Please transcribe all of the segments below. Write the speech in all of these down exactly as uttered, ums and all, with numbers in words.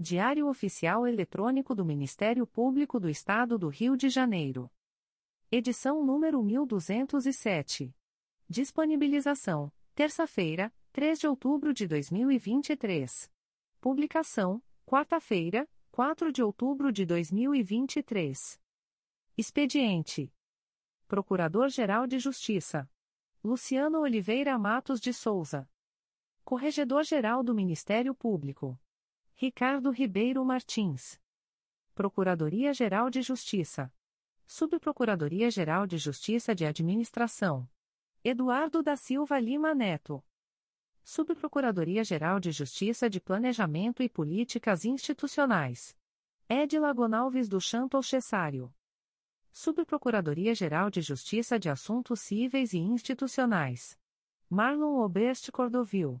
Diário Oficial Eletrônico do Ministério Público do Estado do Rio de Janeiro. Edição número mil duzentos e sete. Disponibilização, terça-feira, três de outubro de dois mil e vinte e três. Publicação, quarta-feira, quatro de outubro de dois mil e vinte e três. Expediente: Procurador-Geral de Justiça Luciano Oliveira Matos de Souza. Corregedor-Geral do Ministério Público Ricardo Ribeiro Martins. Procuradoria-Geral de Justiça. Subprocuradoria-Geral de Justiça de Administração. Eduardo da Silva Lima Neto. Subprocuradoria-Geral de Justiça de Planejamento e Políticas Institucionais. Ed Lagonalves do Chanto Alchesário. Subprocuradoria-Geral de Justiça de Assuntos Cíveis e Institucionais. Marlon Oberste Cordovil.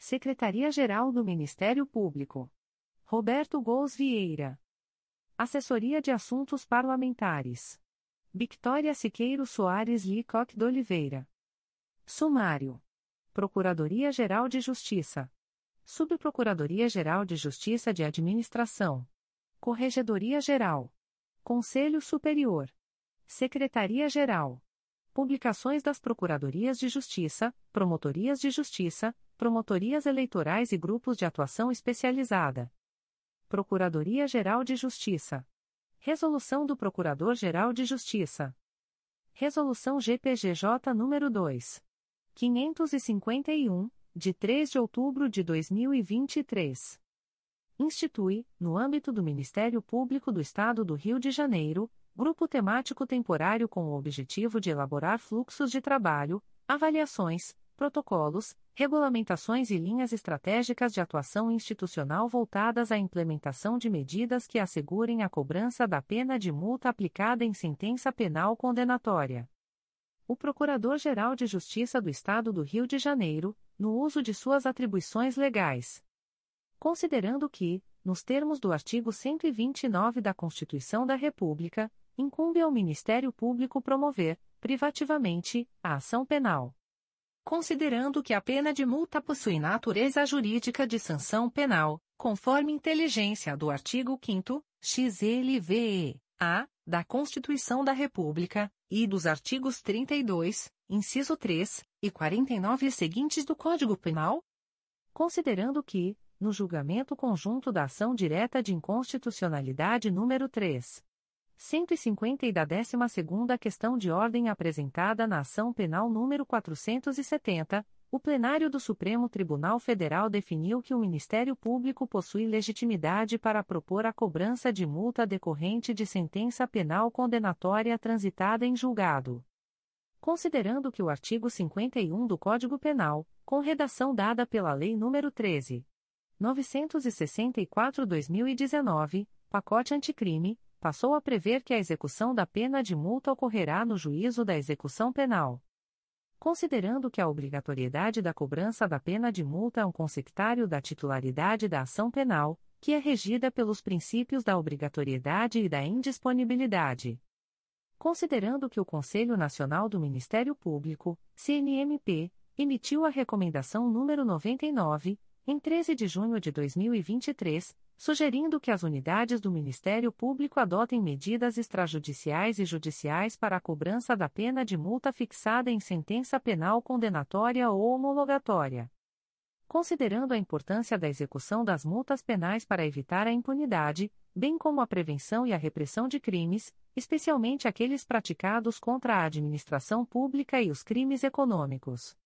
Secretaria-Geral do Ministério Público. Roberto Gomes Vieira. Assessoria de Assuntos Parlamentares. Victoria Siqueiro Soares Licoque de Oliveira. Sumário. Procuradoria-Geral de Justiça. Subprocuradoria-Geral de Justiça de Administração. Corregedoria-Geral. Conselho Superior. Secretaria-Geral. Publicações das Procuradorias de Justiça, Promotorias de Justiça, Promotorias Eleitorais e Grupos de Atuação Especializada. Procuradoria-Geral de Justiça. Resolução do Procurador-Geral de Justiça. Resolução G P G J nº dois mil quinhentos e cinquenta e um, de três de outubro de dois mil e vinte e três. Institui, no âmbito do Ministério Público do Estado do Rio de Janeiro, Grupo Temático Temporário com o objetivo de elaborar fluxos de trabalho, avaliações, protocolos, regulamentações e linhas estratégicas de atuação institucional voltadas à implementação de medidas que assegurem a cobrança da pena de multa aplicada em sentença penal condenatória. O Procurador-Geral de Justiça do Estado do Rio de Janeiro, no uso de suas atribuições legais. Considerando que, nos termos do artigo cento e vinte e nove da Constituição da República, incumbe ao Ministério Público promover, privativamente, a ação penal. Considerando que a pena de multa possui natureza jurídica de sanção penal, conforme inteligência do artigo quinto, inciso dois, a, da Constituição da República, e dos artigos trinta e dois, inciso três, e quarenta e nove seguintes do Código Penal? Considerando que, no julgamento conjunto da ação direta de inconstitucionalidade número três mil e cento e cinquenta e da décima segunda questão de ordem apresentada na ação penal número quatrocentos e setenta, o plenário do Supremo Tribunal Federal definiu que o Ministério Público possui legitimidade para propor a cobrança de multa decorrente de sentença penal condenatória transitada em julgado. Considerando que o artigo cinquenta e um do Código Penal, com redação dada pela Lei número treze mil novecentos e sessenta e quatro barra dois mil e dezenove, pacote anticrime, passou a prever que a execução da pena de multa ocorrerá no juízo da execução penal. Considerando que a obrigatoriedade da cobrança da pena de multa é um consectário da titularidade da ação penal, que é regida pelos princípios da obrigatoriedade e da indisponibilidade. Considerando que o Conselho Nacional do Ministério Público, C N M P, emitiu a recomendação número noventa e nove, em treze de junho de dois mil e vinte e três, sugerindo que as unidades do Ministério Público adotem medidas extrajudiciais e judiciais para a cobrança da pena de multa fixada em sentença penal condenatória ou homologatória. Considerando a importância da execução das multas penais para evitar a impunidade, bem como a prevenção e a repressão de crimes, especialmente aqueles praticados contra a administração pública e os crimes econômicos.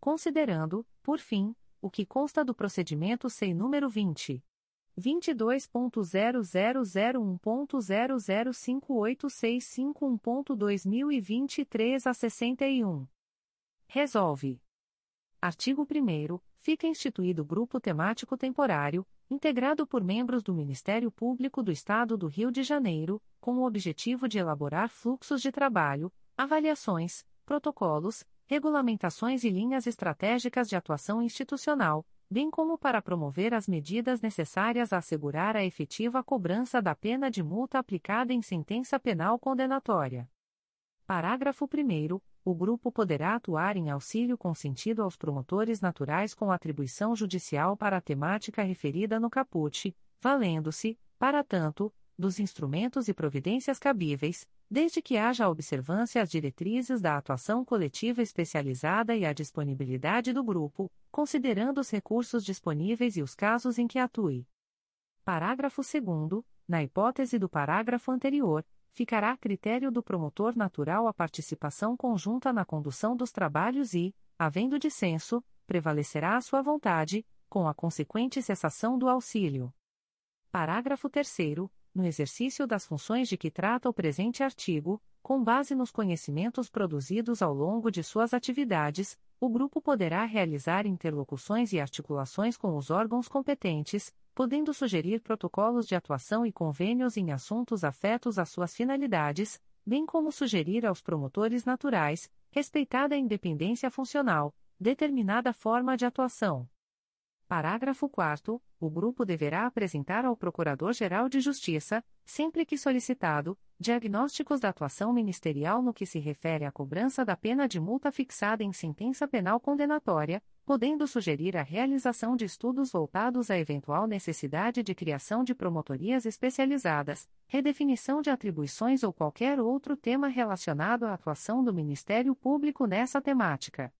Considerando, por fim, o que consta do procedimento S E I número vinte e dois ponto zero zero zero um ponto zero zero cinco oito seis cinco um ponto dois mil e vinte e três a sessenta e um. Resolve. Artigo 1º. Fica instituído Grupo Temático Temporário, integrado por membros do Ministério Público do Estado do Rio de Janeiro, com o objetivo de elaborar fluxos de trabalho, avaliações, protocolos, regulamentações e linhas estratégicas de atuação institucional, bem como para promover as medidas necessárias a assegurar a efetiva cobrança da pena de multa aplicada em sentença penal condenatória. Parágrafo 1º. O grupo poderá atuar em auxílio consentido aos promotores naturais com atribuição judicial para a temática referida no caput, valendo-se, para tanto, dos instrumentos e providências cabíveis, desde que haja a observância às diretrizes da atuação coletiva especializada e à disponibilidade do grupo, considerando os recursos disponíveis e os casos em que atue. Parágrafo 2º. Na hipótese do parágrafo anterior, ficará a critério do promotor natural a participação conjunta na condução dos trabalhos e, havendo dissenso, prevalecerá a sua vontade, com a consequente cessação do auxílio. Parágrafo 3º. No exercício das funções de que trata o presente artigo, com base nos conhecimentos produzidos ao longo de suas atividades, o grupo poderá realizar interlocuções e articulações com os órgãos competentes, podendo sugerir protocolos de atuação e convênios em assuntos afetos às suas finalidades, bem como sugerir aos promotores naturais, respeitada a independência funcional, determinada forma de atuação. Parágrafo 4º. O grupo deverá apresentar ao Procurador-Geral de Justiça, sempre que solicitado, diagnósticos da atuação ministerial no que se refere à cobrança da pena de multa fixada em sentença penal condenatória, podendo sugerir a realização de estudos voltados à eventual necessidade de criação de promotorias especializadas, redefinição de atribuições ou qualquer outro tema relacionado à atuação do Ministério Público nessa temática.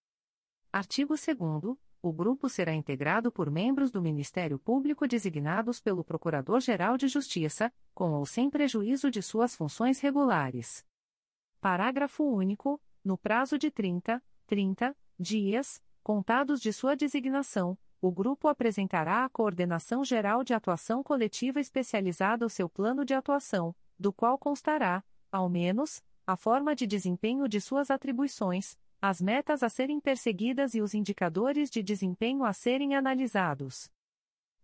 Artigo 2º. O grupo será integrado por membros do Ministério Público designados pelo Procurador-Geral de Justiça, com ou sem prejuízo de suas funções regulares. Parágrafo único. No prazo de trinta, trinta dias contados de sua designação, o grupo apresentará à Coordenação Geral de Atuação Coletiva Especializada o seu plano de atuação, do qual constará, ao menos, a forma de desempenho de suas atribuições, as metas a serem perseguidas e os indicadores de desempenho a serem analisados.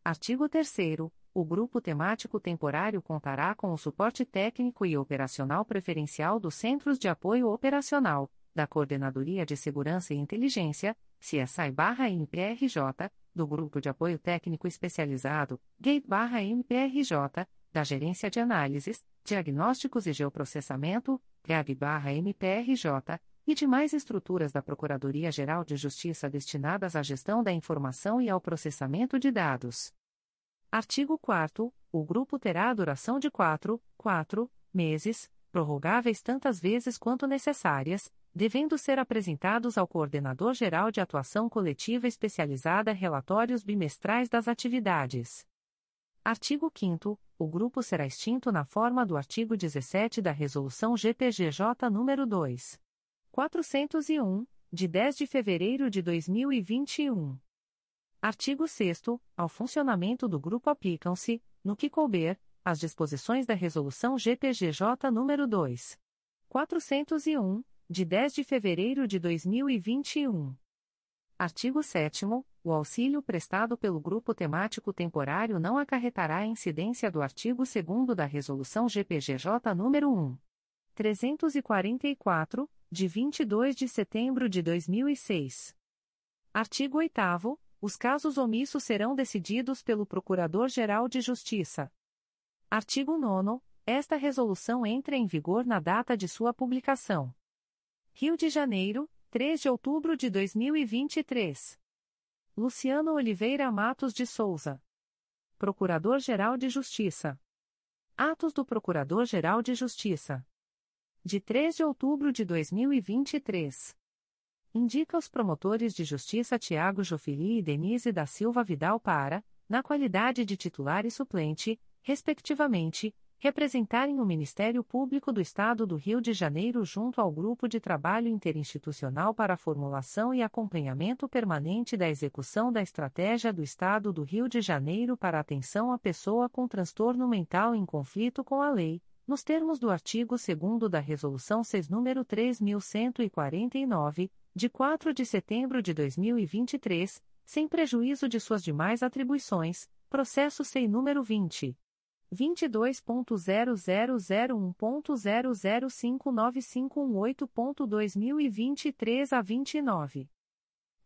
Artigo 3º. O Grupo Temático Temporário contará com o suporte técnico e operacional preferencial dos Centros de Apoio Operacional, da Coordenadoria de Segurança e Inteligência, C S I barra M P R J, do Grupo de Apoio Técnico Especializado, G A T E barra M P R J, da Gerência de Análises, Diagnósticos e Geoprocessamento, G A G barra M P R J, e demais estruturas da Procuradoria-Geral de Justiça destinadas à gestão da informação e ao processamento de dados. Artigo 4º. O grupo terá a duração de quatro, quatro meses, prorrogáveis tantas vezes quanto necessárias, devendo ser apresentados ao Coordenador-Geral de Atuação Coletiva Especializada relatórios bimestrais das atividades. Artigo 5º. O grupo será extinto na forma do artigo dezessete da Resolução G P G J nº dois mil quatrocentos e um, de dez de fevereiro de dois mil e vinte e um. Artigo 6º. Ao funcionamento do grupo aplicam-se, no que couber, as disposições da Resolução G P G J nº dois mil quatrocentos e um, de dez de fevereiro de dois mil e vinte e um. Artigo 7º. O auxílio prestado pelo Grupo Temático Temporário não acarretará a incidência do artigo 2º da Resolução G P G J nº um mil trezentos e quarenta e quatro, de vinte e dois de setembro de dois mil e seis. Artigo 8º. Os casos omissos serão decididos pelo Procurador-Geral de Justiça. Artigo 9º. Esta resolução entra em vigor na data de sua publicação. Rio de Janeiro, três de outubro de dois mil e vinte e três. Luciano Oliveira Matos de Souza. Procurador-Geral de Justiça. Atos do Procurador-Geral de Justiça. De três de outubro de dois mil e vinte e três. Indica os promotores de justiça Thiago Jofili e Denise da Silva Vidal para, na qualidade de titular e suplente, respectivamente, representarem o Ministério Público do Estado do Rio de Janeiro junto ao Grupo de Trabalho Interinstitucional para a Formulação e Acompanhamento Permanente da Execução da Estratégia do Estado do Rio de Janeiro para a Atenção à Pessoa com Transtorno Mental em Conflito com a Lei, nos termos do artigo segundo da Resolução seis nº três mil cento e quarenta e nove, de quatro de setembro de dois mil e vinte e três, sem prejuízo de suas demais atribuições, processo S E I número vinte ponto vinte e dois ponto zero zero zero um ponto zero zero cinco nove cinco um oito ponto dois mil e vinte e três a vinte e nove.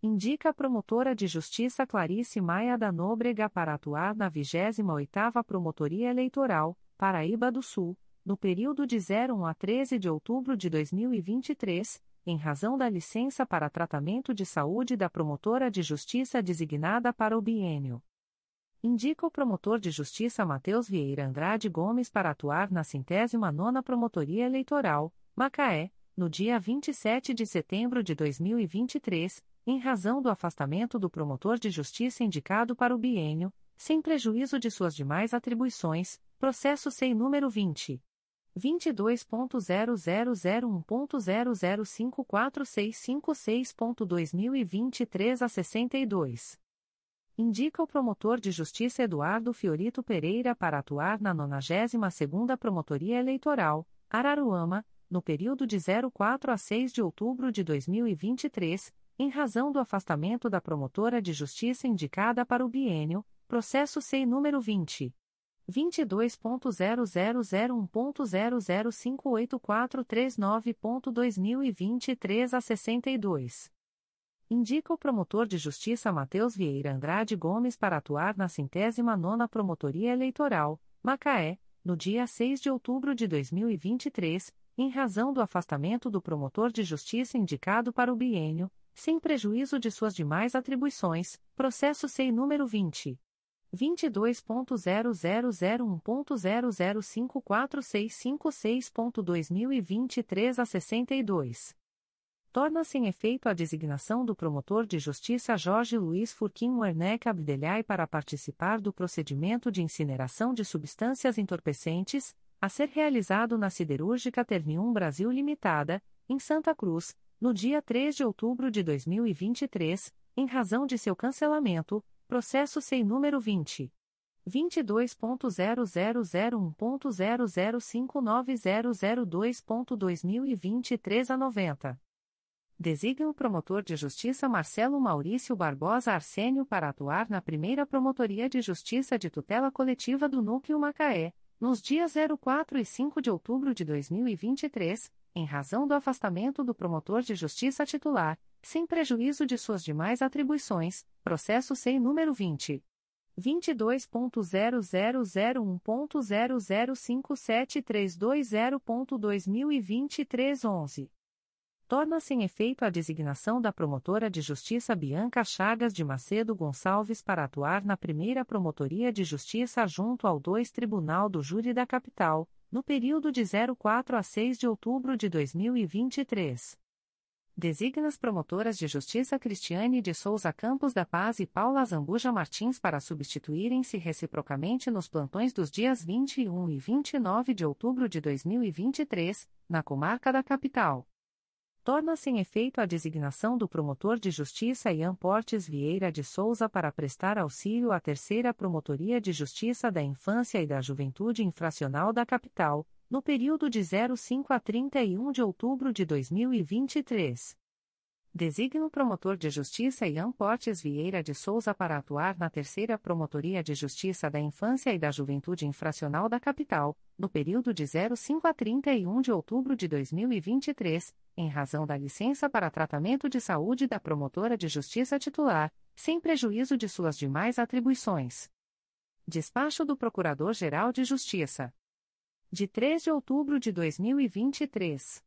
Indica a promotora de Justiça Clarice Maia da Nóbrega para atuar na vigésima oitava Promotoria Eleitoral, Paraíba do Sul, no período de zero um a treze de outubro de dois mil e vinte e três, em razão da licença para tratamento de saúde da promotora de justiça designada para o biênio. Indica o promotor de justiça Matheus Vieira Andrade Gomes para atuar na centésima nona Promotoria Eleitoral, Macaé, no dia vinte e sete de setembro de dois mil e vinte e três, em razão do afastamento do promotor de justiça indicado para o biênio, sem prejuízo de suas demais atribuições, processo S E I número vinte ponto vinte e dois ponto zero zero zero um ponto zero zero cinco quatro seis cinco seis ponto dois mil e vinte e três a sessenta e dois. Indica o promotor de justiça Eduardo Fiorito Pereira para atuar na nonagésima segunda Promotoria Eleitoral, Araruama, no período de zero quatro a seis de outubro de dois mil e vinte e três, em razão do afastamento da promotora de justiça indicada para o biênio, processo S E I número vinte ponto vinte e dois ponto zero zero zero um ponto zero zero cinco oito quatro três nove ponto dois mil e vinte e três a sessenta e dois. Indica o promotor de justiça Matheus Vieira Andrade Gomes para atuar na centésima nona Promotoria Eleitoral, Macaé, no dia seis de outubro de dois mil e vinte e três, em razão do afastamento do promotor de justiça indicado para o biênio, sem prejuízo de suas demais atribuições, processo S E I número vinte ponto vinte e dois ponto zero zero zero um ponto zero zero cinco quatro seis cinco seis ponto dois mil e vinte e três a sessenta e dois. Torna-se em efeito a designação do promotor de justiça Jorge Luiz Furquim Werneck Abdelhai para participar do procedimento de incineração de substâncias entorpecentes, a ser realizado na Siderúrgica Ternium Brasil Limitada, em Santa Cruz, no dia três de outubro de dois mil e vinte e três, em razão de seu cancelamento, processo S E I número vinte ponto vinte e dois ponto zero zero zero um ponto zero zero cinco nove zero zero dois ponto dois mil e vinte e três a noventa. Designa o promotor de justiça Marcelo Maurício Barbosa Arsênio para atuar na primeira Promotoria de Justiça de Tutela Coletiva do Núcleo Macaé, nos dias zero quatro e cinco de outubro de dois mil e vinte e três, em razão do afastamento do promotor de justiça titular, sem prejuízo de suas demais atribuições, processo S E I número vinte ponto vinte e dois ponto zero zero zero um ponto zero zero cinco sete três dois zero ponto dois mil e vinte e três a onze. Torna-se em efeito a designação da promotora de justiça Bianca Chagas de Macedo Gonçalves para atuar na primeira Promotoria de Justiça junto ao dois Tribunal do Júri da Capital, no período de zero quatro a seis de outubro de dois mil e vinte e três. Designa as promotoras de justiça Cristiane de Souza Campos da Paz e Paula Zambuja Martins para substituírem-se reciprocamente nos plantões dos dias vinte e um e vinte e nove de outubro de dois mil e vinte e três, na comarca da capital. Torna-se em efeito a designação do promotor de justiça Ian Portes Vieira de Souza para prestar auxílio à terceira Promotoria de Justiça da Infância e da Juventude Infracional da Capital, no período de zero cinco a trinta e um de outubro de dois mil e vinte e três. Designa o promotor de justiça Ian Portes Vieira de Souza para atuar na terceira Promotoria de Justiça da Infância e da Juventude Infracional da Capital, no período de zero cinco a trinta e um de outubro de dois mil e vinte e três, em razão da licença para tratamento de saúde da promotora de justiça titular, sem prejuízo de suas demais atribuições. Despacho do Procurador-Geral de Justiça. De três de outubro de dois mil e vinte e três.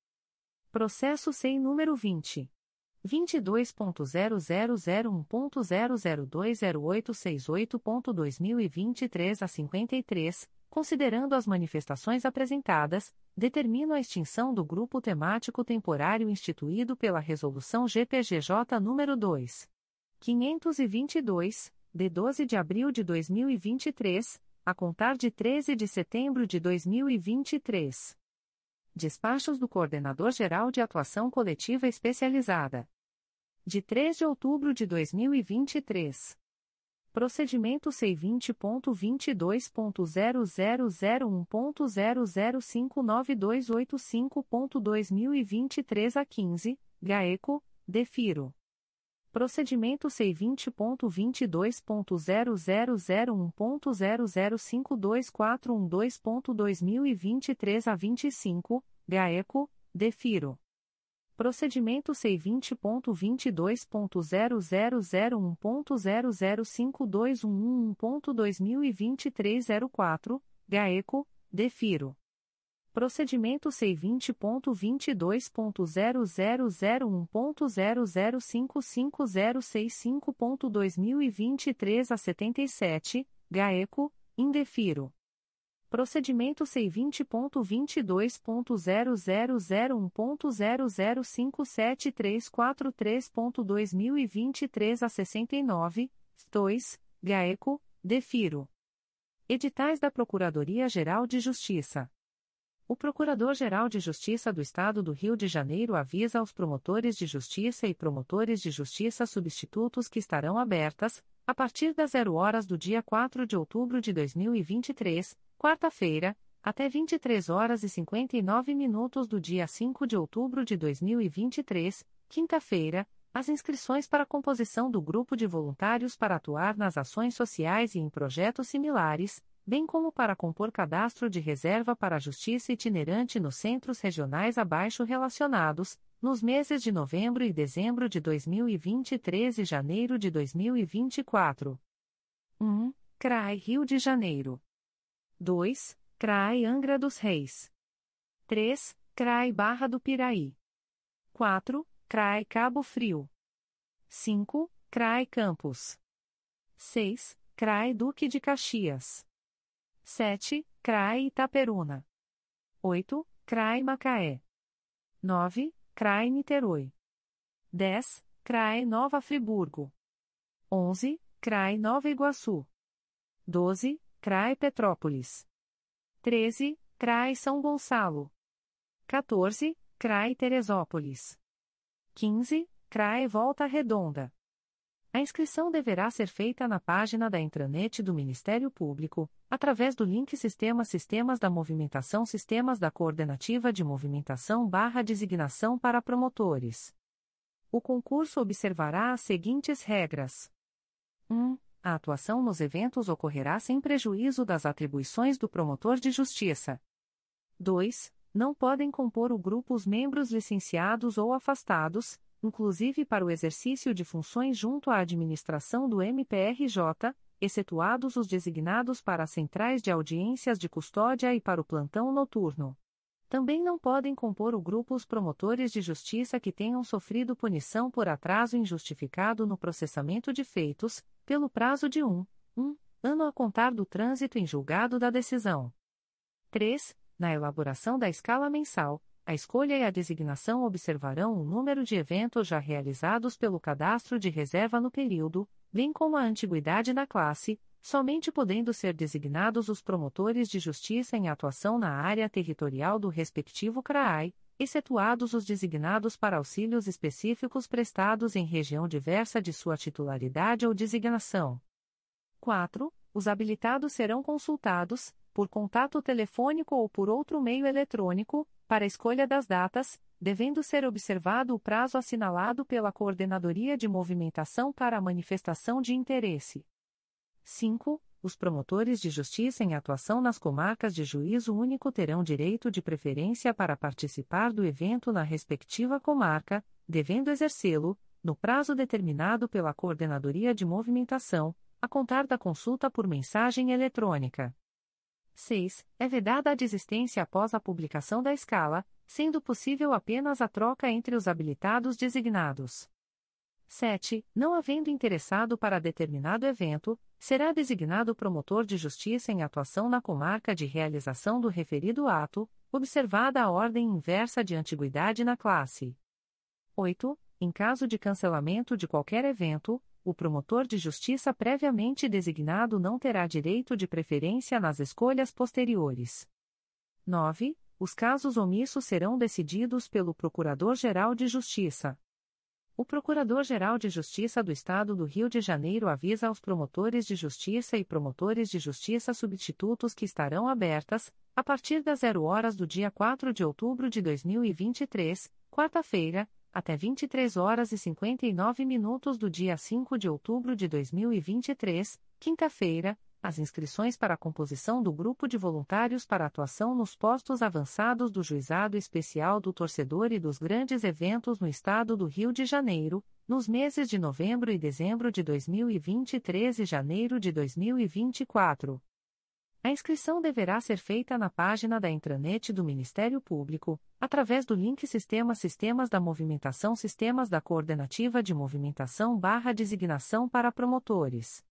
Processo S E I número vinte ponto vinte e dois ponto zero zero zero um ponto zero zero dois zero oito seis oito ponto dois mil e vinte e três a cinquenta e três, considerando as manifestações apresentadas, determino a extinção do grupo temático temporário instituído pela Resolução G P G J nº dois mil quinhentos e vinte e dois, de doze de abril de dois mil e vinte e três, a contar de treze de setembro de dois mil e vinte e três. Despachos do Coordenador-Geral de Atuação Coletiva Especializada. De três de outubro de dois mil e vinte e três. Procedimento C vinte ponto vinte e dois ponto zero zero zero um ponto zero zero cinco nove dois oito cinco ponto dois mil e vinte e três a quinze, Gaeco, Defiro. Procedimento C vinte ponto vinte e dois ponto zero zero zero um ponto zero zero cinco dois quatro um dois ponto dois mil e vinte e três a vinte e cinco, Gaeco, Defiro. Procedimento C vinte ponto vinte e dois ponto zero zero zero um ponto zero zero cinco dois um um ponto dois mil e vinte e três a zero quatro, Gaeco, Defiro. Procedimento C vinte ponto vinte e dois ponto zero zero zero um ponto zero zero cinco cinco zero seis cinco ponto dois mil e vinte e três a setenta e sete, Gaeco, Indefiro. Procedimento C vinte ponto vinte e dois ponto zero zero zero um ponto zero zero cinco sete três quatro três ponto dois mil e vinte e três a sessenta e nove, dois, Gaeco, Defiro. Editais da Procuradoria-Geral de Justiça. O Procurador-Geral de Justiça do Estado do Rio de Janeiro avisa aos promotores de justiça e promotores de justiça substitutos que estarão abertas, a partir das zero horas do dia quatro de outubro de dois mil e vinte e três, quarta-feira, até vinte e três horas e cinquenta e nove minutos do dia cinco de outubro de dois mil e vinte e três, quinta-feira, as inscrições para a composição do grupo de voluntários para atuar nas ações sociais e em projetos similares, bem como para compor cadastro de reserva para a justiça itinerante nos centros regionais abaixo relacionados, nos meses de novembro e dezembro de dois mil e vinte e três e janeiro de dois mil e vinte e quatro. um. C R A I Rio de Janeiro. dois. C R A I Angra dos Reis. três. C R A I Barra do Piraí. quatro. C R A I Cabo Frio. cinco. C R A I Campos. seis. C R A I Duque de Caxias. sete. C R A I Itaperuna. oito. C R A I Macaé. nove. C R A I Niterói. dez. C R A I Nova Friburgo. onze. C R A I Nova Iguaçu. doze. C R A I Petrópolis. treze. C R A I São Gonçalo. quatorze. C R A I Teresópolis. quinze. C R A I Volta Redonda. A inscrição deverá ser feita na página da intranet do Ministério Público, através do link Sistema Sistemas da Movimentação Sistemas da Coordenativa de Movimentação barra Designação para Promotores. O concurso observará as seguintes regras. um. A atuação nos eventos ocorrerá sem prejuízo das atribuições do promotor de justiça. dois. Não podem compor o grupo os membros licenciados ou afastados, inclusive para o exercício de funções junto à administração do M P R J, excetuados os designados para as centrais de audiências de custódia e para o plantão noturno. Também não podem compor o grupo os promotores de justiça que tenham sofrido punição por atraso injustificado no processamento de feitos, pelo prazo de um, um ano a contar do trânsito em julgado da decisão. três. Na elaboração da escala mensal, a escolha e a designação observarão o número de eventos já realizados pelo cadastro de reserva no período, bem como a antiguidade na classe, somente podendo ser designados os promotores de justiça em atuação na área territorial do respectivo C R A I, excetuados os designados para auxílios específicos prestados em região diversa de sua titularidade ou designação. quatro. Os habilitados serão consultados, por contato telefônico ou por outro meio eletrônico, para a escolha das datas, devendo ser observado o prazo assinalado pela Coordenadoria de Movimentação para a manifestação de interesse. cinco. Os promotores de justiça em atuação nas comarcas de juízo único terão direito de preferência para participar do evento na respectiva comarca, devendo exercê-lo, no prazo determinado pela Coordenadoria de Movimentação, a contar da consulta por mensagem eletrônica. seis. É vedada a desistência após a publicação da escala, sendo possível apenas a troca entre os habilitados designados. sete. Não havendo interessado para determinado evento, será designado promotor de justiça em atuação na comarca de realização do referido ato, observada a ordem inversa de antiguidade na classe. oito. Em caso de cancelamento de qualquer evento, o promotor de justiça previamente designado não terá direito de preferência nas escolhas posteriores. nove. Os casos omissos serão decididos pelo Procurador-Geral de Justiça. O Procurador-Geral de Justiça do Estado do Rio de Janeiro avisa aos promotores de justiça e promotores de justiça substitutos que estarão abertas, a partir das zero horas do dia quatro de outubro de dois mil e vinte e três, quarta-feira, até vinte e três horas e cinquenta e nove minutos do dia cinco de outubro de dois mil e vinte e três, quinta-feira, as inscrições para a composição do Grupo de Voluntários para Atuação nos Postos Avançados do Juizado Especial do Torcedor e dos Grandes Eventos no Estado do Rio de Janeiro, nos meses de novembro e dezembro de dois mil e vinte e três e janeiro de dois mil e vinte e quatro. A inscrição deverá ser feita na página da intranet do Ministério Público, através do link Sistema Sistemas da Movimentação Sistemas da Coordenativa de Movimentação barra Designação para Promotores.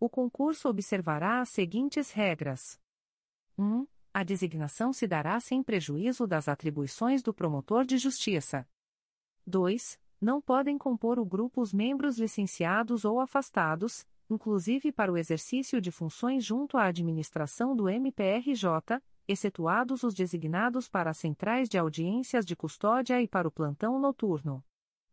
O concurso observará as seguintes regras. um. A designação se dará sem prejuízo das atribuições do promotor de justiça. dois. Não podem compor o grupo os membros licenciados ou afastados, inclusive para o exercício de funções junto à administração do M P R J, excetuados os designados para as centrais de audiências de custódia e para o plantão noturno.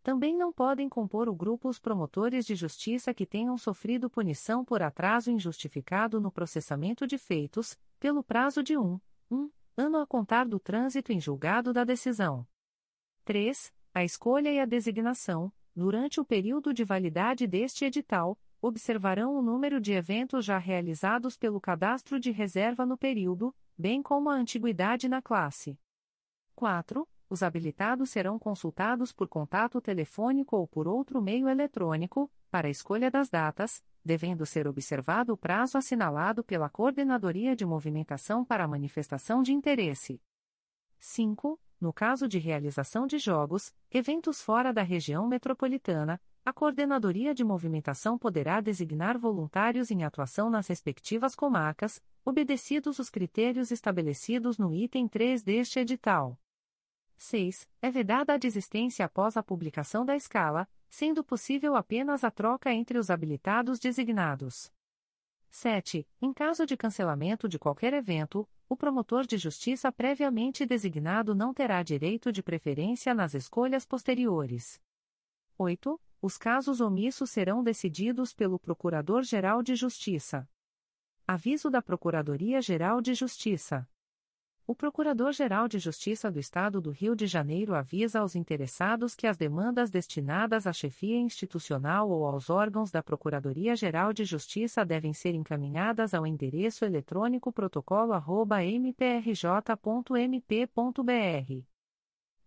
Também não podem compor o grupo os promotores de justiça que tenham sofrido punição por atraso injustificado no processamento de feitos, pelo prazo de um, um ano a contar do trânsito em julgado da decisão. três. A escolha e a designação, durante o período de validade deste edital, observarão o número de eventos já realizados pelo cadastro de reserva no período, bem como a antiguidade na classe. quatro. Os habilitados serão consultados por contato telefônico ou por outro meio eletrônico, para a escolha das datas, devendo ser observado o prazo assinalado pela Coordenadoria de Movimentação para manifestação de interesse. cinco. No caso de realização de jogos, eventos fora da região metropolitana, a Coordenadoria de Movimentação poderá designar voluntários em atuação nas respectivas comarcas, obedecidos os critérios estabelecidos no item três deste edital. seis. É vedada a desistência após a publicação da escala, sendo possível apenas a troca entre os habilitados designados. sete. Em caso de cancelamento de qualquer evento, o promotor de justiça previamente designado não terá direito de preferência nas escolhas posteriores. oito. Os casos omissos serão decididos pelo Procurador-Geral de Justiça. Aviso da Procuradoria-Geral de Justiça. O Procurador-Geral de Justiça do Estado do Rio de Janeiro avisa aos interessados que as demandas destinadas à chefia institucional ou aos órgãos da Procuradoria-Geral de Justiça devem ser encaminhadas ao endereço eletrônico protocolo arroba m p r j ponto m p ponto b r.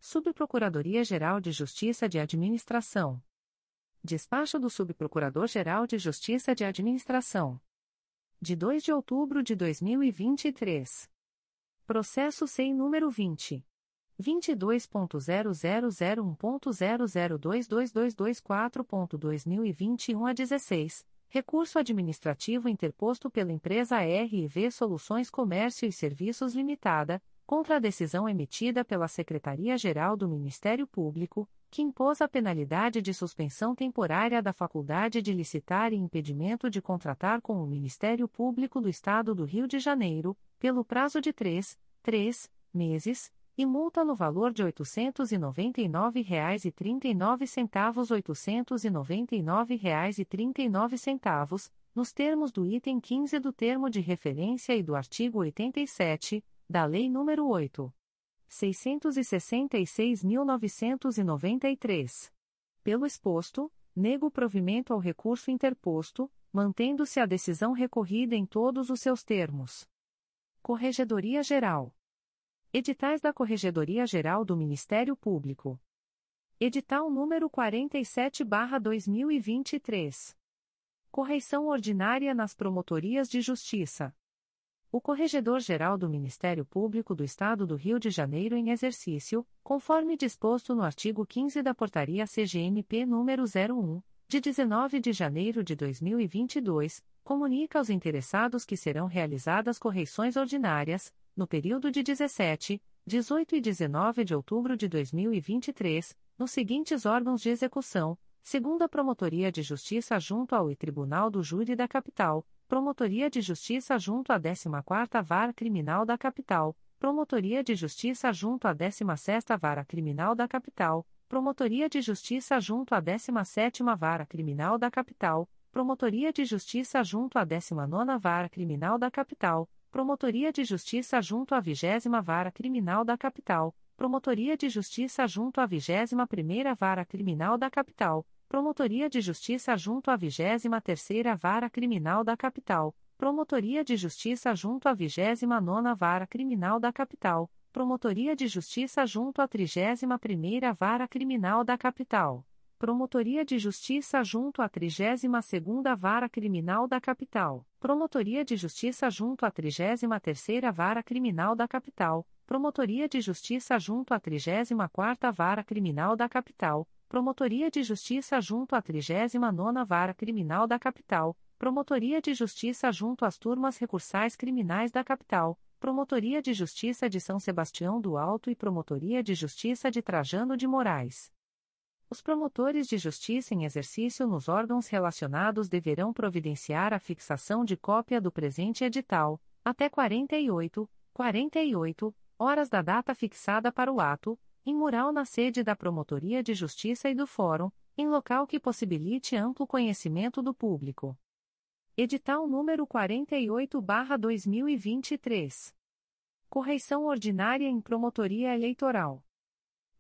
Subprocuradoria-Geral de Justiça de Administração. Despacho do Subprocurador-Geral de Justiça de Administração. De dois de outubro de dois mil e vinte e três. Processo S E I número vinte. vinte e dois ponto zero zero zero um ponto zero zero dois dois dois dois quatro ponto dois mil e vinte e um a dezesseis, recurso administrativo interposto pela empresa R V Soluções Comércio e Serviços Limitada, contra a decisão emitida pela Secretaria-Geral do Ministério Público, que impôs a penalidade de suspensão temporária da faculdade de licitar e impedimento de contratar com o Ministério Público do Estado do Rio de Janeiro, pelo prazo de três, três meses, e multa no valor de oitocentos e noventa e nove reais e trinta e nove centavos, oitocentos e noventa e nove reais e trinta e nove centavos, nos termos do item quinze do termo de referência e do artigo oitenta e sete, da Lei nº oito mil seiscentos e sessenta e seis mil novecentos e noventa e três. Pelo exposto, nego provimento ao recurso interposto, mantendo-se a decisão recorrida em todos os seus termos. Corregedoria-Geral. Editais da Corregedoria-Geral do Ministério Público. Edital número quarenta e sete barra dois mil e vinte e três. Correição ordinária nas promotorias de justiça. O Corregedor-Geral do Ministério Público do Estado do Rio de Janeiro em exercício, conforme disposto no artigo quinze da Portaria C G M P número zero um, de dezenove de janeiro de dois mil e vinte e dois, comunica aos interessados que serão realizadas correições ordinárias, no período de dezessete, dezoito e dezenove de outubro de dois mil e vinte e três, nos seguintes órgãos de execução, Segunda Promotoria de Justiça junto ao Tribunal do Júri da Capital, Promotoria de Justiça junto à décima quarta Vara Criminal da Capital, Promotoria de Justiça junto à décima sexta Vara Criminal da Capital, Promotoria de Justiça junto à décima sétima Vara Criminal da Capital, Promotoria de Justiça junto à décima nona Vara Criminal da Capital, Promotoria de Justiça junto à vigésima Vara Criminal da Capital, Promotoria de Justiça junto à vigésima primeira Vara Criminal da Capital, Promotoria de Justiça junto à vigésima terceira Vara Criminal da Capital, Promotoria de Justiça junto à vigésima nona Vara Criminal da Capital, Promotoria de Justiça junto à trigésima primeira Vara Criminal da Capital, Promotoria de Justiça junto à trigésima segunda Vara Criminal da Capital, Promotoria de Justiça junto à trigésima terceira Vara Criminal da Capital, Promotoria de Justiça junto à trigésima quarta Vara Criminal da Capital, Promotoria de Justiça junto à trigésima nona Vara Criminal da Capital, Promotoria de Justiça junto às Turmas Recursais Criminais da Capital, Promotoria de Justiça de São Sebastião do Alto e Promotoria de Justiça de Trajano de Moraes. Os promotores de justiça em exercício nos órgãos relacionados deverão providenciar a fixação de cópia do presente edital, até quarenta e oito, quarenta e oito, horas da data fixada para o ato, em mural na sede da Promotoria de Justiça e do Fórum, em local que possibilite amplo conhecimento do público. Edital número quarenta e oito barra dois mil e vinte e três. Correição ordinária em Promotoria Eleitoral.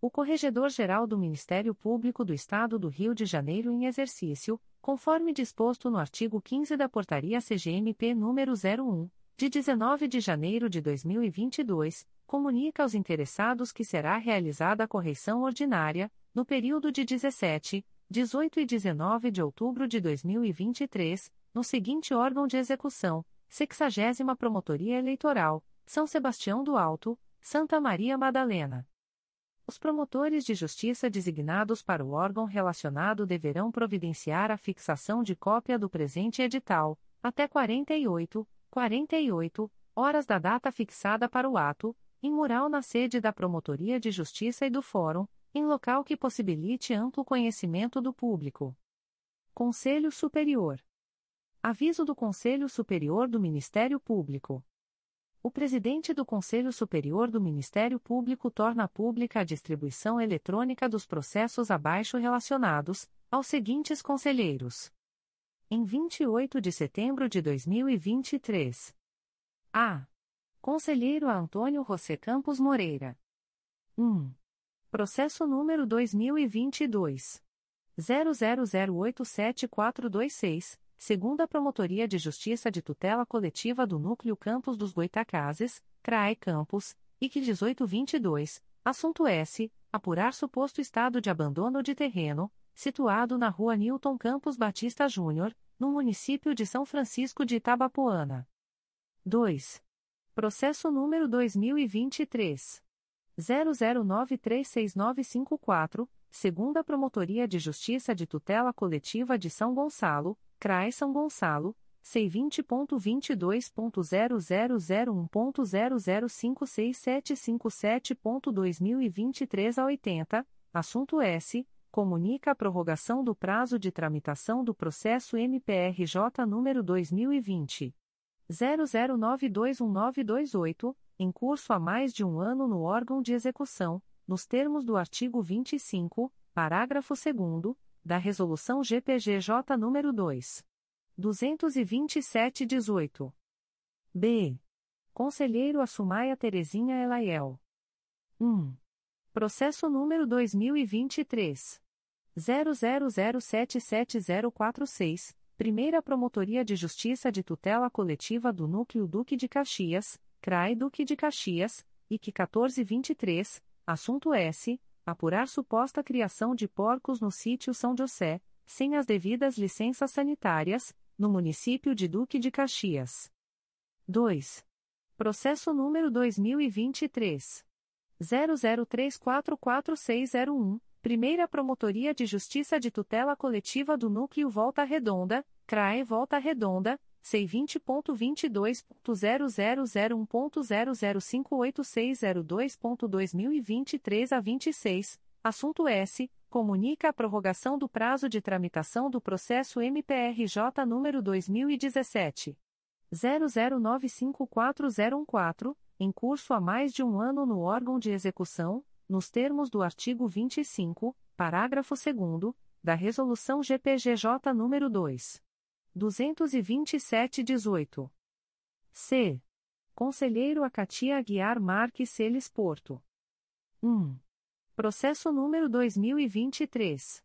O Corregedor-Geral do Ministério Público do Estado do Rio de Janeiro em exercício, conforme disposto no artigo quinze da Portaria C G M P número zero um, de dezenove de janeiro de dois mil e vinte e dois, comunica aos interessados que será realizada a correição ordinária, no período de dezessete, dezoito e dezenove de outubro de dois mil e vinte e três, no seguinte órgão de execução, sexagésima Promotoria Eleitoral, São Sebastião do Alto, Santa Maria Madalena. Os promotores de justiça designados para o órgão relacionado deverão providenciar a fixação de cópia do presente edital, até quarenta e oito, quarenta e oito, horas da data fixada para o ato, em mural na sede da Promotoria de Justiça e do Fórum, em local que possibilite amplo conhecimento do público. Conselho Superior. Aviso do Conselho Superior do Ministério Público. O presidente do Conselho Superior do Ministério Público torna pública a distribuição eletrônica dos processos abaixo relacionados aos seguintes conselheiros. Em vinte e oito de setembro de dois mil e vinte e três. A. Conselheiro Antônio José Campos Moreira. um. Processo número dois mil e vinte e dois, zero zero zero oito sete quatro dois seis, Segunda Promotoria de Justiça de Tutela Coletiva do Núcleo Campos dos Goitacazes, C R A E Campos, I C dezoito vinte e dois, assunto S. Apurar suposto estado de abandono de terreno, situado na Rua Nilton Campos Batista Júnior, no município de São Francisco de Itabapoana. dois. Processo número dois mil e vinte e três, zero zero nove três seis nove cinco quatro, Segunda Promotoria de Justiça de Tutela Coletiva de São Gonçalo, C R A E São Gonçalo, C vinte ponto vinte e dois ponto zero zero zero um ponto zero zero cinco seis sete cinco sete ponto dois mil e vinte e três a oitenta, assunto S, comunica a prorrogação do prazo de tramitação do processo M P R J número dois mil e vinte, zero zero nove dois um nove dois oito, em curso há mais de um ano no órgão de execução, nos termos do artigo vinte e cinco, parágrafo segundo, da Resolução G P G J nº dois mil duzentos e vinte e sete traço dezoito. B. Conselheiro Assumaia Terezinha Elaiel. um. Processo número dois mil e vinte e três, zero zero zero sete sete zero quatro seis, Primeira Promotoria de Justiça de Tutela Coletiva do Núcleo Duque de Caxias, C R A E Duque de Caxias, I C quatorze vinte e três, assunto S. Apurar suposta criação de porcos no sítio São José, sem as devidas licenças sanitárias, no município de Duque de Caxias. dois. Processo número dois mil e vinte e três, zero zero três quatro quatro seis zero um, Primeira Promotoria de Justiça de Tutela Coletiva do Núcleo Volta Redonda, C R A E Volta Redonda, C vinte ponto vinte e dois ponto zero zero zero um ponto zero zero cinco oito seis zero dois ponto dois mil e vinte e três a vinte e seis, assunto S. comunica a prorrogação do prazo de tramitação do processo M P R J número dois mil e dezessete ponto zero zero nove cinco quatro zero um quatro, em curso há mais de um ano no órgão de execução, nos termos do artigo vinte e cinco, parágrafo segundo, da Resolução G P G J número dois mil duzentos e vinte e sete traço dezoito. C. Conselheiro a Kátia Aguiar Marques Celis Porto. um. Processo número dois mil e vinte e três.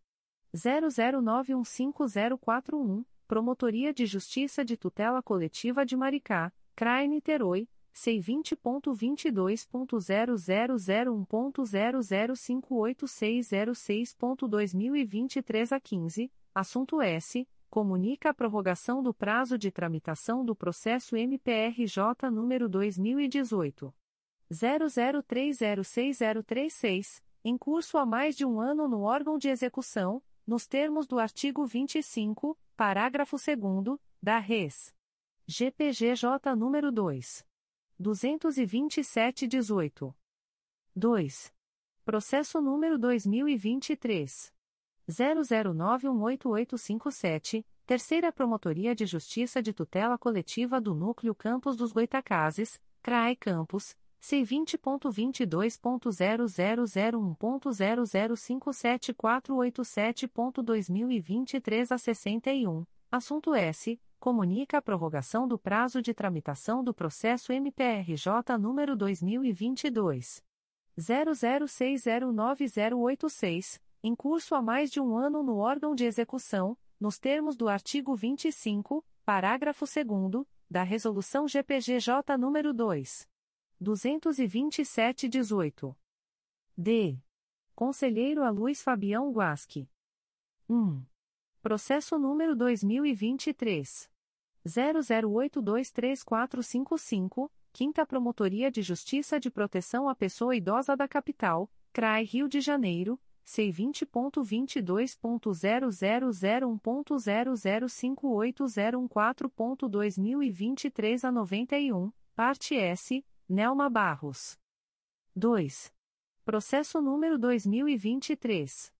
zero zero nove um cinco zero quatro um, Promotoria de Justiça de Tutela Coletiva de Maricá, C R A I Niterói, C vinte ponto vinte e dois ponto zero zero zero um ponto zero zero cinco oito seis zero seis ponto dois mil e vinte e três a quinze, assunto S. Comunica a prorrogação do prazo de tramitação do processo M P R J número dois mil e dezoito ponto zero zero três zero seis zero três seis, em curso há mais de um ano no órgão de execução, nos termos do artigo vinte e cinco, parágrafo segundo, da Res. G P G J número dois mil duzentos e vinte e sete traço dezoito. dois. Processo número dois mil e vinte e três. zero zero nove um oito oito cinco sete, Terceira Promotoria de Justiça de Tutela Coletiva do Núcleo Campos dos Goitacazes, C R A E Campos, C vinte ponto vinte e dois ponto zero zero zero um ponto zero zero cinco sete quatro oito sete ponto dois mil e vinte e três a sessenta e um, assunto S. Comunica a prorrogação do prazo de tramitação do processo M P R J número dois mil e vinte e dois ponto zero zero seis zero nove zero oito seis, em curso há mais de um ano no órgão de execução, nos termos do artigo vinte e cinco, parágrafo segundo, da Resolução G P G J número dois mil duzentos e vinte e sete traço dezoito. D. Conselheiro a Luiz Fabião Guasque. um. Processo número dois mil e vinte e três. zero zero oito dois três quatro cinco cinco, Quinta Promotoria de Justiça de Proteção à Pessoa Idosa da Capital, C R A I Rio de Janeiro, C vinte ponto vinte e dois ponto zero zero zero um ponto zero zero cinco oito zero um quatro ponto dois mil e vinte e três a noventa e um, parte S, Nelma Barros. dois. Processo número dois mil e vinte e três.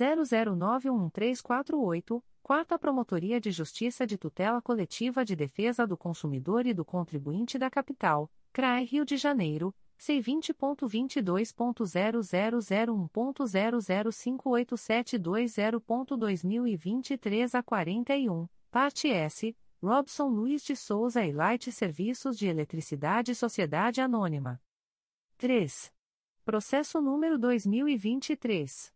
zero zero nove um três quatro oito, Quarta Promotoria de Justiça de Tutela Coletiva de Defesa do Consumidor e do Contribuinte da Capital, C R A I Rio de Janeiro, C vinte ponto vinte e dois ponto zero zero zero um ponto zero zero cinco oito sete dois zero ponto dois mil e vinte e três a quarenta e um, parte S, Robson Luiz de Souza e Light Serviços de Eletricidade Sociedade Anônima. três. Processo número dois mil e vinte e três.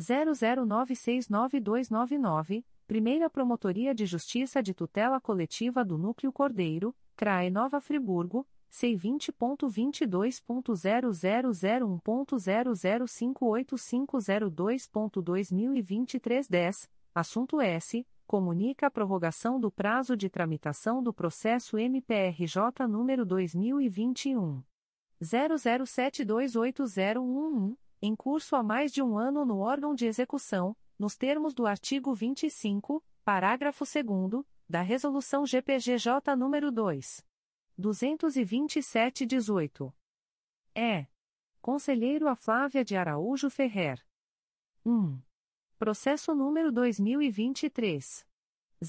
zero zero nove seis nove dois nove nove, Primeira Promotoria de Justiça de Tutela Coletiva do Núcleo Cordeiro, C R A E Nova Friburgo, C vinte ponto vinte e dois ponto zero zero zero um ponto zero zero cinco oito cinco zero dois ponto dois mil e vinte e três a dez, assunto S. Comunica a prorrogação do prazo de tramitação do processo M P R J número dois mil e vinte e um. zero zero sete dois oito zero um um, em curso há mais de um ano no órgão de execução, nos termos do artigo vinte e cinco, parágrafo segundo, da Resolução G P G J número dois mil duzentos e vinte e sete traço dezoito. E. Conselheiro a Flávia de Araújo Ferreira. um. Processo número dois mil e vinte e três.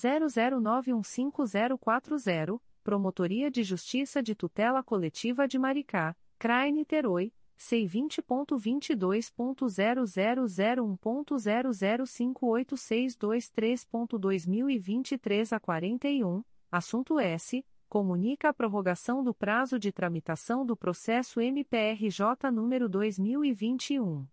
zero zero nove um cinco zero quatro zero, Promotoria de Justiça de Tutela Coletiva de Maricá, C R A I Niterói, C vinte ponto vinte e dois ponto zero zero zero um ponto zero zero cinco oito seis dois três ponto dois mil e vinte e três a quarenta e um, assunto S. Comunica a prorrogação do prazo de tramitação do processo M P R J número dois mil e vinte e um.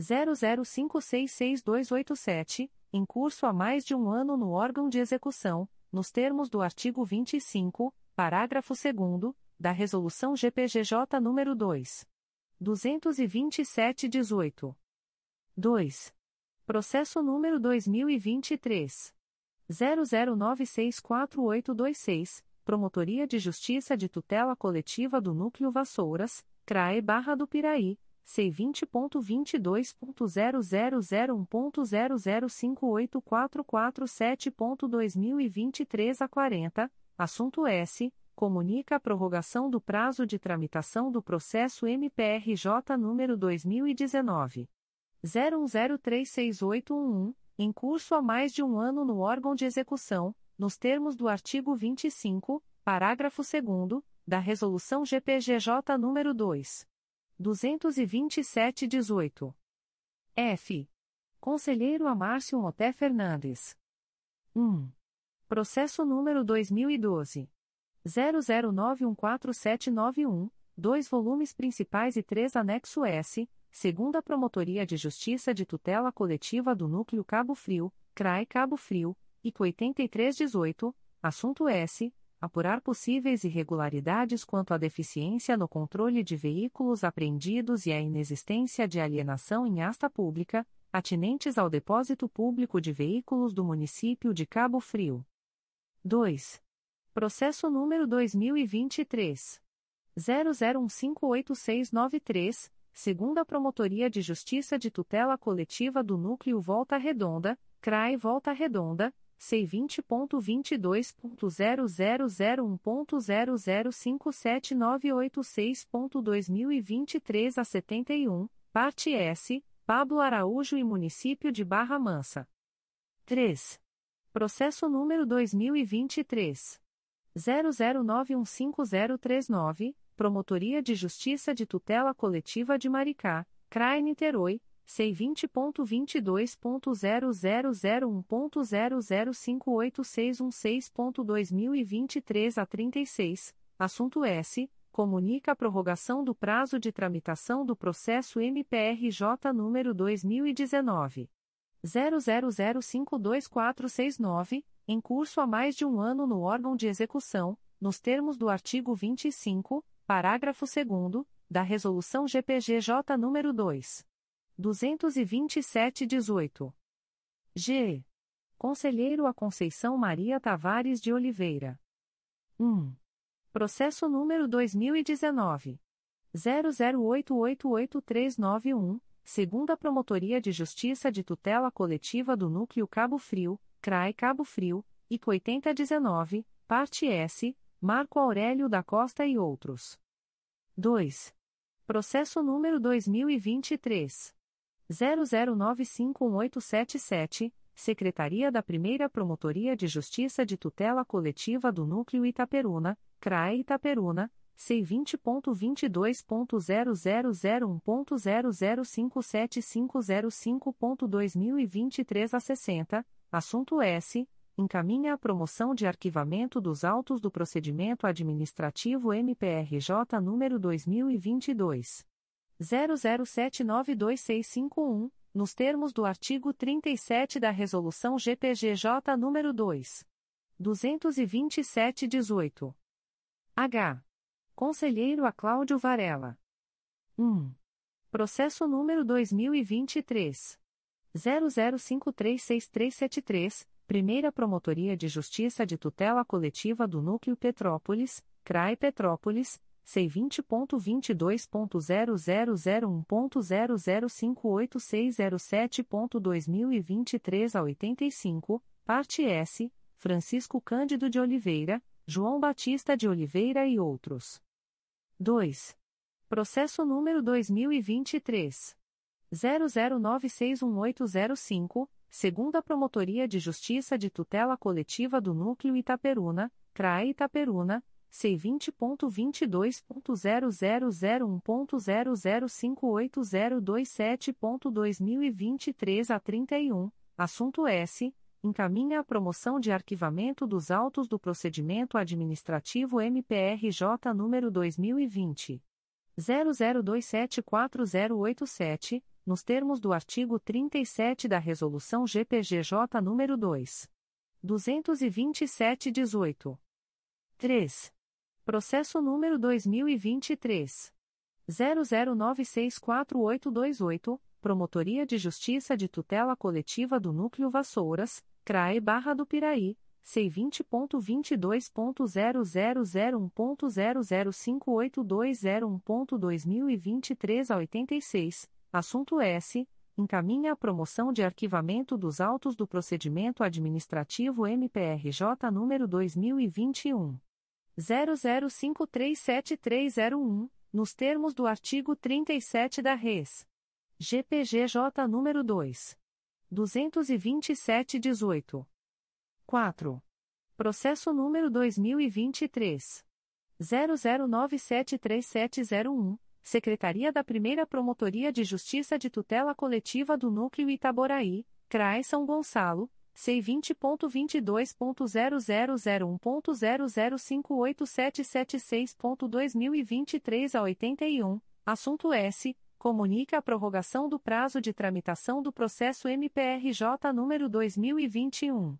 zero zero cinco seis seis dois oito sete, em curso há mais de um ano no órgão de execução, nos termos do artigo vinte e cinco, parágrafo segundo, da Resolução G P G J número dois mil duzentos e vinte e sete traço dezoito. dois. Processo número dois mil e vinte e três. zero zero nove seis quatro oito dois seis, Promotoria de Justiça de Tutela Coletiva do Núcleo Vassouras, C R A E Barra do Piraí, C vinte ponto vinte e dois ponto zero zero zero um ponto zero zero cinco oito quatro quatro sete ponto dois mil e vinte e três a quarenta, assunto S. Comunica a prorrogação do prazo de tramitação do processo M P R J número dois mil e dezenove zero um zero três seis oito um um, em curso há mais de um ano no órgão de execução, nos termos do artigo vinte e cinco, parágrafo segundo, da Resolução G P G J nº dois mil duzentos e vinte e sete traço dezoito. F. Conselheiro Amércio Moté Fernandes. um. Processo número dois mil e doze. zero zero nove um quatro sete nove um, dois volumes principais e três anexo S, segunda Promotoria de Justiça de Tutela Coletiva do Núcleo Cabo Frio, C R A I Cabo Frio, I C oitenta e três dezoito, assunto S. Apurar possíveis irregularidades quanto à deficiência no controle de veículos apreendidos e à inexistência de alienação em asta pública, atinentes ao depósito público de veículos do município de Cabo Frio. dois. Processo número dois mil e vinte e três. zero zero um cinco oito seis nove três, segunda Promotoria de Justiça de Tutela Coletiva do Núcleo Volta Redonda, C R A I Volta Redonda, C vinte ponto vinte e dois ponto zero zero zero um ponto zero zero cinco sete nove oito seis ponto dois mil e vinte e três a setenta e um, parte S, Pablo Araújo e Município de Barra Mansa. três. Processo número dois mil e vinte e três. zero zero nove um cinco zero três nove, Promotoria de Justiça de Tutela Coletiva de Maricá, C R A I Niterói, C vinte ponto vinte e dois ponto zero zero zero um ponto zero zero cinco oito seis um seis ponto dois mil e vinte e três a trinta e seis, assunto S, comunica a prorrogação do prazo de tramitação do processo M P R J número dois mil e dezenove. zero zero zero cinco dois quatro seis nove, em curso há mais de um ano no órgão de execução, nos termos do artigo vinte e cinco, parágrafo segundo, da Resolução G P G J nº dois mil duzentos e vinte e sete traço dezoito. G. Conselheiro a Conceição Maria Tavares de Oliveira. um. Processo número dois mil e dezenove. zero zero oito oito oito três nove um, segunda Promotoria de Justiça de Tutela Coletiva do Núcleo Cabo Frio, C R A I Cabo Frio, I C oitenta e dezenove, parte S, Marco Aurélio da Costa e outros. dois. Processo número dois mil e vinte e três. zero zero nove cinco um oito sete sete, Secretaria da Primeira Promotoria de Justiça de Tutela Coletiva do Núcleo Itaperuna, C R A E Itaperuna, C vinte ponto vinte e dois ponto zero zero zero um ponto zero zero cinco sete cinco zero cinco ponto dois mil e vinte e três a sessenta, assunto S, encaminha a promoção de arquivamento dos autos do procedimento administrativo M P R J número dois mil e vinte e dois. zero zero sete nove dois seis cinco um, nos termos do artigo trinta e sete da Resolução G P G J nº dois mil duzentos e vinte e sete traço dezoito. H. Conselheiro a Cláudio Varela. um. Processo número dois mil e vinte e três. zero zero cinco três seis três sete três, Primeira Promotoria de Justiça de Tutela Coletiva do Núcleo Petrópolis, C R A I Petrópolis, C vinte ponto vinte e dois ponto zero zero zero um ponto zero zero cinco oito seis zero sete ponto dois mil e vinte e três a oitenta e cinco, parte S, Francisco Cândido de Oliveira, João Batista de Oliveira e outros. dois. Processo número dois mil e vinte e três. zero zero nove seis um oito zero cinco, segunda Promotoria de Justiça de Tutela Coletiva do Núcleo Itaperuna, C R A I Itaperuna, C vinte ponto vinte e dois ponto zero zero zero um ponto zero zero cinco oito zero dois sete ponto dois mil e vinte e três a trinta e um, assunto S, encaminha a promoção de arquivamento dos autos do procedimento administrativo M P R J número dois mil e vinte. zero zero dois sete quatro zero oito sete, nos termos do artigo trinta e sete da Resolução G P G J número dois mil duzentos e vinte e sete traço dezoito. três. Processo número dois mil e vinte e três. zero zero nove seis quatro oito dois oito, Promotoria de Justiça de Tutela Coletiva do Núcleo Vassouras, C R A E Barra do Piraí, C vinte ponto vinte e dois ponto zero zero zero um ponto zero zero cinco oito dois zero um ponto dois mil e vinte e três a oitenta e seis, assunto S, encaminha a promoção de arquivamento dos autos do procedimento administrativo M P R J número dois mil e vinte e um. zero zero cinco três sete três zero um, nos termos do artigo trinta e sete da Res. G P G J número dois mil duzentos e vinte e sete traço dezoito. quatro. Processo número dois mil e vinte e três. zero zero nove sete três sete zero um, Secretaria da Primeira Promotoria de Justiça de Tutela Coletiva do Núcleo Itaboraí, C R A I São Gonçalo, C vinte ponto vinte e dois ponto zero zero zero um ponto zero zero cinco oito sete sete seis ponto dois mil e vinte e três a oitenta e um, assunto S, comunica a prorrogação do prazo de tramitação do processo M P R J número dois mil e vinte e um.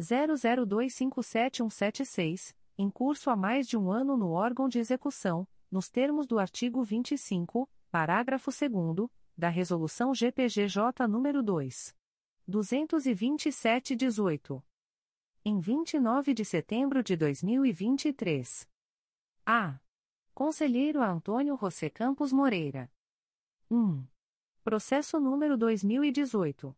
zero zero dois cinco sete um sete seis, em curso há mais de um ano no órgão de execução, nos termos do artigo vinte e cinco, parágrafo segundo, da Resolução G P G J nº dois mil duzentos e vinte e sete traço dezoito. Em vinte e nove de setembro de dois mil e vinte e três. A. Conselheiro Antônio José Campos Moreira. um. Processo número dois mil e dezoito.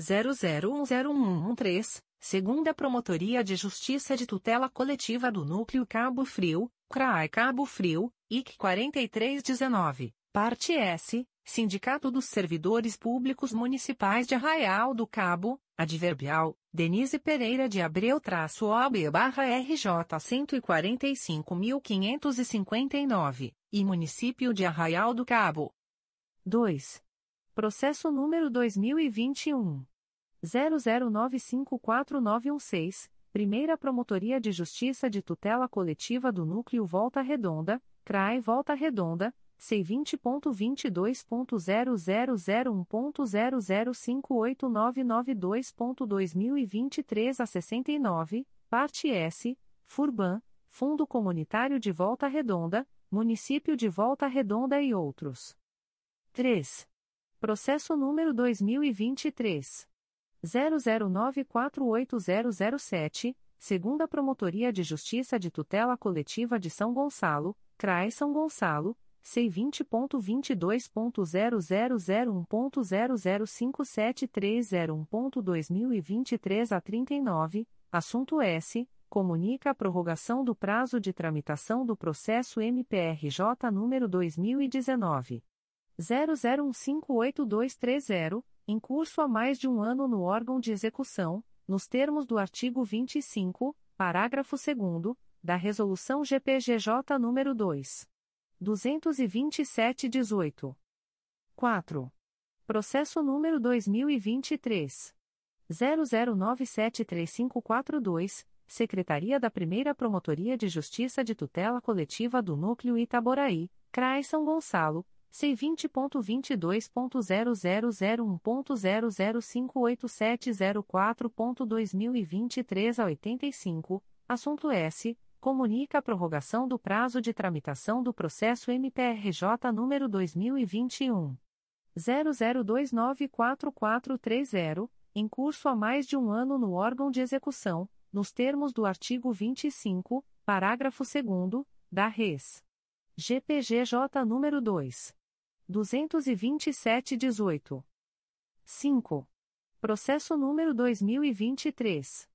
zero zero um zero um um três, Segunda Promotoria de Justiça de Tutela Coletiva do Núcleo Cabo Frio, C R A I Cabo Frio, I C quarenta e três dezenove, Parte S, Sindicato dos Servidores Públicos Municipais de Arraial do Cabo, Adverbial, Denise Pereira de Abreu-O A B-R J cento e quarenta e cinco mil quinhentos e cinquenta e nove, e Município de Arraial do Cabo. dois. Processo número dois mil e vinte e um. zero zero nove cinco quatro nove um seis, Primeira Promotoria de Justiça de Tutela Coletiva do Núcleo Volta Redonda, C R A I Volta Redonda, C vinte ponto vinte e dois ponto zero zero zero um ponto zero zero cinco oito nove nove dois ponto dois mil e vinte e três a sessenta e nove, parte S, Furban, Fundo Comunitário de Volta Redonda, Município de Volta Redonda e outros. três. Processo número dois mil e vinte e três. zero zero nove quatro oito zero zero sete, Segunda Promotoria de Justiça de Tutela Coletiva de São Gonçalo, C R A I São Gonçalo, C vinte ponto vinte e dois ponto zero zero zero um ponto zero zero cinco sete três zero um ponto dois mil e vinte e três a trinta e nove, assunto S, comunica a prorrogação do prazo de tramitação do processo M P R J número dois mil e dezenove. zero zero um cinco oito dois três zero, em curso há mais de um ano no órgão de execução, nos termos do artigo vinte e cinco, parágrafo segundo, da Resolução G P G J nº dois mil duzentos e vinte e sete traço dezoito. quatro. Processo número dois mil e vinte e três. zero zero nove sete três cinco quatro dois, Secretaria da Primeira Promotoria de Justiça de Tutela Coletiva do Núcleo Itaboraí, C R A I São Gonçalo, C vinte ponto vinte e dois ponto zero zero zero um ponto zero zero cinco oito sete zero quatro ponto dois mil e vinte e três a oitenta e cinco, assunto S, comunica a prorrogação do prazo de tramitação do processo M P R J número dois mil e vinte e um. zero zero dois nove quatro quatro três zero, em curso há mais de um ano no órgão de execução, nos termos do artigo vinte e cinco, parágrafo segundo, da Res. G P G J número dois mil duzentos e vinte e sete traço dezoito. cinco. Processo número dois mil e vinte e três.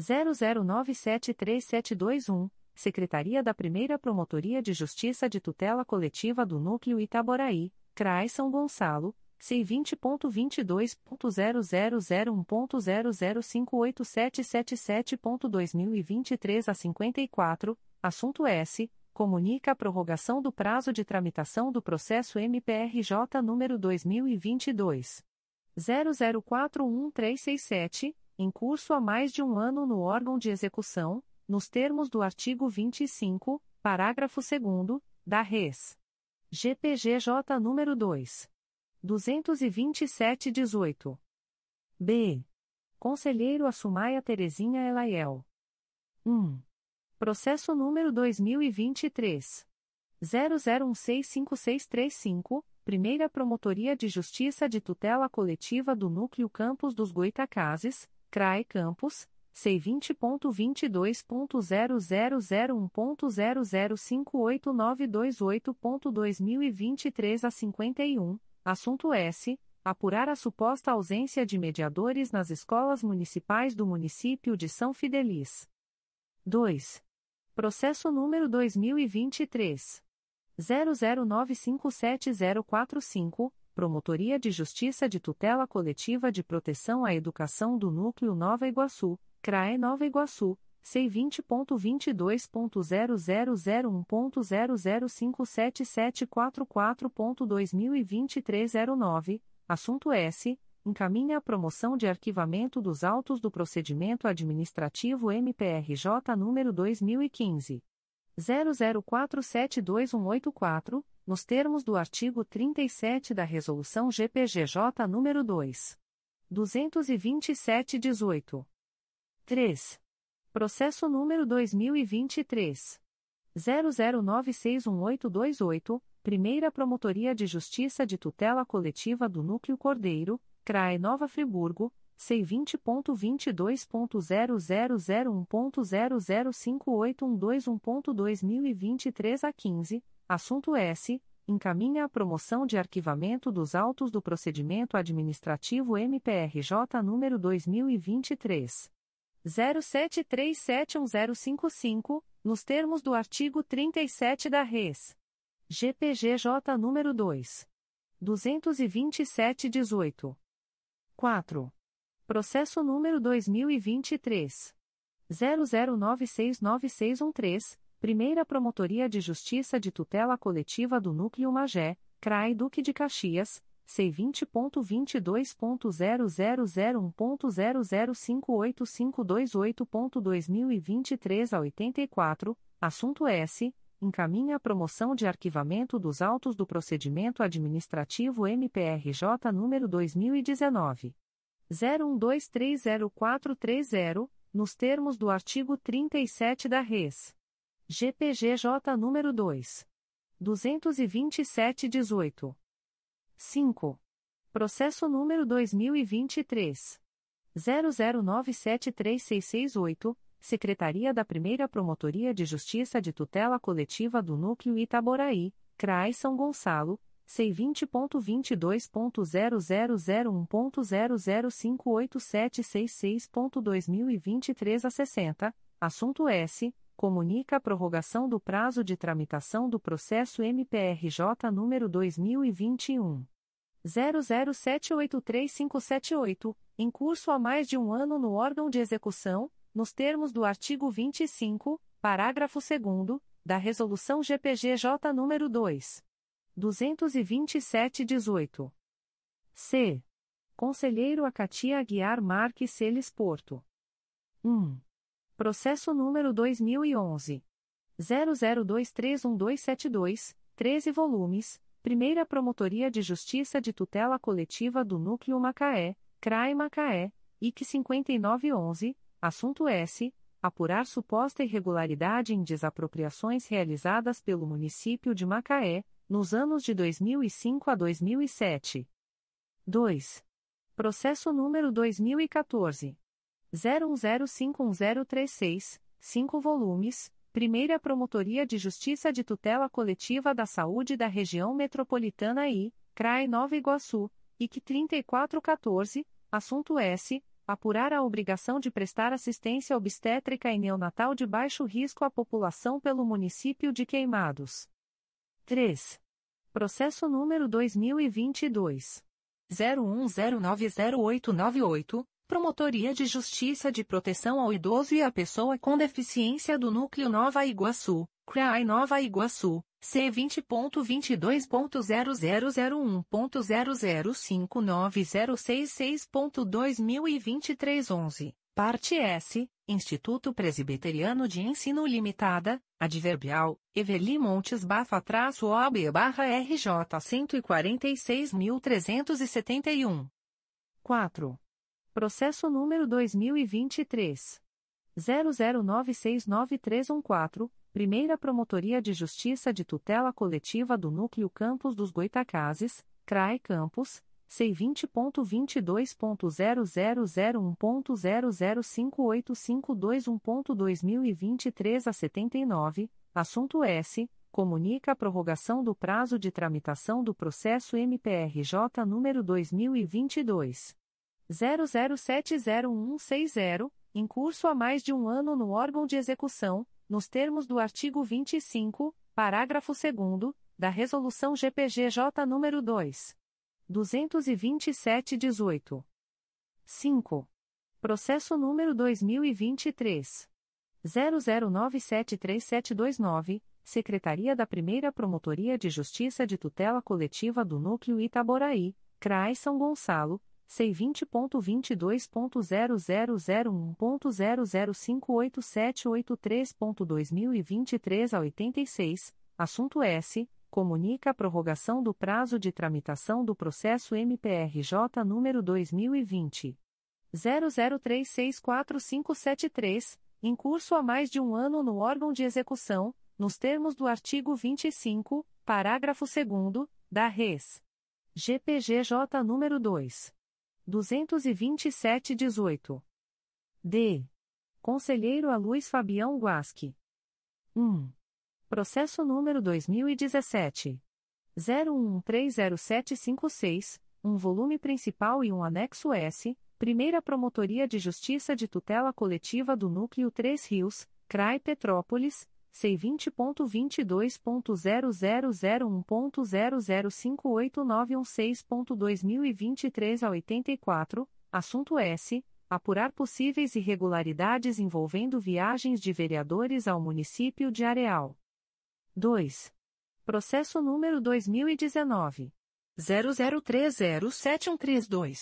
zero zero nove sete três sete dois um, Secretaria da Primeira Promotoria de Justiça de Tutela Coletiva do Núcleo Itaboraí, C R A I São Gonçalo, C vinte ponto vinte e dois ponto zero zero zero um ponto zero zero cinco oito sete sete sete ponto dois mil e vinte e três a cinquenta e quatro, assunto S, comunica a prorrogação do prazo de tramitação do processo M P R J número dois mil e vinte e dois. zero zero quatro um três seis sete, em curso há mais de um ano no órgão de execução, nos termos do artigo vinte e cinco, parágrafo segundo, da Res. G P G J número dois mil duzentos e vinte e sete traço dezoito. B. Conselheiro Assumaia Terezinha Elaiel. um. Processo número dois mil e vinte e três. zero zero um seis cinco seis três cinco, Primeira Promotoria de Justiça de Tutela Coletiva do Núcleo Campos dos Goitacazes, C R A I Campos, C vinte ponto vinte e dois ponto zero zero zero um ponto zero zero cinco oito nove dois oito ponto dois mil e vinte e três a cinquenta e um, assunto S. Apurar a suposta ausência de mediadores nas escolas municipais do município de São Fideliz. dois. Processo número dois mil e vinte e três. zero zero nove cinco sete zero quatro cinco, Promotoria de Justiça de Tutela Coletiva de Proteção à Educação do Núcleo Nova Iguaçu, C R A E Nova Iguaçu, C vinte ponto vinte e dois ponto zero zero zero um ponto zero zero cinco sete sete quatro quatro ponto dois mil e vinte e três a zero nove, assunto S. Encaminha a promoção de arquivamento dos autos do procedimento administrativo M P R J número dois mil e quinze. zero zero quatro sete dois um oito quatro, nos termos do artigo trinta e sete da Resolução G P G J número dois mil duzentos e vinte e sete traço dezoito. três. Processo número dois mil e vinte e três. zero zero nove seis um oito dois oito, Primeira Promotoria de Justiça de Tutela Coletiva do Núcleo Cordeiro, C R A E Nova Friburgo, C vinte ponto vinte e dois ponto zero zero zero um ponto zero zero cinco oito um dois um ponto dois mil e vinte e três a quinze, assunto S. Encaminha a promoção de arquivamento dos autos do procedimento administrativo M P R J número dois mil e vinte e três. zero sete três sete um zero cinco cinco, nos termos do artigo trinta e sete da Res. G P G J número dois mil duzentos e vinte e sete traço dezoito. quatro. Processo número dois mil e vinte e três. zero zero nove seis nove seis um três, Primeira Promotoria de Justiça de Tutela Coletiva do Núcleo Magé, C R A E Duque de Caxias, C vinte ponto vinte e dois ponto zero zero zero um ponto zero zero cinco oito cinco dois oito ponto dois mil e vinte e três a oitenta e quatro, assunto S. Encaminha a promoção de arquivamento dos autos do procedimento administrativo M P R J número dois mil e dezenove. zero um dois três zero quatro três zero, nos termos do artigo trinta e sete da Res. G P G J número dois mil duzentos e vinte e sete traço dezoito. cinco. Processo número dois mil e vinte e três. zero zero nove sete três seis seis oito, Secretaria da Primeira Promotoria de Justiça de Tutela Coletiva do Núcleo Itaboraí, C R A I São Gonçalo, C vinte ponto vinte e dois ponto zero zero zero um ponto zero zero cinco oito sete seis seis ponto dois mil e vinte e três a sessenta, assunto S. Comunica a prorrogação do prazo de tramitação do processo M P R J número dois mil e vinte e um. zero zero sete oito três cinco sete oito, em curso há mais de um ano no órgão de execução, nos termos do artigo vinte e cinco, parágrafo segundo, da Resolução G P G J nº dois mil duzentos e vinte e sete traço dezoito. C. Conselheiro a Kátia Aguiar Marques Celis Porto. um. Processo número dois mil e onze. zero zero dois três um dois sete dois, treze volumes, Primeira Promotoria de Justiça de Tutela Coletiva do Núcleo Macaé, C R A E Macaé, I C cinquenta e nove onze, assunto S. Apurar suposta irregularidade em desapropriações realizadas pelo município de Macaé, nos anos de dois mil e cinco a dois mil e sete. dois. Processo número dois mil e quatorze. zero um zero cinco um zero três seis, cinco volumes, Primeira Promotoria de Justiça de Tutela Coletiva da Saúde da Região Metropolitana I, C R A E Nova Iguaçu, I C trinta e quatro catorze, assunto S. Apurar a obrigação de prestar assistência obstétrica e neonatal de baixo risco à população pelo município de Queimados. três. Processo número dois mil e vinte e dois. zero um zero nove zero oito nove oito, Promotoria de Justiça de Proteção ao Idoso e à Pessoa com Deficiência do Núcleo Nova Iguaçu, C R A I Nova Iguaçu, C vinte ponto vinte e dois ponto zero zero zero um ponto zero zero cinco nove zero seis seis ponto dois mil e vinte e três a onze, parte S, Instituto Presbiteriano de Ensino Limitada, adverbial, Eveli Montes Bafa traço O A B barra R J cento e quarenta e seis mil trezentos e setenta e um. quatro. Processo número dois mil e vinte e três. zero zero nove seis nove três um quatro, Primeira Promotoria de Justiça de Tutela Coletiva do Núcleo Campos dos Goitacazes, C R A E Campos, C vinte ponto vinte e dois ponto zero zero zero um ponto zero zero cinco oito cinco dois um ponto dois mil e vinte e três a setenta e nove, assunto S. Comunica a prorrogação do prazo de tramitação do processo M P R J número dois mil e vinte e dois. zero zero sete zero um seis zero, em curso há mais de um ano no órgão de execução, nos termos do artigo vinte e cinco, parágrafo segundo, da Resolução G P G J nº duzentos e vinte e sete traço dezoito. cinco. Processo número dois mil e vinte e três. zero zero nove sete três sete dois nove, Secretaria da Primeira Promotoria de Justiça de Tutela Coletiva do Núcleo Itaboraí, C R A I São Gonçalo, C vinte ponto vinte e dois ponto zero zero zero um ponto zero zero cinco oito sete oito três ponto dois mil e vinte e três a oitenta e seis, assunto S, comunica a prorrogação do prazo de tramitação do processo M P R J número dois mil e vinte. zero zero três seis quatro cinco sete três, em curso há mais de um ano no órgão de execução, nos termos do artigo vinte e cinco, parágrafo segundo, da Res. G P G J número dois mil duzentos e vinte e sete traço dezoito. D. Conselheiro a Luiz Fabião Guasque. um. Processo número dois mil e dezessete. zero um três zero sete cinco seis, um volume principal e um anexo S, Primeira Promotoria de Justiça de Tutela Coletiva do Núcleo Três Rios, C R A I Petrópolis, C vinte ponto vinte e dois ponto zero zero zero um ponto zero zero cinco oito nove um seis ponto dois mil e vinte e três a oitenta e quatro, assunto S. Apurar possíveis irregularidades envolvendo viagens de vereadores ao município de Areal. dois. Processo número dois mil e dezenove. zero zero três zero sete um três dois,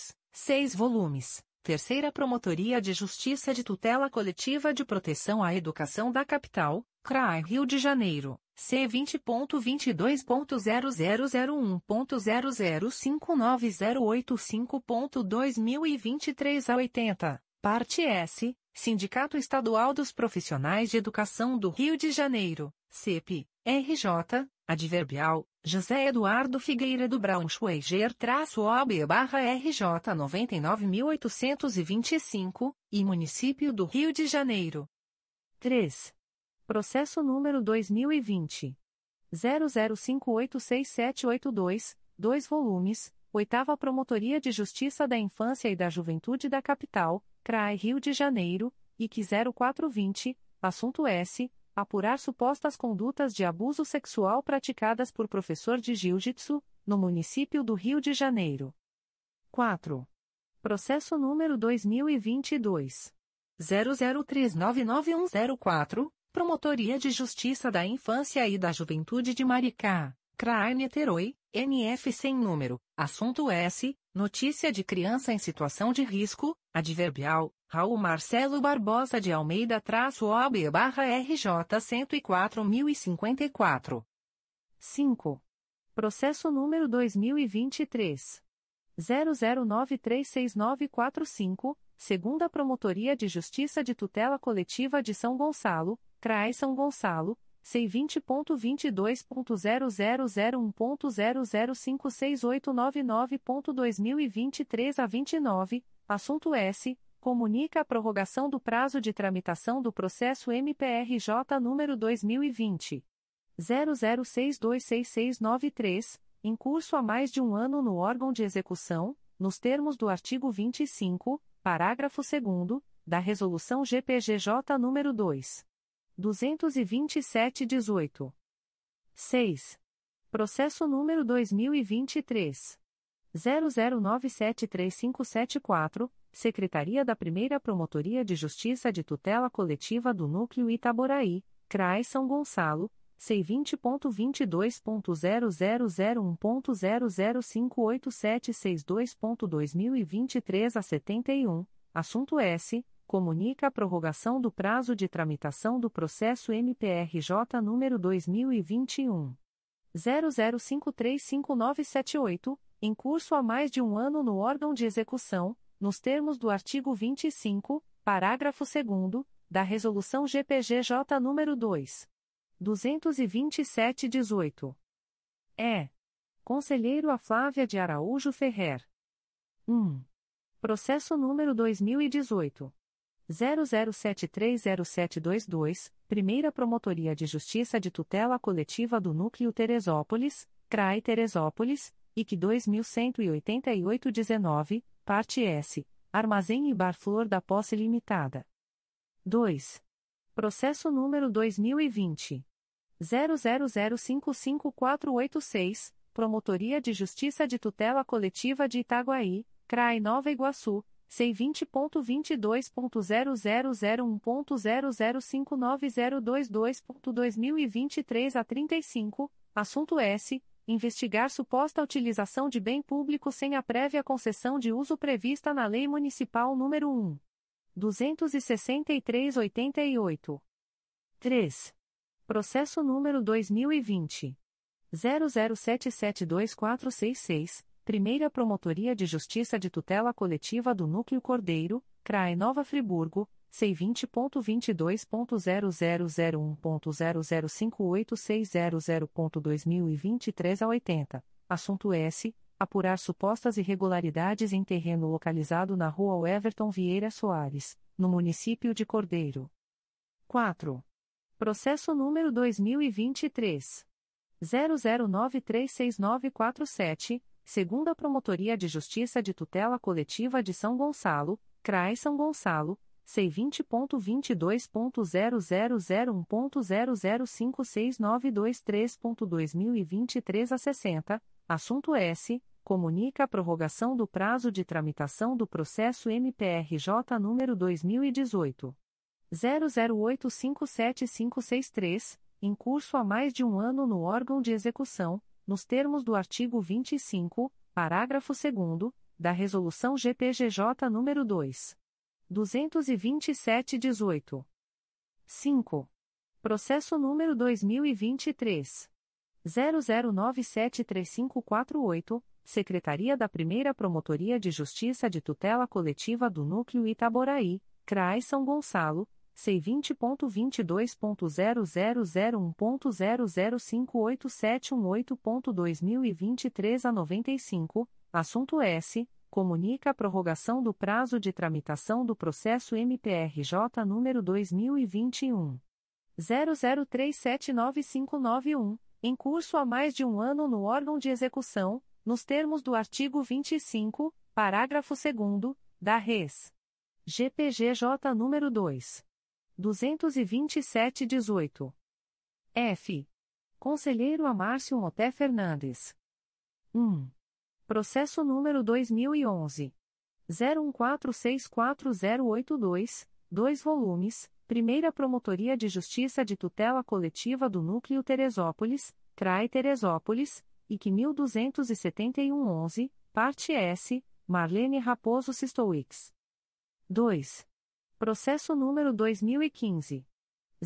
seis volumes. Terceira Promotoria de Justiça de Tutela Coletiva de Proteção à Educação da Capital, C R A I Rio de Janeiro, C vinte ponto vinte e dois ponto zero zero zero um ponto zero zero cinco nove zero oito cinco ponto dois mil e vinte e três a oitenta, parte S, Sindicato Estadual dos Profissionais de Educação do Rio de Janeiro, C E P, R J, adverbial, José Eduardo Figueiredo Braunschweiger-O B-R J noventa e nove mil oitocentos e vinte e cinco, e Município do Rio de Janeiro. três. Processo número dois mil e vinte. zero zero cinco oito seis sete oito dois, dois volumes, oitava Promotoria de Justiça da Infância e da Juventude da Capital, C R A I Rio de Janeiro, I C zero quatro dois zero, assunto S. Apurar supostas condutas de abuso sexual praticadas por professor de jiu-jitsu, no município do Rio de Janeiro. quatro. Processo número dois mil e vinte e dois. zero zero três nove nove um zero quatro, Promotoria de Justiça da Infância e da Juventude de Maricá, C R A I Niterói, N F sem número, assunto S. Notícia de criança em situação de risco, adverbial, Raul Marcelo Barbosa de Almeida-O B-R J cento e quatro mil e cinquenta e quatro. cinco. Processo número dois mil e vinte e três. zero zero nove três seis nove quatro cinco, Segunda Promotoria de Justiça de Tutela Coletiva de São Gonçalo, C R A I São Gonçalo, C vinte ponto vinte e dois ponto zero zero zero um ponto zero zero cinco seis oito nove nove ponto dois mil e vinte e três a vinte e nove, assunto S. Comunica a prorrogação do prazo de tramitação do processo M P R J número dois mil e vinte. zero zero seis dois seis seis nove três, em curso há mais de um ano no órgão de execução, nos termos do artigo vinte e cinco, parágrafo segundo, da Resolução G P G J número dois mil duzentos e vinte e sete traço dezoito. seis. Processo número dois mil e vinte e três. zero zero nove sete três cinco sete quatro, Secretaria da Primeira Promotoria de Justiça de Tutela Coletiva do Núcleo Itaboraí, C R A I São Gonçalo, C vinte ponto vinte e dois ponto zero zero zero um ponto zero zero cinco oito sete seis dois ponto dois mil e vinte e três a setenta e um, assunto S. Comunica a prorrogação do prazo de tramitação do processo M P R J número dois mil e vinte e um. zero zero cinco três cinco nove sete oito, em curso há mais de um ano no órgão de execução, nos termos do artigo vinte e cinco, parágrafo segundo, da Resolução G P G J número dois mil duzentos e vinte e sete traço dezoito. É. Conselheiro a Flávia de Araújo Ferreira. um. Processo número dois mil e dezoito. zero zero sete três zero sete dois dois, Primeira Promotoria de Justiça de Tutela Coletiva do Núcleo Teresópolis, C R A I Teresópolis, I C dois mil cento e oitenta e oito traço dezenove, parte S, Armazém e Bar Flor da Posse Limitada. dois. Processo número dois mil e vinte. zero zero zero cinco cinco quatro oito seis, Promotoria de Justiça de Tutela Coletiva de Itaguaí, C R A I Nova Iguaçu, C vinte ponto vinte e dois ponto zero zero zero um ponto zero zero cinco nove zero dois dois ponto dois mil e vinte e três a trinta e cinco, assunto S. Investigar suposta utilização de bem público sem a prévia concessão de uso prevista na Lei Municipal número um mil duzentos e sessenta e três barra oitenta e oito. três. Processo número dois mil e vinte. zero zero sete sete dois quatro seis seis, Primeira Promotoria de Justiça de Tutela Coletiva do Núcleo Cordeiro, C R A E Nova Friburgo, C vinte ponto vinte e dois ponto zero zero zero um ponto zero zero cinco oito seis zero zero ponto dois mil e vinte e três a oitenta, assunto S. Apurar supostas irregularidades em terreno localizado na Rua Everton Vieira Soares, no município de Cordeiro. quatro. Processo número dois mil e vinte e três. zero zero nove três seis nove quatro sete, Segunda Promotoria de Justiça de Tutela Coletiva de São Gonçalo, C R A I São Gonçalo, C vinte ponto vinte e dois ponto zero zero zero um ponto zero zero cinco seis nove dois três ponto dois mil e vinte e três a sessenta, assunto S. Comunica a prorrogação do prazo de tramitação do processo M P R J número dois mil e dezoito. zero zero oito cinco sete cinco seis três, em curso há mais de um ano no órgão de execução, nos termos do artigo vinte e cinco, parágrafo segundo, da Resolução G P G J número dois mil duzentos e vinte e sete barra dezoito. cinco. Processo número dois mil e vinte e três. zero zero nove sete três cinco quatro oito, Secretaria da Primeira Promotoria de Justiça de Tutela Coletiva do Núcleo Itaboraí, C R A I São Gonçalo, C vinte ponto vinte e dois ponto zero zero zero um ponto zero zero cinco oito sete um oito ponto dois mil e vinte e três a noventa e cinco, assunto S. Comunica a prorrogação do prazo de tramitação do processo M P R J número dois mil e vinte e um. zero zero três sete nove cinco nove um, em curso há mais de um ano no órgão de execução, nos termos do artigo vinte e cinco, parágrafo segundo, da Res. G P G J número dois mil duzentos e vinte e sete barra dezoito. F. Conselheiro Amércio Moté Fernandes. um. Processo número dois mil e onze. zero um quatro seis quatro zero oito dois, dois volumes, Primeira Promotoria de Justiça de Tutela Coletiva do Núcleo Teresópolis, C R A I Teresópolis, I C mil duzentos e setenta e um barra onze, parte S, Marlene Raposo Sistoix. dois. Processo número dois mil e quinze.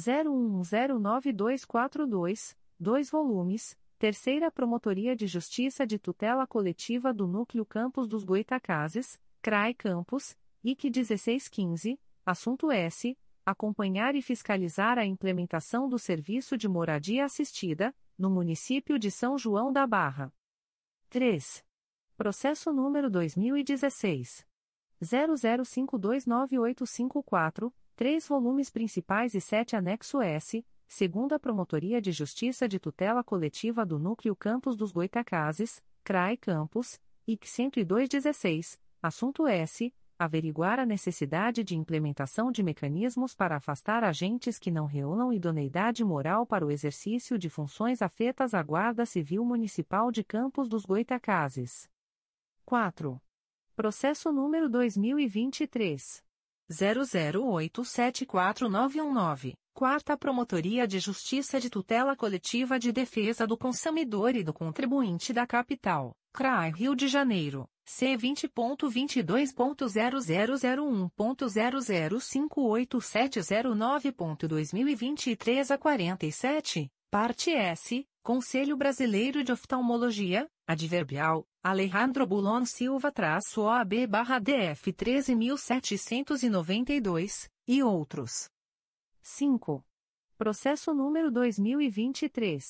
zero um zero nove dois quatro dois, dois volumes, Terceira Promotoria de Justiça de Tutela Coletiva do Núcleo Campos dos Goitacazes, C R A I Campos, I C dezesseis quinze, assunto S. Acompanhar e fiscalizar a implementação do Serviço de Moradia Assistida, no município de São João da Barra. três. Processo número dois mil e dezesseis. zero zero cinco dois nove oito cinco quatro, três volumes principais e sete anexo S. Segunda Promotoria de Justiça de Tutela Coletiva do Núcleo Campos dos Goitacazes, C R A I Campos, I C cento e dois ponto dezesseis, assunto S. Averiguar a necessidade de implementação de mecanismos para afastar agentes que não reúnam idoneidade moral para o exercício de funções afetas à Guarda Civil Municipal de Campos dos Goitacazes. quatro. Processo número dois mil e vinte e três. zero zero oito sete quatro nove um nove, Quarta Promotoria de Justiça de Tutela Coletiva de Defesa do Consumidor e do Contribuinte da Capital, C R A I Rio de Janeiro, C vinte ponto vinte e dois ponto zero zero zero um ponto zero zero cinco oito sete zero nove ponto dois mil e vinte e três a quarenta e sete, parte S, Conselho Brasileiro de Oftalmologia, adverbial, Alejandro Bulon Silva traço O A B barra D F treze mil setecentos e noventa e dois, e outros. cinco. Processo número dois mil e vinte e três.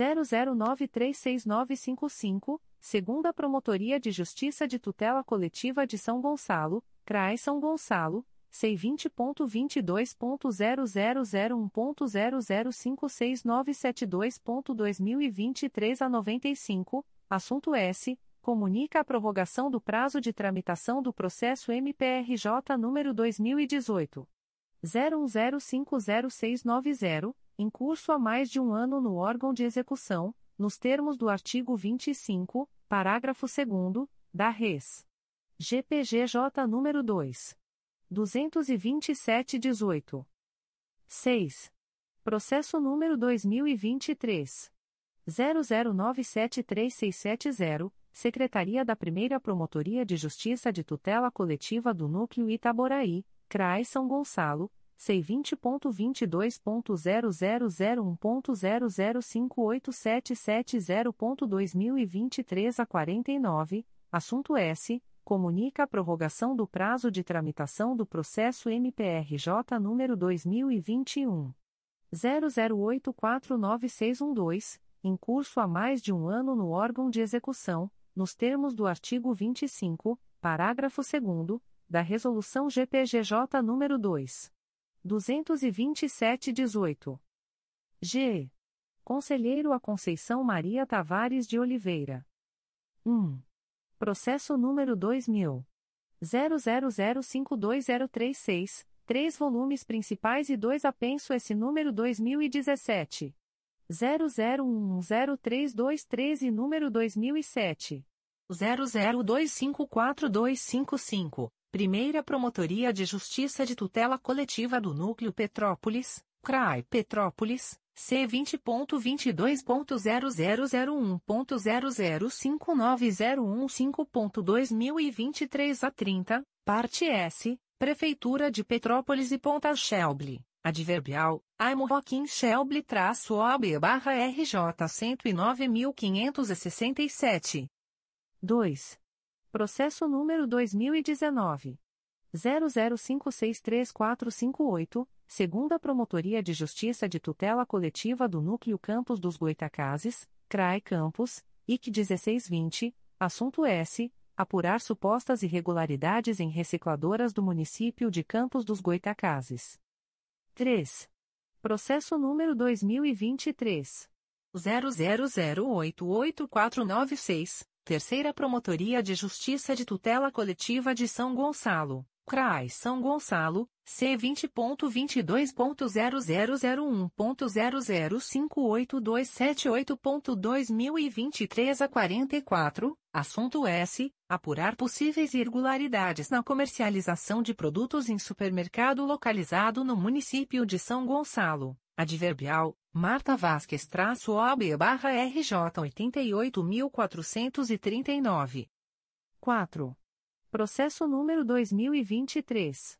zero zero nove três seis nove cinco cinco, Segunda Promotoria de Justiça de Tutela Coletiva de São Gonçalo, C R A I São Gonçalo, C vinte ponto vinte e dois ponto zero zero zero um ponto zero zero cinco seis nove sete dois ponto dois mil e vinte e três a noventa e cinco, assunto S. Comunica a prorrogação do prazo de tramitação do processo M P R J número dois mil e dezoito. zero um zero cinco zero seis nove zero, em curso há mais de um ano no órgão de execução, nos termos do artigo vinte e cinco, parágrafo segundo, da Res. G P G J nº dois mil duzentos e vinte e sete traço dezoito. seis. Processo número dois mil e vinte e três. zero zero nove sete três seis sete zero, Secretaria da Primeira Promotoria de Justiça de Tutela Coletiva do Núcleo Itaboraí, C R A I São Gonçalo, C vinte ponto vinte e dois ponto zero zero zero um ponto zero zero cinco oito sete sete zero ponto dois mil e vinte e três a quarenta e nove, assunto S. Comunica a prorrogação do prazo de tramitação do processo M P R J número dois mil e vinte e um. zero zero oito quatro nove seis um dois, em curso há mais de um ano no órgão de execução, nos termos do artigo vinte e cinco, parágrafo segundo, da Resolução G P G J nº dois mil duzentos e vinte e sete traço dezoito. G. Conselheiro a Conceição Maria Tavares de Oliveira. um. Processo número dois mil ponto zero zero zero cinco dois zero três seis, três volumes principais e dois apenso S. número dois mil e dezessete. zero zero um um zero três dois três e número dois mil e sete. zero zero dois cinco quatro dois cinco cinco, Primeira Promotoria de Justiça de Tutela Coletiva do Núcleo Petrópolis, C R A I Petrópolis, C vinte ponto vinte e dois ponto zero zero zero um ponto zero zero cinco nove zero um cinco ponto dois mil e vinte e três a trinta, parte S, Prefeitura de Petrópolis e Ponta Xelble, adverbial, Aimorroquim Xelble-O B-R J cento e nove mil quinhentos e sessenta e sete. dois. Processo número dois mil e dezenove. zero zero cinco seis três quatro cinco oito, Segunda Promotoria de Justiça de Tutela Coletiva do Núcleo Campos dos Goitacazes, C R A I Campos, I C dezesseis vinte, assunto S. Apurar supostas irregularidades em recicladoras do município de Campos dos Goitacazes. três. Processo número dois mil e vinte e três. zero zero zero oito oito quatro nove seis, Terceira Promotoria de Justiça de Tutela Coletiva de São Gonçalo, C R A I São Gonçalo, C vinte ponto vinte e dois ponto zero zero zero um ponto zero zero cinco oito dois sete oito ponto dois mil e vinte e três a quarenta e quatro, assunto S. Apurar possíveis irregularidades na comercialização de produtos em supermercado localizado no município de São Gonçalo, adverbial, Marta Vasquez-O B-R J oitenta e oito mil quatrocentos e trinta e nove. quatro. Processo número dois mil e vinte e três.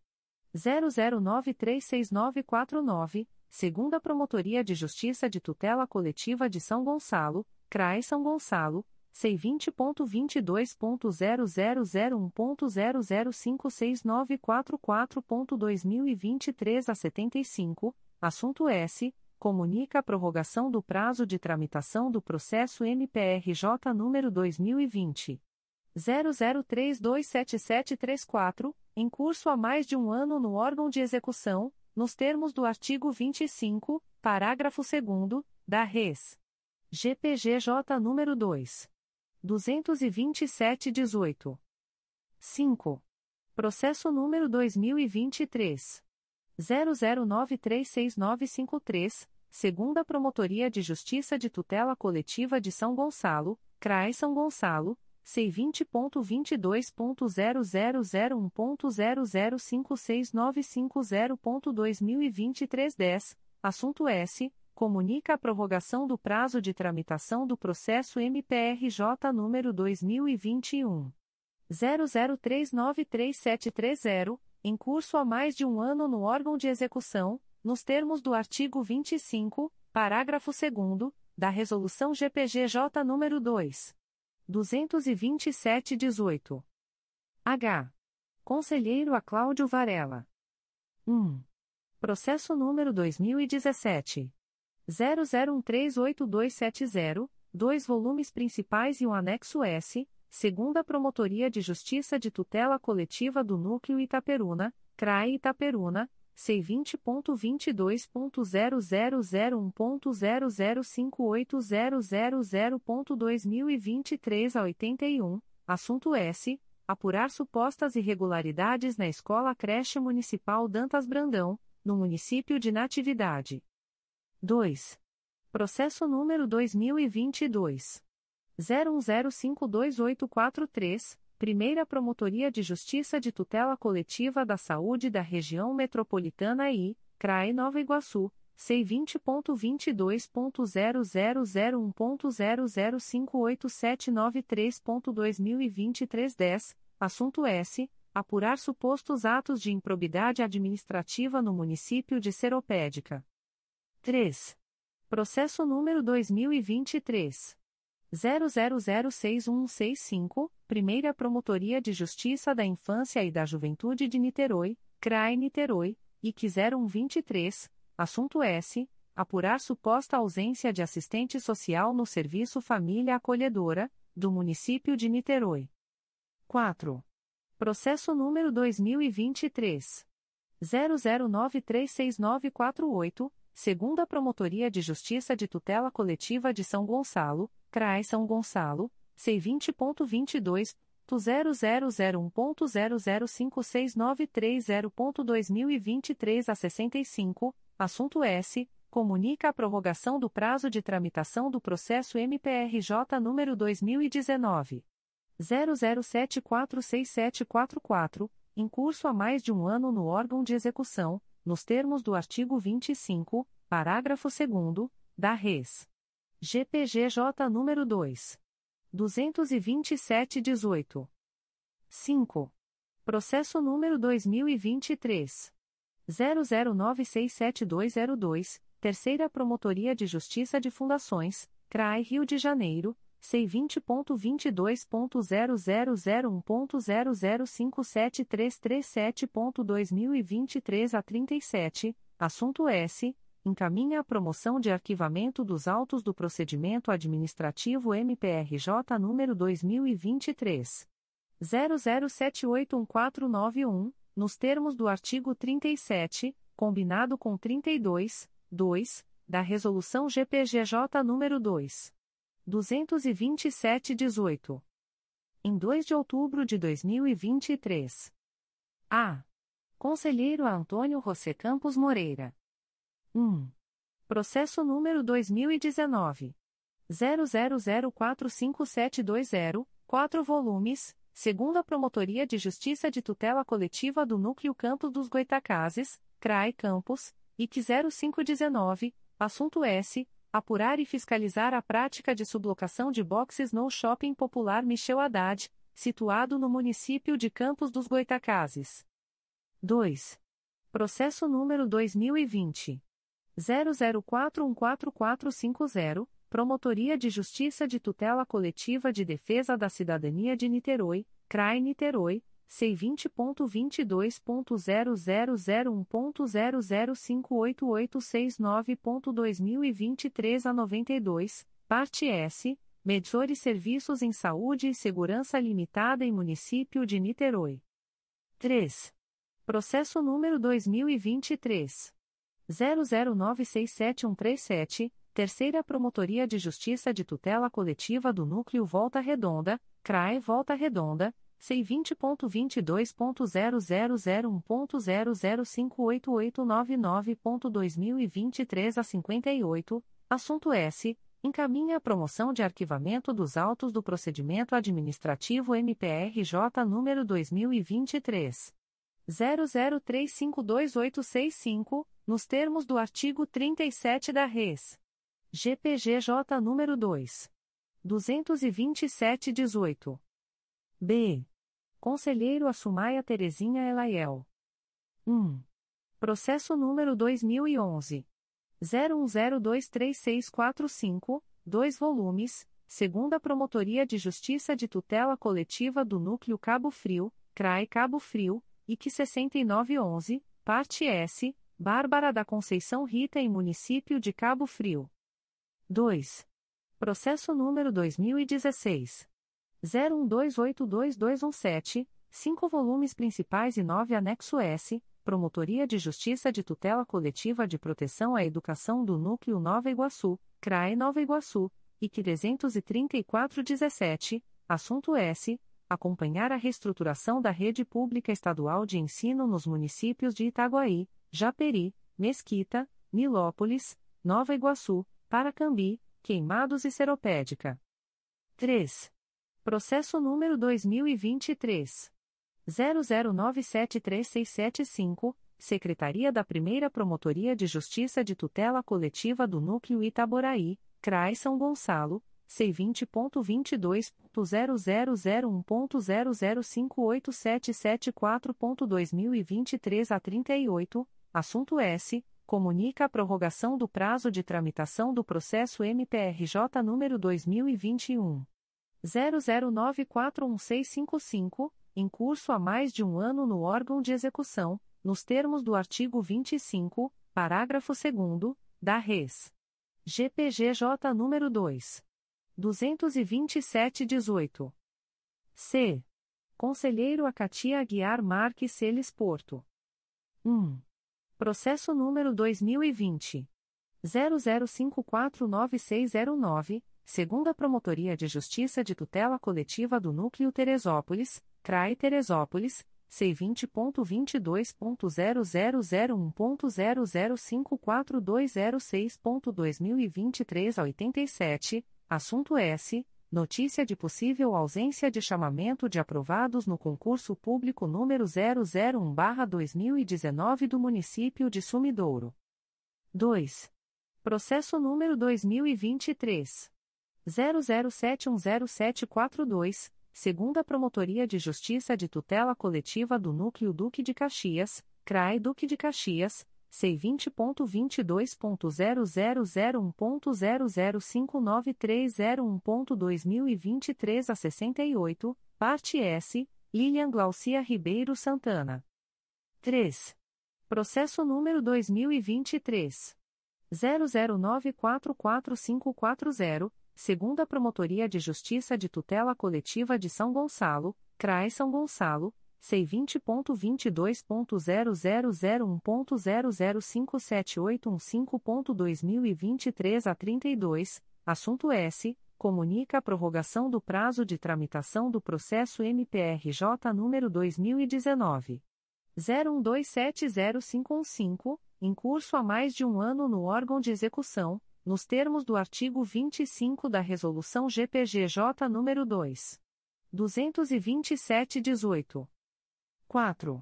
zero zero nove três seis nove quatro nove, Segunda Promotoria de Justiça de Tutela Coletiva de São Gonçalo, C R A I São Gonçalo, C vinte ponto vinte e dois ponto zero zero zero um ponto zero zero cinco seis nove quatro quatro ponto dois mil e vinte e três a setenta e cinco, assunto S. Comunica a prorrogação do prazo de tramitação do processo M P R J número dois mil e vinte. zero zero três dois sete sete três quatro, em curso há mais de um ano no órgão de execução, nos termos do artigo vinte e cinco, parágrafo segundo, da Res. G P G J número dois mil duzentos e vinte e sete traço dezoito. cinco. Processo número dois mil e vinte e três. zero zero nove três seis nove cinco três, Segunda Promotoria de Justiça de Tutela Coletiva de São Gonçalo, C R A I São Gonçalo, C vinte ponto vinte e dois ponto zero zero zero um ponto zero zero cinco seis nove cinco zero ponto dois mil e vinte e três dez, assunto S. Comunica a prorrogação do prazo de tramitação do processo M P R J número dois mil e vinte e um. zero zero três nove três sete três zero, em curso há mais de um ano no órgão de execução, nos termos do artigo vinte e cinco, parágrafo segundo, da Resolução G P G J número dois mil duzentos e vinte e sete traço dezoito. H. Conselheiro a Cláudio Varela. um. Processo número dois mil e dezessete. zero zero um três oito dois sete zero, dois volumes principais e um anexo S, Segunda Promotoria de Justiça de Tutela Coletiva do Núcleo Itaperuna, C R A I Itaperuna, C vinte ponto vinte e dois ponto zero zero zero um ponto zero zero cinco oito zero zero ponto dois mil e vinte e três a oitenta e um, assunto S. Apurar supostas irregularidades na Escola Creche Municipal Dantas Brandão, no município de Natividade. dois. Processo número dois mil e vinte e dois. zero um zero cinco dois oito quatro três, Primeira Promotoria de Justiça de Tutela Coletiva da Saúde da Região Metropolitana I, C R A E Nova Iguaçu, C vinte ponto vinte e dois ponto zero zero zero um ponto zero zero cinco oito sete nove três ponto dois mil e vinte e três a dez, assunto S. Apurar supostos atos de improbidade administrativa no município de Seropédica. três. Processo número dois mil e vinte e três. zero zero zero seis um seis cinco, Primeira Promotoria de Justiça da Infância e da Juventude de Niterói, C R A E Niterói, I C zero um dois três, assunto S. Apurar suposta ausência de assistente social no Serviço Família Acolhedora, do município de Niterói. quatro. Processo número dois mil e vinte e três. zero zero nove três seis nove quatro oito, Segunda Promotoria de Justiça de Tutela Coletiva de São Gonçalo, C R A I São Gonçalo, C vinte ponto vinte e dois ponto zero zero zero um ponto zero zero cinco seis nove três zero ponto dois mil e vinte e três a sessenta e cinco, assunto S. Comunica a prorrogação do prazo de tramitação do processo M P R J número dois mil e dezenove. zero zero sete quatro seis sete quatro quatro, em curso há mais de um ano no órgão de execução, nos termos do artigo vinte e cinco, parágrafo segundo, da Res. G P G J número dois mil duzentos e vinte e sete traço dezoito. cinco. Processo número dois mil e vinte e três. zero zero nove seis sete dois zero dois, Terceira Promotoria de Justiça de Fundações, C R A I Rio de Janeiro, C vinte ponto vinte e dois ponto zero zero zero um ponto zero zero cinco sete três três sete ponto dois mil e vinte e três a trinta e sete, assunto S. Encaminha a promoção de arquivamento dos autos do procedimento administrativo M P R J número dois mil e vinte e três. zero zero sete oito um quatro nove um, nos termos do artigo trinta e sete, combinado com trinta e dois, dois, da Resolução G P G J número dois mil duzentos e vinte e sete traço dezoito. Em dois de outubro de dois mil e vinte e três. A. Conselheiro Antônio José Campos Moreira. um. Processo número dois mil e dezenove. zero zero zero quatro cinco sete dois zero, quatro volumes, Segunda Promotoria de Justiça de Tutela Coletiva do Núcleo Campos dos Goitacazes, C R A E Campos, I C zero cinco dezenove, assunto S. Apurar e fiscalizar a prática de sublocação de boxes no Shopping Popular Michel Haddad, situado no município de Campos dos Goitacazes. dois. Processo número dois mil e vinte. zero zero quatro um quatro quatro cinco zero, Promotoria de Justiça de Tutela Coletiva de Defesa da Cidadania de Niterói, C R A I Niterói, C vinte ponto vinte e dois ponto zero zero zero um ponto zero zero cinco oito oito seis nove ponto dois mil e vinte e três a noventa e dois, parte S, Medisores Serviços em Saúde e Segurança Limitada em Município de Niterói. três. Processo número dois mil e vinte e três. zero zero nove seis sete um três sete, Terceira Promotoria de Justiça de Tutela Coletiva do Núcleo Volta Redonda, C R A E Volta Redonda, C vinte ponto vinte e dois ponto zero zero zero um ponto zero zero cinco oito oito nove nove ponto dois mil e vinte e três a cinquenta e oito, assunto S. Encaminha a promoção de arquivamento dos autos do procedimento administrativo M P R J número dois mil e vinte e três. zero zero três cinco dois oito seis cinco, nos termos do artigo trinta e sete da Res. G P G J número dois mil duzentos e vinte e sete traço dezoito. B. Conselheiro Assumaia Terezinha Elaiel. um. Processo número dois mil e onze. zero um zero dois três seis quatro cinco, dois volumes, Segunda Promotoria de Justiça de Tutela Coletiva do Núcleo Cabo Frio, C R A E Cabo Frio, I C sessenta e nove onze, parte S, Bárbara da Conceição Rita em Município de Cabo Frio. dois. Processo número dois mil e dezesseis. zero um dois oito dois dois um sete, cinco volumes principais e nove anexo S, Promotoria de Justiça de Tutela Coletiva de Proteção à Educação do Núcleo Nova Iguaçu, C R A E Nova Iguaçu, I C três três quatro um sete, assunto S. Acompanhar a reestruturação da rede pública estadual de ensino nos municípios de Itaguaí, Japeri, Mesquita, Nilópolis, Nova Iguaçu, Paracambi, Queimados e Seropédica. três. Processo número dois mil e vinte e três. zero zero nove sete três seis sete cinco, Secretaria da Primeira Promotoria de Justiça de Tutela Coletiva do Núcleo Itaboraí, C R A I São Gonçalo, C vinte ponto vinte e dois ponto zero zero zero um ponto zero zero cinco oito sete sete quatro ponto dois mil e vinte e três a trinta e oito, assunto S, comunica a prorrogação do prazo de tramitação do processo M P R J número dois mil e vinte e um. zero zero nove quatro um seis cinco cinco, em curso há mais de um ano no órgão de execução, nos termos do artigo vinte e cinco, parágrafo segundo, da Res. G P G J número dois mil duzentos e vinte e sete traço dezoito. C. Conselheiro a Kátia Aguiar Marques Celis Porto. um. Processo número dois mil e vinte. zero zero cinco quatro nove seis zero nove, Segunda Promotoria de Justiça de Tutela Coletiva do Núcleo Teresópolis, C R A I Teresópolis, C vinte ponto vinte e dois ponto zero zero zero um ponto zero zero cinco quatro dois zero seis ponto dois mil e vinte e três a oitenta e sete, assunto S, notícia de possível ausência de chamamento de aprovados no concurso público número zero zero um barra dois mil e dezenove do município de Sumidouro. dois. Processo número dois mil e vinte e três. zero zero sete um zero sete quatro dois, Segunda Promotoria de Justiça de Tutela Coletiva do Núcleo Duque de Caxias, C R A I Duque de Caxias, C vinte ponto vinte e dois ponto zero zero zero um ponto zero zero cinco nove três zero um ponto dois mil e vinte e três a sessenta e oito, parte S, Lilian Glaucia Ribeiro Santana. três. Processo número dois mil e vinte e três. zero zero nove quatro quatro cinco quatro zero, Segunda Promotoria de Justiça de Tutela Coletiva de São Gonçalo, C R A I São Gonçalo, C vinte ponto vinte e dois ponto zero zero zero um ponto zero zero cinco sete oito um cinco ponto dois mil e vinte e três a trinta e dois, assunto S, comunica a prorrogação do prazo de tramitação do processo M P R J número dois mil e dezenove. zero um dois sete zero cinco um cinco, em curso há mais de um ano no órgão de execução, nos termos do artigo vinte e cinco da Resolução G P G J nº dois mil duzentos e vinte e sete traço dezoito. quatro.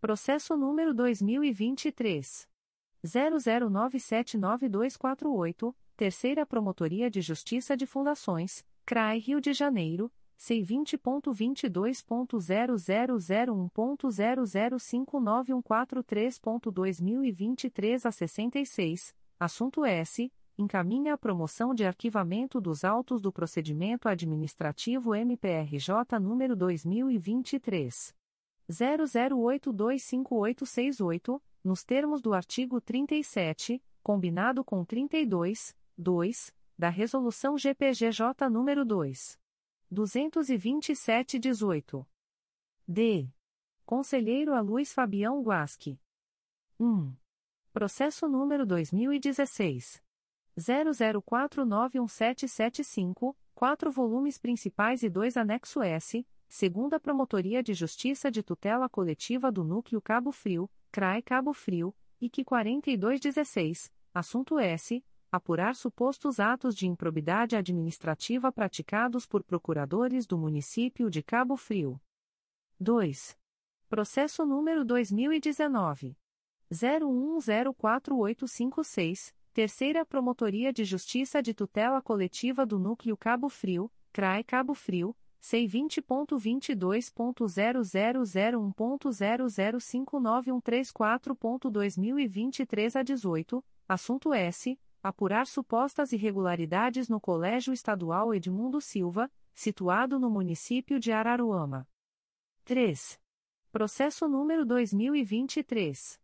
Processo número dois mil e vinte e três. zero zero nove sete nove dois quatro oito, Terceira Promotoria de Justiça de Fundações, C R A I Rio de Janeiro, C vinte ponto vinte e dois ponto zero zero zero um ponto zero zero cinco nove um quatro três ponto dois mil e vinte e três a sessenta e seis, assunto S, encaminha a promoção de arquivamento dos autos do procedimento administrativo M P R J número dois mil e vinte e três. zero zero oito dois cinco oito seis oito, nos termos do artigo trinta e sete, combinado com trinta e dois, dois, da Resolução G P G J número dois mil duzentos e vinte e sete traço dezoito. D. Conselheiro a Luiz Fabião Guasque. um. Processo número dois mil e dezesseis. zero zero quatro nove um sete sete cinco, quatro volumes principais e dois anexo S, Segunda Promotoria de Justiça de Tutela Coletiva do Núcleo Cabo Frio, C R A I Cabo Frio, I C quarenta e dois dezesseis, assunto S, apurar supostos atos de improbidade administrativa praticados por procuradores do município de Cabo Frio. dois. Processo número dois mil e dezenove. zero um zero quatro oito cinco seis, Terceira Promotoria de Justiça de Tutela Coletiva do Núcleo Cabo Frio, C R A I Cabo Frio, C vinte ponto vinte e dois ponto zero zero zero um ponto zero zero cinco nove um três quatro ponto dois mil e vinte e três a dezoito, assunto S, apurar supostas irregularidades no Colégio Estadual Edmundo Silva, situado no município de Araruama. três. Processo número dois mil e vinte e três.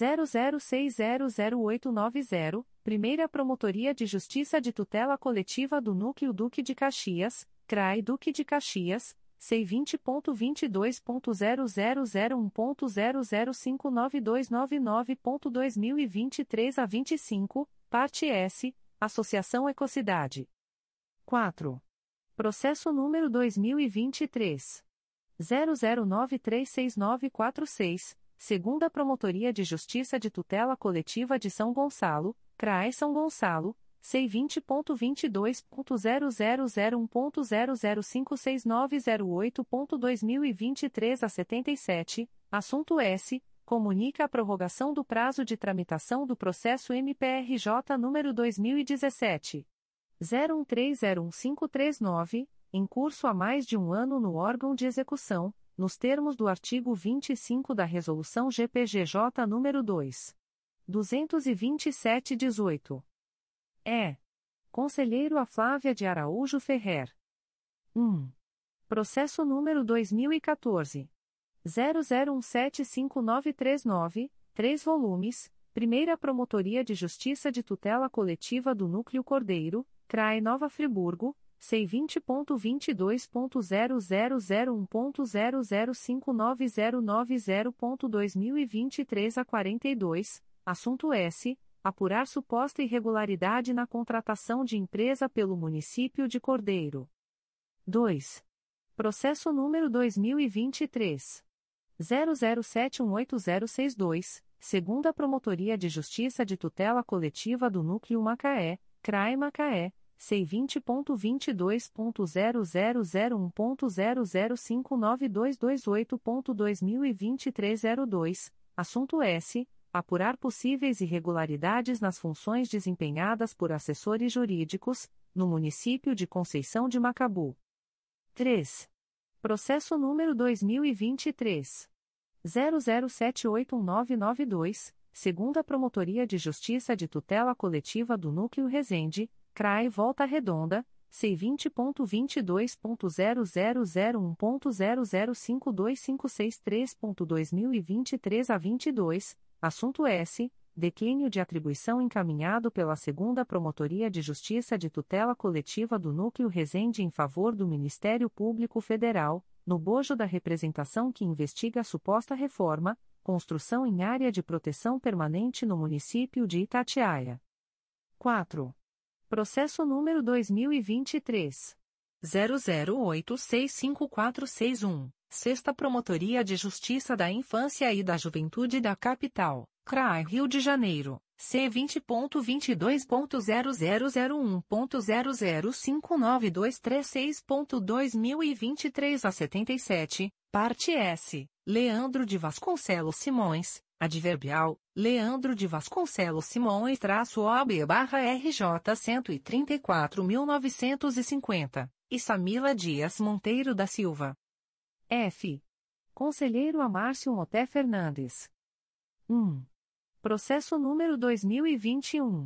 zero zero seis zero zero oito nove zero, Primeira Promotoria de Justiça de Tutela Coletiva do Núcleo Duque de Caxias, C R A I Duque de Caxias, C vinte ponto vinte e dois ponto zero zero zero um ponto zero zero cinco nove dois nove nove ponto dois mil e vinte e três a vinte e cinco, parte S, Associação Ecocidade. quatro. Processo número dois mil e vinte e três. zero zero nove três seis nove quatro seis, Segunda Promotoria de Justiça de Tutela Coletiva de São Gonçalo, C R A I São Gonçalo, C vinte ponto vinte e dois ponto zero zero zero um ponto zero zero cinco seis nove zero oito ponto dois mil e vinte e três a setenta e sete, assunto S, comunica a prorrogação do prazo de tramitação do processo M P R J número dois mil e dezessete. zero um três zero um cinco três nove, em curso há mais de um ano no órgão de execução, nos termos do artigo vinte e cinco da Resolução G P G J nº dois mil duzentos e vinte e sete traço dezoito. É. Conselheiro a Flávia de Araújo Ferreira. um. Processo número dois mil e quatorze. zero zero um sete cinco nove três nove, três volumes, Primeira Promotoria de Justiça de Tutela Coletiva do Núcleo Cordeiro, C R A E Nova Friburgo, C vinte ponto vinte e dois ponto zero zero zero um ponto zero zero cinco nove zero nove zero ponto dois mil e vinte e três a quarenta e dois, assunto S. Apurar suposta irregularidade na contratação de empresa pelo município de Cordeiro. dois. Processo número dois mil e vinte e três. zero zero sete um oito zero seis dois, Segunda Promotoria de Justiça de Tutela Coletiva do Núcleo Macaé, C R A E Macaé, C vinte ponto vinte e dois ponto zero zero zero um ponto zero zero cinco nove dois dois oito ponto dois mil e vinte e três a zero dois, assunto S. Apurar possíveis irregularidades nas funções desempenhadas por assessores jurídicos, no município de Conceição de Macabu. três. Processo número dois mil e vinte e três. zero zero sete oito um nove nove dois, Segunda Promotoria de Justiça de Tutela Coletiva do Núcleo Resende, C R A E Volta Redonda, C vinte ponto vinte e dois ponto zero zero zero um ponto zero zero cinco dois cinco seis três ponto dois mil e vinte e três a vinte e dois, assunto S. Declínio de atribuição encaminhado pela segunda Promotoria de Justiça de Tutela Coletiva do Núcleo Resende em favor do Ministério Público Federal, no bojo da representação que investiga a suposta reforma, construção em área de proteção permanente no município de Itatiaia. quatro. Processo número dois mil e vinte e três. zero zero oito seis cinco quatro seis um, Sexta Promotoria de Justiça da Infância e da Juventude da Capital, C R A I Rio de Janeiro, C vinte ponto vinte e dois ponto zero zero zero um ponto zero zero cinco nove dois três seis ponto dois mil e vinte e três a setenta e sete, parte S, Leandro de Vasconcelos Simões, adverbial, Leandro de Vasconcelos Simões traço O A B barra R J cento e trinta e quatro mil novecentos e cinquenta, e Samila Dias Monteiro da Silva. F. Conselheiro Amércio Moté Fernandes. um. Processo número dois mil e vinte e um.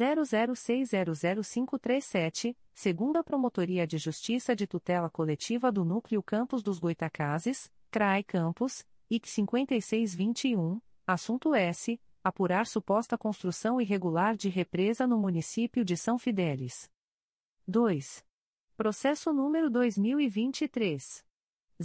zero zero seis zero zero cinco três sete, Segunda Promotoria de Justiça de Tutela Coletiva do Núcleo Campos dos Goitacazes, C R A E Campos, I C cinquenta e seis vinte e um, assunto S. Apurar suposta construção irregular de represa no município de São Fidélis. dois. Processo número dois mil e vinte e três.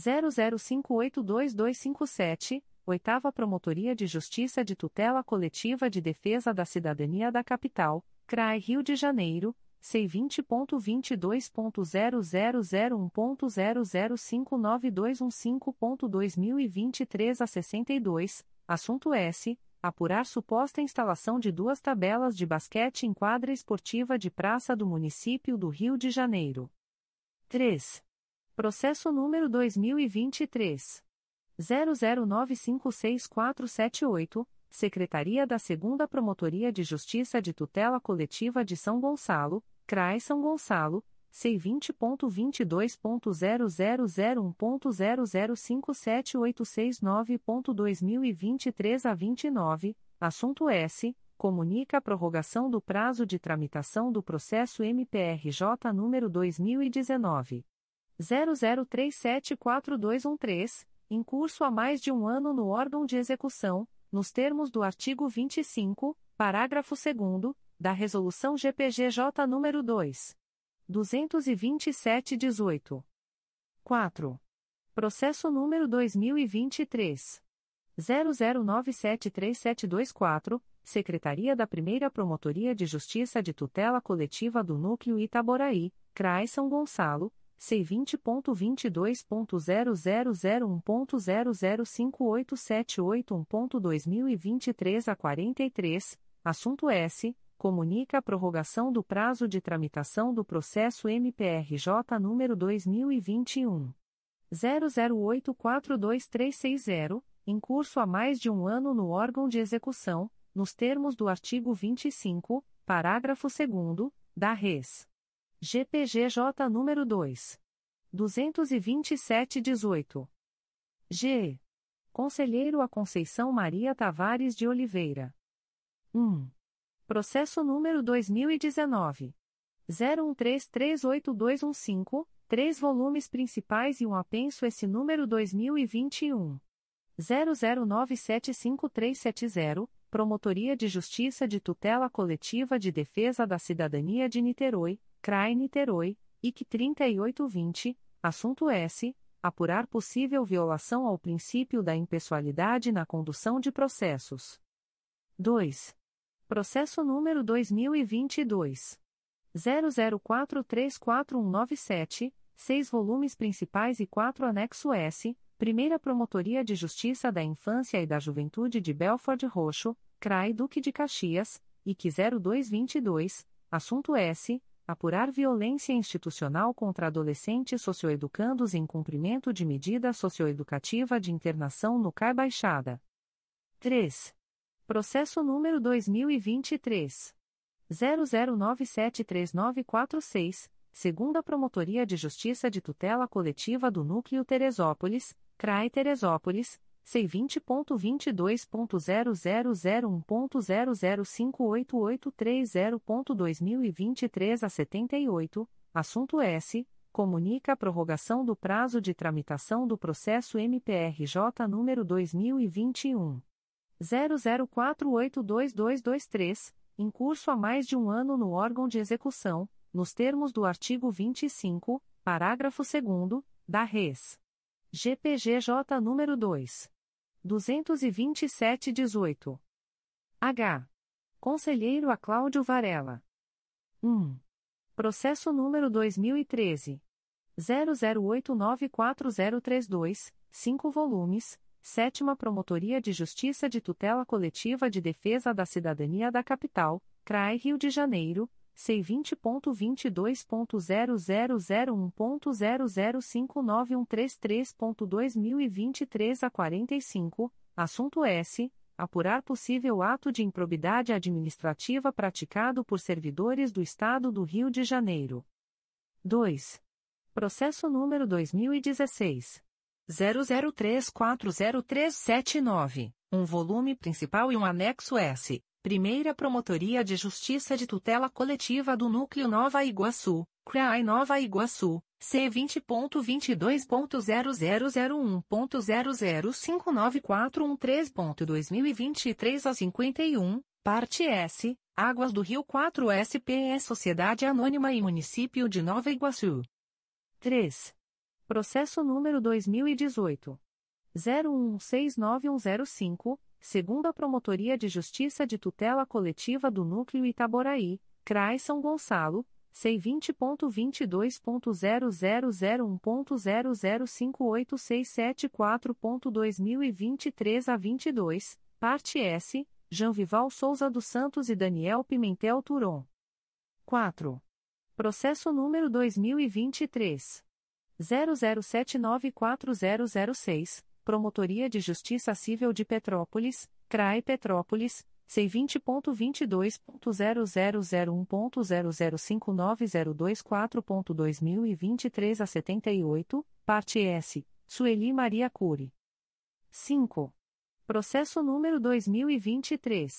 zero zero cinco oito dois dois cinco sete, Oitava Promotoria de Justiça de Tutela Coletiva de Defesa da Cidadania da Capital, C R A E Rio de Janeiro, C vinte ponto vinte e dois ponto zero zero zero um ponto zero zero cinco nove dois um cinco ponto dois mil e vinte e três a sessenta e dois, assunto S. Apurar suposta instalação de duas tabelas de basquete em quadra esportiva de praça do município do Rio de Janeiro. três. Processo número dois mil e vinte e três. zero zero nove cinco seis quatro sete oito, Secretaria da segunda Promotoria de Justiça de Tutela Coletiva de São Gonçalo, C R A E São Gonçalo, C vinte ponto vinte e dois ponto zero zero zero um ponto zero zero cinco sete oito seis nove ponto dois mil e vinte e três a vinte e nove, assunto S. Comunica a prorrogação do prazo de tramitação do processo M P R J número dois mil e dezenove. zero zero três sete quatro dois um três, em curso há mais de um ano no órgão de execução, nos termos do artigo vinte e cinco, parágrafo segundo, da Resolução G P G J nº dois mil duzentos e vinte e sete traço dezoito. quatro. Processo número dois mil e vinte e três. zero zero nove sete três sete dois quatro, Secretaria da primeira Promotoria de Justiça de Tutela Coletiva do Núcleo Itaboraí, C R A E São Gonçalo, C vinte ponto vinte e dois ponto zero zero zero um ponto zero zero cinco oito sete oito um ponto dois mil e vinte e três a quarenta e três, assunto S. comunica a prorrogação do prazo de tramitação do processo M P R J número dois mil e vinte e um. zero zero oito quatro dois três seis zero, em curso há mais de um ano no órgão de execução, nos termos do artigo vinte e cinco, parágrafo segundo, da Res. G P G J número dois mil duzentos e vinte e sete traço dezoito. G. Conselheiro a Conceição Maria Tavares de Oliveira. um. Processo número dois mil e dezenove. zero um três três oito dois um cinco, três volumes principais e um apenso esse número dois mil e vinte e um. zero zero nove sete cinco três sete zero, Promotoria de Justiça de Tutela Coletiva de Defesa da Cidadania de Niterói, C R A I Niterói, I C trinta e oito vinte, assunto S. Apurar possível violação ao princípio da impessoalidade na condução de processos. dois. Processo número dois mil e vinte e dois. zero zero quatro três quatro um nove sete, seis volumes principais e quatro anexo S, Primeira Promotoria de Justiça da Infância e da Juventude de Belford Roxo, C R A I Duque de Caxias, I C zero dois vinte e dois, assunto S. Apurar violência institucional contra adolescentes socioeducandos em cumprimento de medida socioeducativa de internação no C A I Baixada. três. Processo número dois mil e vinte e três. zero zero nove sete três nove quatro seis, Segunda Promotoria de Justiça de Tutela Coletiva do Núcleo Teresópolis, C R A I Teresópolis, C vinte ponto vinte e dois ponto zero zero zero um ponto zero zero cinco oito oito três zero ponto dois mil e vinte e três a setenta e oito, assunto S, comunica a prorrogação do prazo de tramitação do processo M P R J número dois mil e vinte e um. zero zero quatro oito dois dois dois três, em curso há mais de um ano no órgão de execução, nos termos do artigo vinte e cinco, parágrafo segundo, da Res. G P G J número dois mil duzentos e vinte e sete traço dezoito. H. Conselheiro a Cláudio Varela. um. Processo número dois mil e treze. zero zero oito nove quatro zero três dois, cinco volumes, sétima Promotoria de Justiça de Tutela Coletiva de Defesa da Cidadania da Capital, C R A I Rio de Janeiro, C vinte ponto vinte e dois ponto zero zero zero um ponto zero zero cinco nove um três três ponto dois mil e vinte e três a quarenta e cinco, assunto S. Apurar possível ato de improbidade administrativa praticado por servidores do Estado do Rio de Janeiro. dois. Processo número dois mil e dezesseis. zero zero três quatro zero três sete nove, um volume principal e um anexo S. Primeira Promotoria de Justiça de Tutela Coletiva do Núcleo Nova Iguaçu, C R A I Nova Iguaçu, C vinte ponto vinte e dois ponto zero zero zero um ponto zero zero cinco nove quatro um três ponto dois mil e vinte e três a cinquenta e um, parte S, Águas do Rio quatro S P E Sociedade Anônima e Município de Nova Iguaçu. três. Processo número dois mil e dezoito. zero um seis nove um zero cinco, Segunda Promotoria de Justiça de Tutela Coletiva do Núcleo Itaboraí, C R A I São Gonçalo, C vinte ponto vinte e dois ponto zero zero zero um ponto zero zero cinco oito seis sete quatro ponto dois mil e vinte e três a vinte e dois, parte S, Janvival Souza dos Santos e Daniel Pimentel Turon. quatro. Processo número dois mil e vinte e três. zero zero sete nove quatro zero zero seis, Promotoria de Justiça Civil de Petrópolis, C R A I Petrópolis, C vinte ponto vinte e dois ponto zero zero zero um ponto zero zero cinco nove zero dois quatro ponto dois mil e vinte e três a setenta e oito, parte S, Sueli Maria Cury. cinco. Processo número dois mil e vinte e três.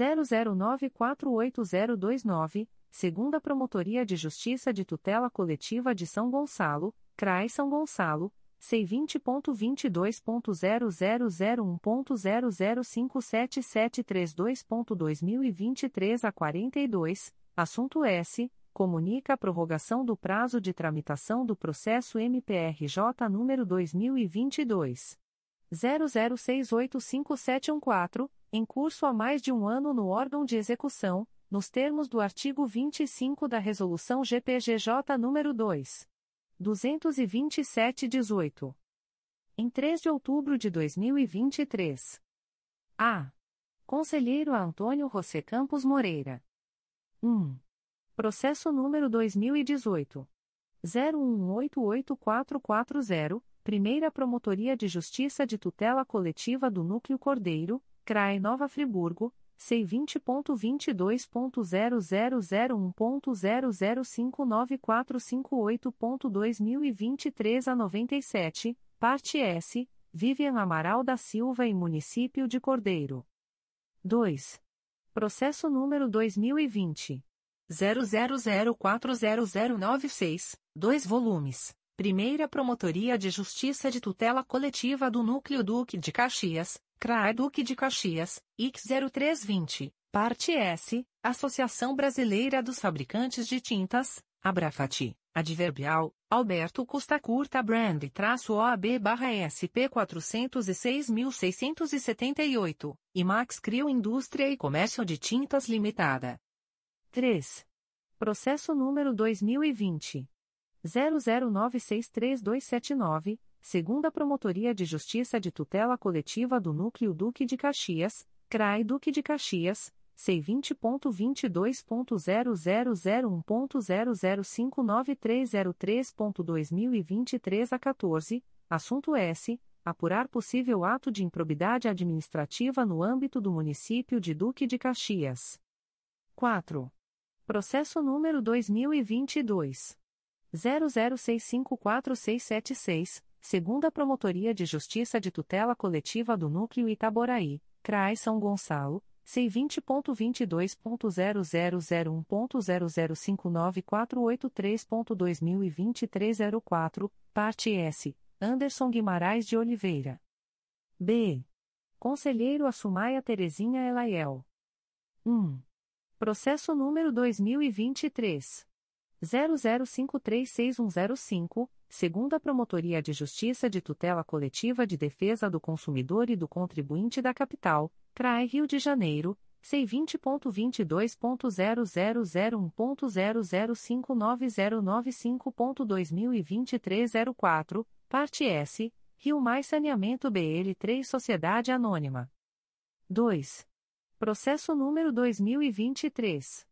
zero zero nove quatro oito zero dois nove, Segunda Promotoria de Justiça de Tutela Coletiva de São Gonçalo, C R A I São Gonçalo, C vinte ponto vinte e dois ponto zero zero zero um ponto zero zero cinco sete sete três dois ponto dois mil e vinte e três a quarenta e dois, assunto S, comunica a prorrogação do prazo de tramitação do processo M P R J número dois mil e vinte e dois. zero zero seis oito cinco sete um quatro, em curso há mais de um ano no órgão de execução, nos termos do artigo vinte e cinco da Resolução G P G J número dois mil duzentos e vinte e sete traço dezoito. Em três de outubro de dois mil e vinte e três. A. Conselheiro Antônio José Campos Moreira. um. Processo número dois mil e dezoito. zero um oito oito quatro quatro zero, Primeira Promotoria de Justiça de Tutela Coletiva do Núcleo Cordeiro, C R A E Nova Friburgo, C vinte ponto vinte e dois ponto zero zero zero um ponto zero zero cinco nove quatro cinco oito ponto dois mil e vinte e três a noventa e sete, parte S, Vivian Amaral da Silva e Município de Cordeiro. dois. Processo número dois mil e vinte. zero zero zero quatro zero zero nove seis, dois volumes. Primeira Promotoria de Justiça de Tutela Coletiva do Núcleo Duque de Caxias, C R A E Duque de Caxias, I C zero três dois zero, parte S, Associação Brasileira dos Fabricantes de Tintas, Abrafati, Adverbial, Alberto Custa Curta Brand-O A B-S P quatro zero seis seis sete oito, e Max Crio Indústria e Comércio de Tintas Limitada. três. Processo número dois mil e vinte. zero zero nove seis três dois sete nove, Segunda Promotoria de Justiça de Tutela Coletiva do Núcleo Duque de Caxias, C R A E Duque de Caxias, C vinte ponto vinte e dois ponto zero zero zero um ponto zero zero cinco nove três zero três ponto dois mil e vinte e três a quatorze, assunto S. Apurar possível ato de improbidade administrativa no âmbito do município de Duque de Caxias. quatro. Processo número dois mil e vinte e dois. zero zero seis cinco quatro seis sete seis, Segunda Promotoria de Justiça de Tutela Coletiva do Núcleo Itaboraí, C R A E São Gonçalo, C vinte ponto vinte e dois ponto zero zero zero um ponto zero zero cinco nove quatro oito três ponto dois mil e vinte e três a quatro, parte S, Anderson Guimarães de Oliveira. B. Conselheiro Assumaia Terezinha Elaiel. um. Processo número dois mil e vinte e três. zero zero cinco três seis um zero cinco, Segunda Promotoria de Justiça de Tutela Coletiva de Defesa do Consumidor e do Contribuinte da Capital, C R A E Rio de Janeiro, C vinte ponto vinte e dois ponto zero zero zero um ponto zero zero cinco nove zero nove cinco ponto dois mil e vinte e três a quatro, parte S, Rio Mais Saneamento B L três Sociedade Anônima. dois. Processo número dois mil e vinte e três.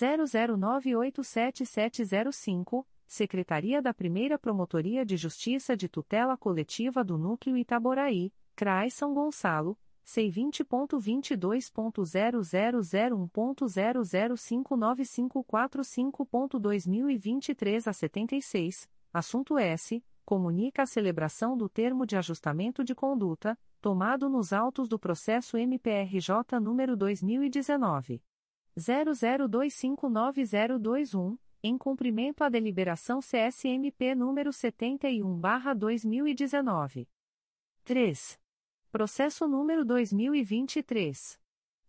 zero zero nove oito sete sete zero cinco, Secretaria da Primeira Promotoria de Justiça de Tutela Coletiva do Núcleo Itaboraí, C R A E São Gonçalo, C vinte ponto vinte e dois ponto zero zero zero um ponto zero zero cinco nove cinco quatro cinco ponto dois mil e vinte e três a setenta e seis, assunto S, comunica a celebração do termo de ajustamento de conduta, tomado nos autos do processo M P R J número dois mil e dezenove. zero zero dois cinco nove zero dois um, em cumprimento à deliberação C S M P número setenta e um barra dois mil e dezenove. três. Processo número dois mil e vinte e três.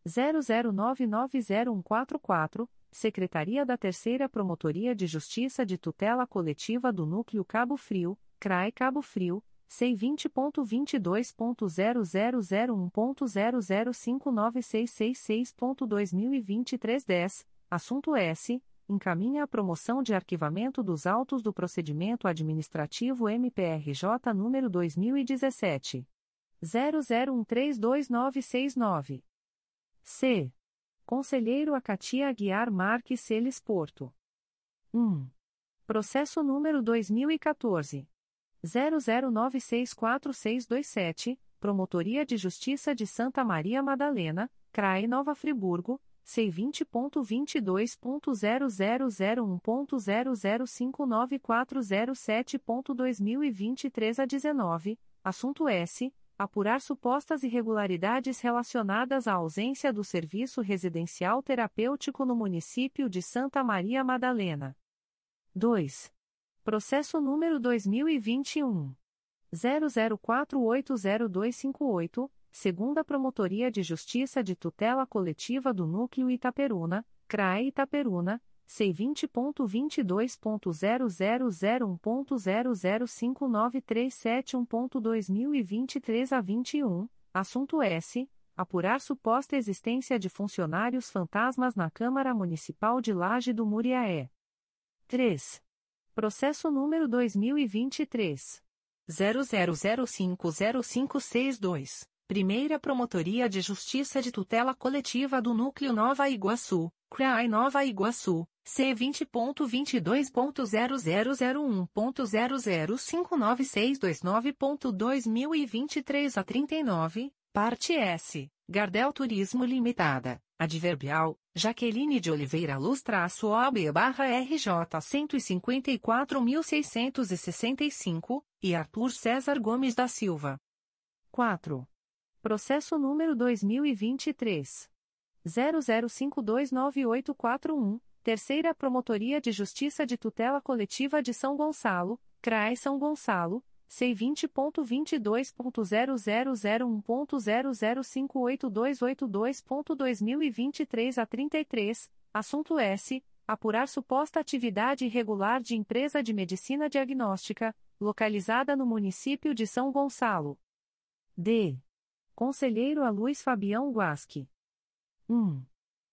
zero zero nove nove zero um quatro quatro, Secretaria da Terceira Promotoria de Justiça de Tutela Coletiva do Núcleo Cabo Frio, C R A E Cabo Frio, C vinte ponto vinte e dois ponto zero zero zero um ponto zero zero cinco nove seis seis seis ponto dois mil e vinte e três a dez, assunto S, encaminha a promoção de arquivamento dos autos do procedimento administrativo M P R J número dois mil e dezessete. zero zero um três dois nove seis nove. C. Conselheiro a Kátia Aguiar Marques Celis Porto. um. Processo número dois mil e quatorze. zero zero nove seis quatro seis dois sete, Promotoria de Justiça de Santa Maria Madalena, C R A E Nova Friburgo, C vinte ponto vinte e dois ponto zero zero zero um ponto zero zero cinco nove quatro zero sete ponto dois mil e vinte e três a dezenove, assunto S. Apurar supostas irregularidades relacionadas à ausência do serviço residencial terapêutico no município de Santa Maria Madalena. dois. Processo número dois mil e vinte e um. zero zero quatro oito zero dois cinco oito, Segunda Promotoria de Justiça de Tutela Coletiva do Núcleo Itaperuna, C R A E Itaperuna, C vinte ponto vinte e dois ponto zero zero zero um ponto zero zero cinco nove três sete um ponto dois mil e vinte e três a vinte e um, assunto S. Apurar suposta existência de funcionários fantasmas na Câmara Municipal de Laje do Muriaé. três. Processo número dois mil e vinte e três. zero zero zero cinco zero cinco seis dois, Primeira Promotoria de Justiça de Tutela Coletiva do Núcleo Nova Iguaçu, C R A I Nova Iguaçu, C vinte ponto vinte e dois ponto zero zero zero um ponto zero zero cinco nove seis dois nove ponto dois mil e vinte e três a trinta e nove, parte S, Gardel Turismo Limitada, adverbial, Jaqueline de Oliveira Luz-O A B barra R J cento e cinquenta e quatro mil seiscentos e sessenta e cinco, e Arthur César Gomes da Silva. quatro. Processo número dois mil e vinte e três. zero zero cinco dois nove oito quatro um, Terceira Promotoria de Justiça de Tutela Coletiva de São Gonçalo, C R A I São Gonçalo, C vinte ponto vinte e dois ponto zero zero zero um ponto zero zero cinco oito dois oito dois ponto dois mil e vinte e três a trinta e três, assunto S. Apurar suposta atividade irregular de empresa de medicina diagnóstica, localizada no município de São Gonçalo. D. Conselheiro a Luiz Fabião Guasque. um.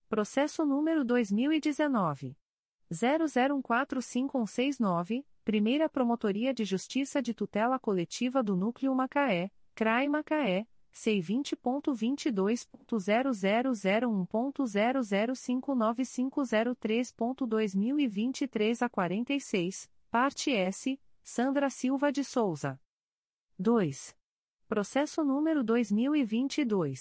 Processo número dois mil e dezenove. zero zero um quatro cinco um seis nove, Primeira Promotoria de Justiça de Tutela Coletiva do Núcleo Macaé, C R A I Macaé, C vinte ponto vinte e dois ponto zero zero zero um ponto zero zero cinco nove cinco zero três ponto dois mil e vinte e três a quarenta e seis, parte S, Sandra Silva de Souza. dois. Processo número dois mil e vinte e dois.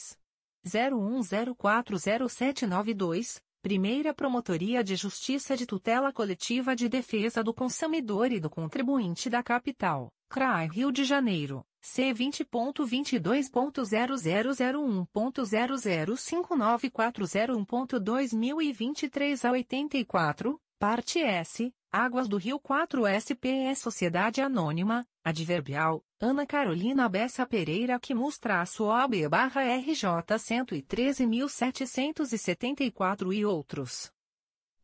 zero um zero quatro zero sete nove dois, Primeira Promotoria de Justiça de Tutela Coletiva de Defesa do Consumidor e do Contribuinte da Capital, C R A I Rio de Janeiro, C vinte ponto vinte e dois ponto zero zero zero um ponto zero zero cinco nove quatro zero um ponto dois mil e vinte e três a oitenta e quatro, parte S, Águas do Rio quatro S P E Sociedade Anônima, adverbial, Ana Carolina Bessa Pereira Quimus-O A B barra R J cento e treze mil setecentos e setenta e quatro e outros.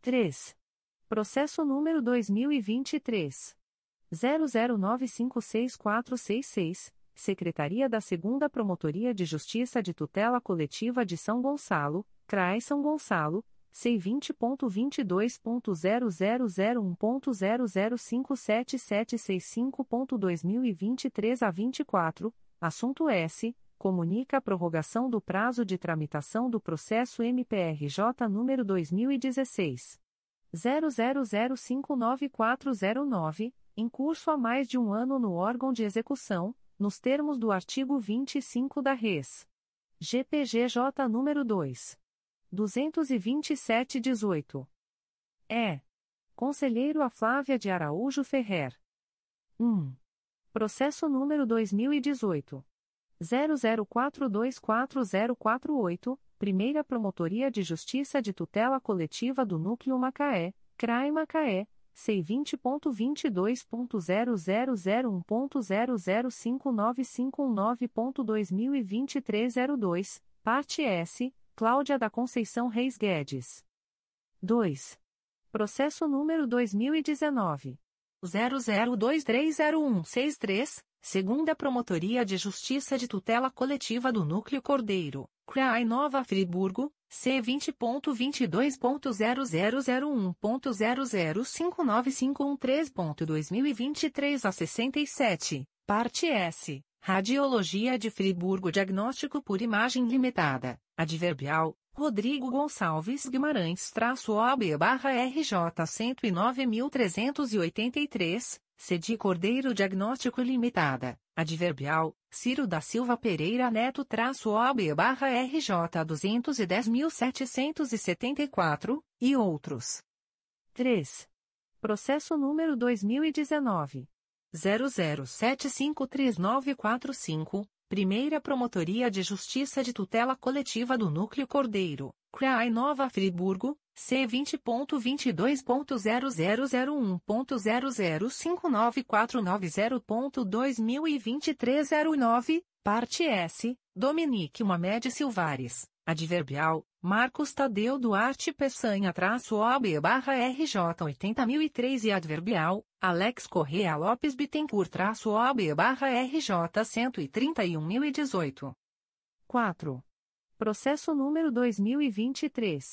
três. Processo número dois mil e vinte e três. zero zero nove cinco seis quatro seis seis, Secretaria da segunda Promotoria de Justiça de Tutela Coletiva de São Gonçalo, C R A I São Gonçalo, C vinte ponto vinte e dois ponto zero zero zero um ponto zero zero cinco sete sete seis cinco ponto dois mil e vinte e três a vinte e quatro, assunto S, comunica a prorrogação do prazo de tramitação do processo M P R J número dois mil e dezesseis. zero zero zero cinco nove quatro zero nove, em curso há mais de um ano no órgão de execução, nos termos do artigo vinte e cinco da Res. G P G J número dois. duzentos e vinte e sete traço dezoito. É. Conselheiro a Flávia de Araújo Ferreira. um. Processo número dois mil e dezoito. zero zero quatro dois quatro zero quatro oito, Primeira Promotoria de Justiça de Tutela Coletiva do Núcleo Macaé, C R A I Macaé, C vinte ponto vinte e dois ponto zero zero zero um ponto zero zero cinco nove cinco um nove ponto dois mil e vinte e três a zero dois, parte S, Cláudia da Conceição Reis Guedes. dois. Processo número dois mil e dezenove. zero zero dois três zero um seis três, Segunda Promotoria de Justiça de Tutela Coletiva do Núcleo Cordeiro, C R A I Nova Friburgo, C vinte ponto vinte e dois ponto zero zero zero um ponto zero zero cinco nove cinco um três ponto dois mil e vinte e três a sessenta e sete, parte S, Radiologia de Friburgo Diagnóstico por Imagem Limitada, adverbial, Rodrigo Gonçalves Guimarães-O A B barra R J cento e nove mil trezentos e oitenta e três, Cedi Cordeiro Diagnóstico Limitada, adverbial, Ciro da Silva Pereira Neto-O A B barra R J duzentos e dez mil setecentos e setenta e quatro, e outros. três. Processo número dois mil e dezenove. zero zero sete cinco três nove quatro cinco, Primeira Promotoria de Justiça de Tutela Coletiva do Núcleo Cordeiro, C R A I Nova Friburgo, C vinte ponto vinte e dois ponto zero zero zero um ponto zero zero cinco nove quatro nove zero ponto dois mil e vinte e três a zero nove, parte S, Dominique Mamede Silvares, adverbial, Marcos Tadeu Duarte Peçanha-O A B barra R J oitenta mil e três e adverbial, Alex Correa Lopes Bittencourt-O A B barra R J cento e trinta e um mil e dezoito. quatro. Processo número dois mil e vinte e três.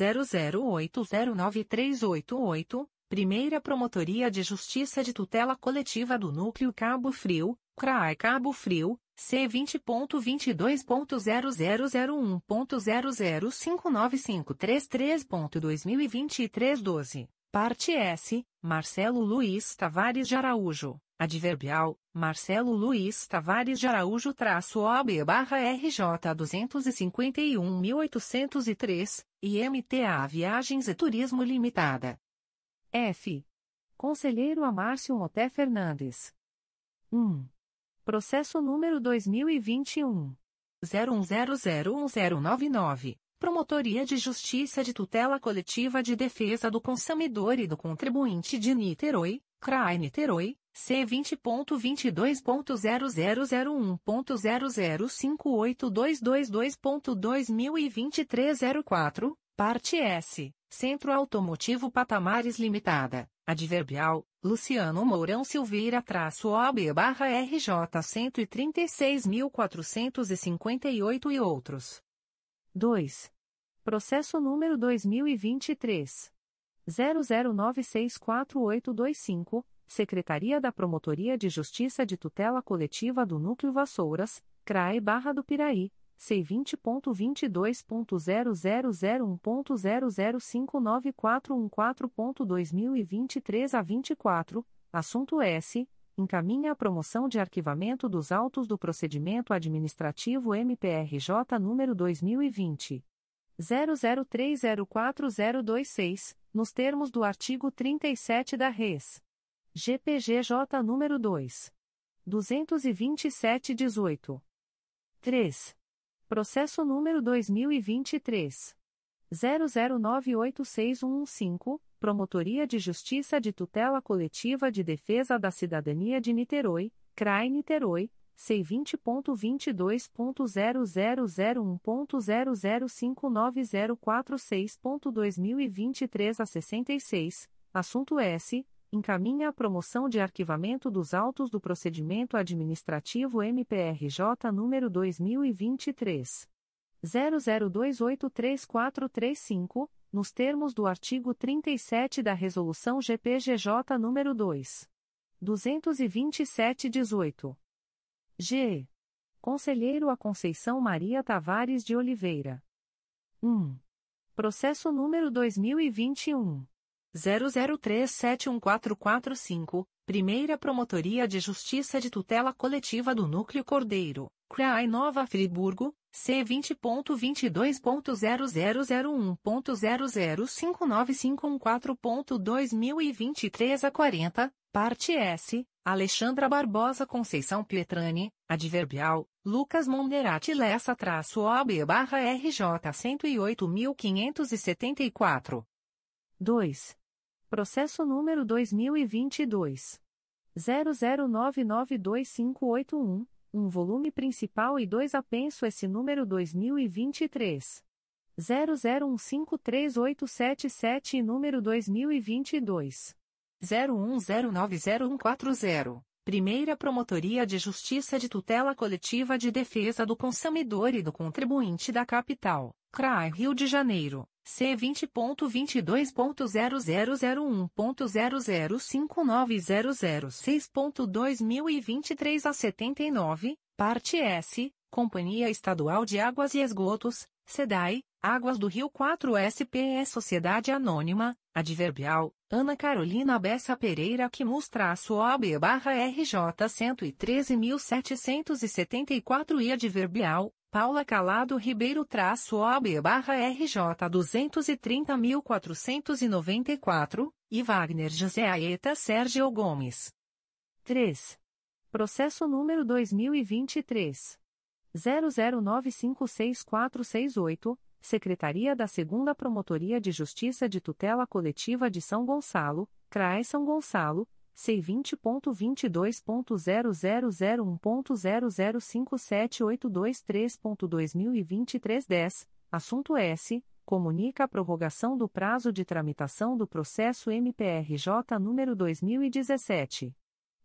zero zero oito zero nove três oito oito, Primeira Promotoria de Justiça de Tutela Coletiva do Núcleo Cabo Frio, C R A I Cabo Frio, C vinte ponto vinte e dois ponto zero zero zero um ponto zero zero cinco nove cinco três três ponto dois mil e vinte e três a doze, parte S, Marcelo Luiz Tavares de Araújo, adverbial, Marcelo Luiz Tavares de Araújo traço O A B barra R J duzentos e cinquenta e um mil oitocentos e três, I M T A Viagens e Turismo Limitada. F. Conselheiro Amércio Moté Fernandes. um. Processo número dois mil e vinte e um. zero um zero zero um zero nove nove, Promotoria de Justiça de Tutela Coletiva de Defesa do Consumidor e do Contribuinte de Niterói, C R A I Niterói, C vinte ponto vinte e dois ponto zero zero zero um ponto zero zero cinco oito dois dois dois ponto dois mil e vinte e três a zero quatro, parte S, Centro Automotivo Patamares Limitada, adverbial, Luciano Mourão Silveira traço O A B barra R J cento e trinta e seis mil quatrocentos e cinquenta e oito e outros. dois. Processo número dois mil e vinte e três. zero zero nove seis quatro oito dois cinco, Secretaria da Promotoria de Justiça de Tutela Coletiva do Núcleo Vassouras, C R A E barra do Piraí, C vinte ponto vinte e dois ponto zero zero zero um ponto zero zero cinco nove quatro um quatro ponto dois mil e vinte e três a vinte e quatro, assunto S, encaminha a promoção de arquivamento dos autos do procedimento administrativo M P R J número dois mil e vinte. zero zero três zero quatro zero dois seis, nos termos do artigo trinta e sete da Res. G P G J número dois mil duzentos e vinte e sete traço dezoito. três. Processo número dois mil e vinte e três. zero zero nove oito seis um um cinco, Promotoria de Justiça de Tutela Coletiva de Defesa da Cidadania de Niterói, C R A I Niterói, C vinte ponto vinte e dois ponto zero zero zero um ponto zero zero cinco nove zero quatro seis ponto dois mil e vinte e três a sessenta e seis, assunto S, encaminha a promoção de arquivamento dos autos do procedimento administrativo M P R J número dois mil e vinte e três. zero zero dois oito três quatro três cinco, nos termos do artigo trinta e sete da Resolução G P G J número dois mil duzentos e vinte e sete traço dezoito. G. Conselheiro a Conceição Maria Tavares de Oliveira. um. Processo número dois mil e vinte e um. zero zero três sete um quatro quatro cinco, Primeira Promotoria de Justiça de Tutela Coletiva do Núcleo Cordeiro, C R A I Nova Friburgo, C vinte ponto vinte e dois ponto zero zero zero um ponto zero zero cinco nove cinco um quatro ponto dois mil e vinte e três a quarenta, parte S, Alexandra Barbosa Conceição Pietrani, adverbial, Lucas Monderati Lessa traço O A B barra R J cento e oito mil quinhentos e setenta e quatro. dois. Processo número dois mil e vinte e dois. zero zero nove nove dois cinco oito um, um volume principal e dois apenso esse número dois mil e vinte e três. zero zero um cinco três oito sete sete e número dois mil e vinte e dois. zero um zero nove zero um quatro zero, Primeira Promotoria de Justiça de Tutela Coletiva de Defesa do Consumidor e do Contribuinte da Capital, C R A I Rio de Janeiro. C vinte ponto vinte e dois ponto zero zero zero um ponto zero zero cinco nove zero zero seis ponto dois mil e vinte e três a setenta e nove, parte S, Companhia Estadual de Águas e Esgotos, SEDAI, Águas do Rio quatro S P E Sociedade Anônima, adverbial, Ana Carolina Bessa Pereira Quimus-O A B barra R J cento e treze mil setecentos e setenta e quatro e adverbial, Paula Calado Ribeiro traço O A B barra R J duzentos e trinta mil quatrocentos e noventa e quatro, e Wagner José Aeta Sérgio Gomes. três. Processo número dois mil e vinte e três. zero zero nove cinco seis quatro seis oito, Secretaria da segunda Promotoria de Justiça de Tutela Coletiva de São Gonçalo, C R A E São Gonçalo, C vinte ponto vinte e dois ponto zero zero zero um ponto zero zero cinco sete oito dois três ponto dois mil e vinte e três a dez, assunto S, comunica a prorrogação do prazo de tramitação do processo M P R J número dois mil e dezessete.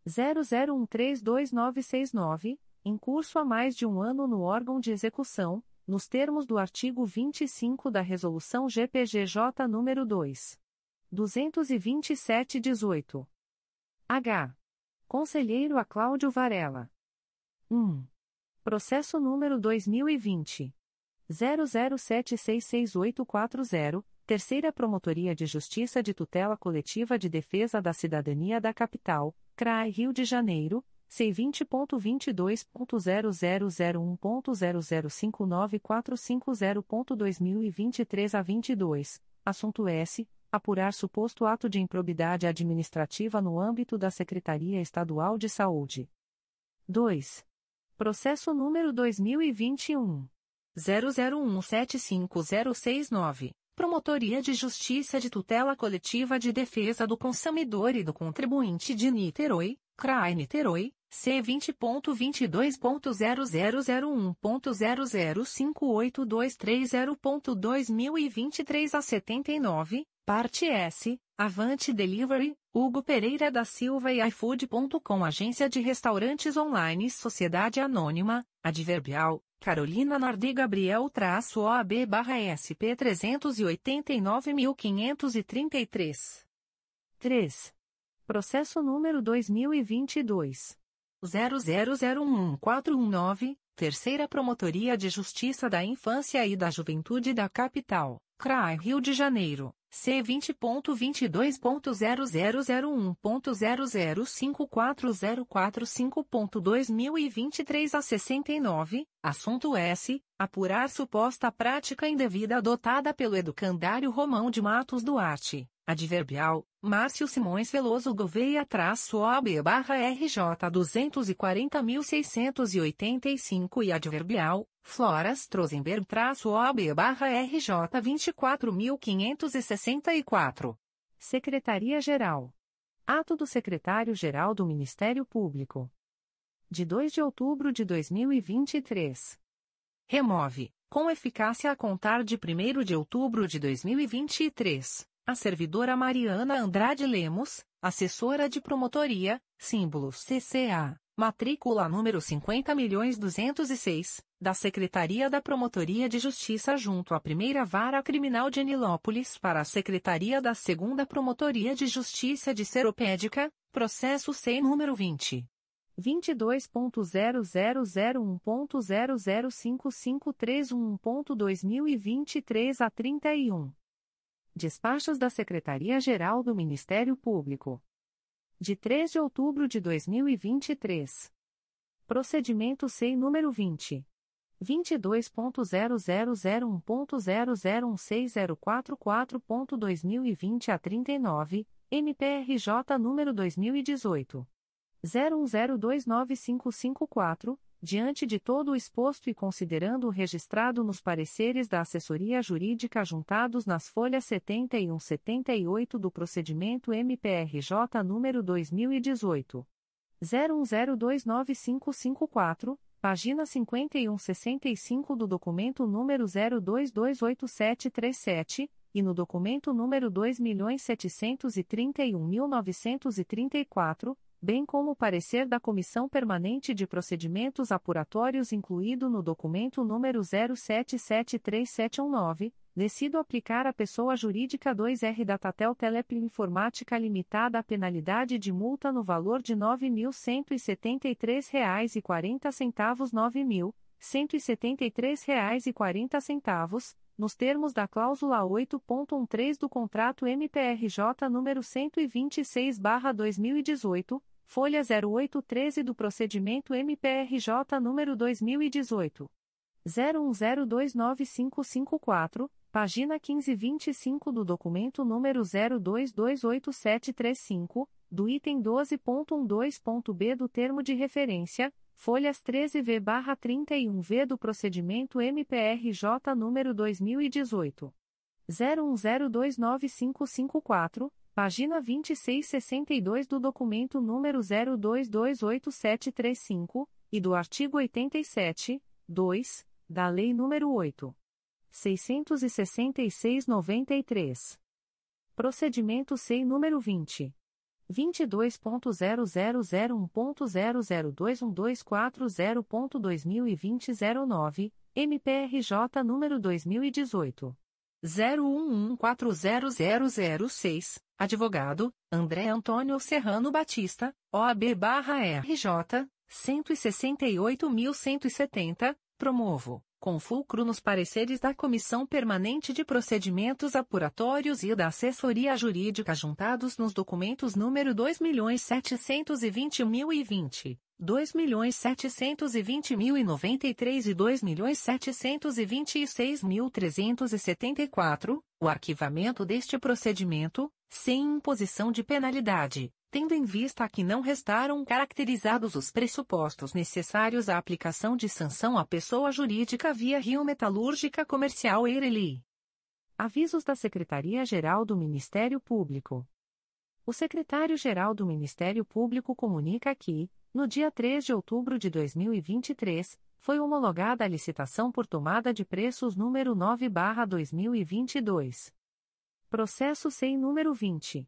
zero zero um três dois nove seis nove, em curso há mais de um ano no órgão de execução, nos termos do artigo vinte e cinco da Resolução G P G J número dois mil duzentos e vinte e sete traço dezoito. H. Conselheiro a Cláudio Varela. um. Processo número dois mil e vinte. zero zero sete seis seis oito quatro zero, Terceira Promotoria de Justiça de Tutela Coletiva de Defesa da Cidadania da Capital, C R A I Rio de Janeiro, C vinte ponto vinte e dois ponto zero zero zero um ponto zero zero cinco nove quatro cinco zero ponto dois mil e vinte e três a vinte e dois, assunto S. Apurar suposto ato de improbidade administrativa no âmbito da Secretaria Estadual de Saúde. dois. Processo número dois mil e vinte e um. zero zero um sete cinco zero seis nove, Promotoria de Justiça de Tutela Coletiva de Defesa do Consumidor e do Contribuinte de Niterói, C R A I Niterói, C vinte ponto vinte e dois ponto zero zero zero um ponto zero zero cinco oito dois três zero ponto dois mil e vinte e três a setenta e nove, parte S, Avante Delivery, Hugo Pereira da Silva e iFood ponto com Agência de Restaurantes Online Sociedade Anônima, Adverbial, Carolina Nardi Gabriel-O A B-S P três oito nove cinco três três. três. Processo número dois mil e vinte e dois. zero zero zero um quatro um nove, Terceira Promotoria de Justiça da Infância e da Juventude da Capital, C R A I Rio de Janeiro, C vinte ponto vinte e dois ponto zero zero zero um ponto zero zero cinco quatro zero quatro cinco ponto dois mil e vinte e três a sessenta e nove, assunto S. Apurar suposta prática indevida adotada pelo educandário Romão de Matos Duarte, adverbial, Márcio Simões Veloso Gouveia-O A B-R J duzentos e quarenta mil seiscentos e oitenta e cinco e adverbial, Floras Trozenberg-O A B-R J vinte e quatro mil quinhentos e sessenta e quatro. Secretaria-Geral. Ato do Secretário-Geral do Ministério Público. De dois de outubro de dois mil e vinte e três. Remove, com eficácia a contar de primeiro de outubro de dois mil e vinte e três, a servidora Mariana Andrade Lemos, assessora de promotoria, símbolo C C A, matrícula número cinquenta mil duzentos e seis, da Secretaria da Promotoria de Justiça junto à Primeira Vara Criminal de Nilópolis para a Secretaria da Segunda Promotoria de Justiça de Seropédica, processo C número vinte. vinte e dois ponto zero zero zero um ponto zero zero cinco cinco três um ponto dois mil e vinte e três a trinta e um. Despachos da Secretaria-Geral do Ministério Público. De três de outubro de dois mil e vinte e três. Procedimento S E I número vinte. vinte e dois ponto zero zero zero um ponto zero zero um seis zero quatro quatro ponto dois mil e vinte a trinta e nove, M P R J número dois mil e dezoito. zero um zero dois nove cinco cinco quatro, diante de todo o exposto e considerando o registrado nos pareceres da assessoria jurídica juntados nas folhas setenta e um e setenta e oito do procedimento M P R J número dois mil e dezoito. zero um zero dois nove cinco cinco quatro, página cinquenta e um e sessenta e cinco do documento número zero dois dois oito sete três sete, e no documento número dois milhões setecentos e trinta e um mil novecentos e trinta e quatro, bem como o parecer da Comissão Permanente de Procedimentos Apuratórios incluído no documento número zero sete sete três sete um nove, decido aplicar à pessoa jurídica dois R Datatel Telep Informática Limitada a penalidade de multa no valor de nove mil cento e setenta e três reais e quarenta centavos nove mil cento e setenta e três reais e quarenta centavos, nos termos da cláusula oito ponto treze do contrato M P R J número cento e vinte e seis barra dois mil e dezoito, folha zero oito treze do procedimento M P R J número dois mil e dezoito. zero um zero dois nove cinco cinco quatro, página quinze e vinte e cinco do documento número zero dois dois oito sete três cinco, do item doze ponto doze ponto B do termo de referência, folhas treze V barra trinta e um V do procedimento M P R J número dois mil e dezoito. zero um zero dois nove cinco cinco quatro, página vinte e seis e sessenta e dois do documento número zero dois dois oito sete três cinco, e do artigo oitenta e sete, dois, da Lei número oito mil seiscentos e sessenta e seis barra noventa e três. Procedimento S E I número vinte. vinte e dois ponto zero zero zero um ponto zero zero dois um dois quatro zero ponto dois mil e vinte a nove, M P R J número dois mil e dezoito. zero um um quatro zero zero zero seis, advogado, André Antônio Serrano Batista, O A B barra R J, cento e sessenta e oito mil cento e setenta, promovo, com fulcro nos pareceres da Comissão Permanente de Procedimentos Apuratórios e da Assessoria Jurídica juntados nos documentos número dois milhões setecentos e vinte mil e vinte, dois milhões setecentos e vinte mil e noventa e três e dois milhões setecentos e vinte e seis mil trezentos e setenta e quatro, o arquivamento deste procedimento, sem imposição de penalidade, tendo em vista que não restaram caracterizados os pressupostos necessários à aplicação de sanção à pessoa jurídica via Rio Metalúrgica Comercial Eireli. Avisos da Secretaria-Geral do Ministério Público. O Secretário-Geral do Ministério Público comunica que, no dia três de outubro de dois mil e vinte e três, foi homologada a licitação por tomada de preços número nove barra dois mil e vinte e dois. Processo S E I número vinte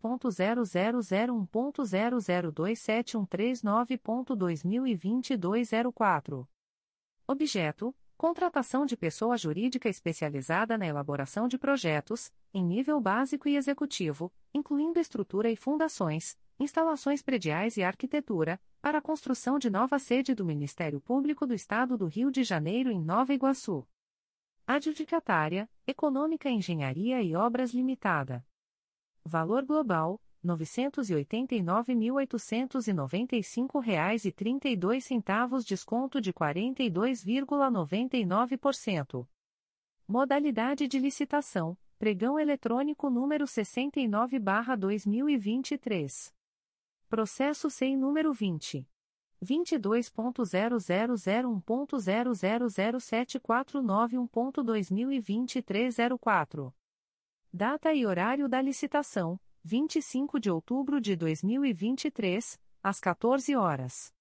ponto zero zero zero um ponto zero zero dois sete um três nove ponto dois mil e vinte e dois a zero quatro. Objeto: contratação de pessoa jurídica especializada na elaboração de projetos, em nível básico e executivo, incluindo estrutura e fundações, instalações prediais e arquitetura, para a construção de nova sede do Ministério Público do Estado do Rio de Janeiro em Nova Iguaçu. Adjudicatária: Econômica Engenharia e Obras Limitada. Valor global, novecentos e oitenta e nove mil oitocentos e noventa e cinco reais e trinta e dois centavos, desconto de quarenta e dois vírgula noventa e nove por cento. Modalidade de licitação, pregão eletrônico número sessenta e nove barra dois mil e vinte e três. Processo S E I número vinte ponto zero zero zero um ponto zero zero zero sete quatro nove um ponto dois mil e vinte e três a zero quatro. Data e horário da licitação, vinte e cinco de outubro de dois mil e vinte e três, às quatorze horas.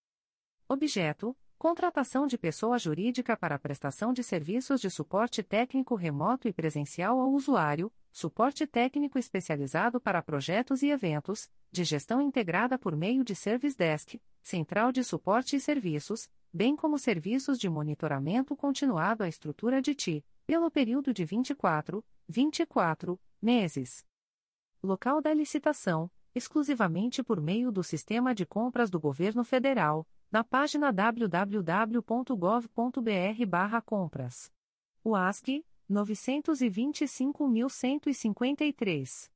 Objeto: contratação de pessoa jurídica para a prestação de serviços de suporte técnico remoto e presencial ao usuário, suporte técnico especializado para projetos e eventos, de gestão integrada por meio de Service Desk, Central de Suporte e Serviços, bem como serviços de monitoramento continuado à estrutura de T I, pelo período de vinte e quatro, vinte e quatro meses. Local da licitação, exclusivamente por meio do Sistema de Compras do Governo Federal, na página w w w ponto gov ponto br barra compras. U A S C, novecentos e vinte e cinco mil cento e cinquenta e três.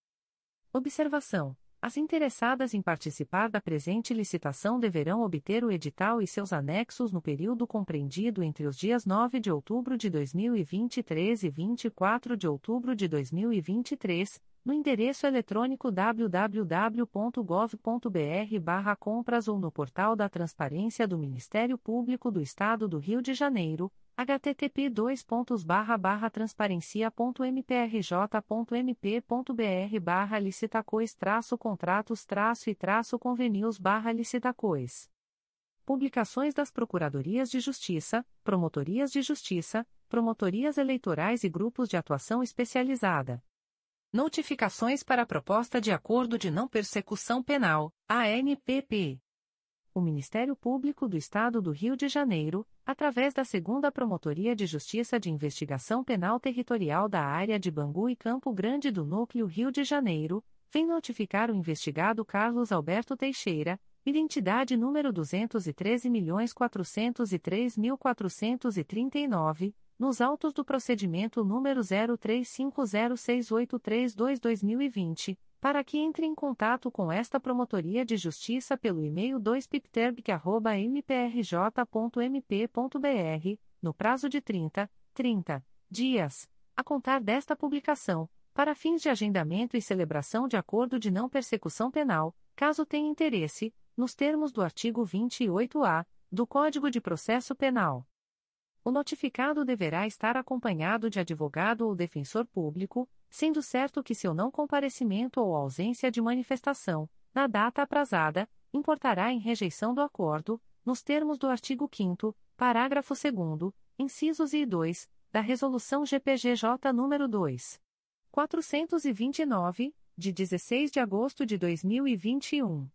Observação: as interessadas em participar da presente licitação deverão obter o edital e seus anexos no período compreendido entre os dias nove de outubro de dois mil e vinte e três e vinte e quatro de outubro de dois mil e vinte e três, no endereço eletrônico w w w ponto gov ponto br barra compras ou no portal da Transparência do Ministério Público do Estado do Rio de Janeiro, h t t p dois pontos barra barra transparencia ponto m p r j ponto m p ponto b r barra licitacoes traço contratos traço e traço convenios barra licitacoes. Publicações das Procuradorias de Justiça, Promotorias de Justiça, Promotorias Eleitorais e Grupos de Atuação Especializada. Notificações para a Proposta de Acordo de Não Persecução Penal, A N P P. O Ministério Público do Estado do Rio de Janeiro, através da segunda Promotoria de Justiça de Investigação Penal Territorial da Área de Bangu e Campo Grande do Núcleo Rio de Janeiro, vem notificar o investigado Carlos Alberto Teixeira, identidade número duzentos e treze milhões quatrocentos e três mil quatrocentos e trinta e nove, nos autos do procedimento número zero três cinco zero seis oito três dois barra dois mil e vinte, para que entre em contato com esta Promotoria de Justiça pelo e-mail dois p i p t e r b c arroba m p r j ponto m p ponto b r, no prazo de trinta, trinta dias, a contar desta publicação, para fins de agendamento e celebração de acordo de não persecução penal, caso tenha interesse, nos termos do artigo vinte e oito A do Código de Processo Penal. O notificado deverá estar acompanhado de advogado ou defensor público, sendo certo que seu não comparecimento ou ausência de manifestação, na data aprazada, importará em rejeição do acordo, nos termos do artigo quinto, parágrafo segundo, incisos I e dois, da Resolução G P G J nº dois mil quatrocentos e vinte e nove, de dezesseis de agosto de dois mil e vinte e um.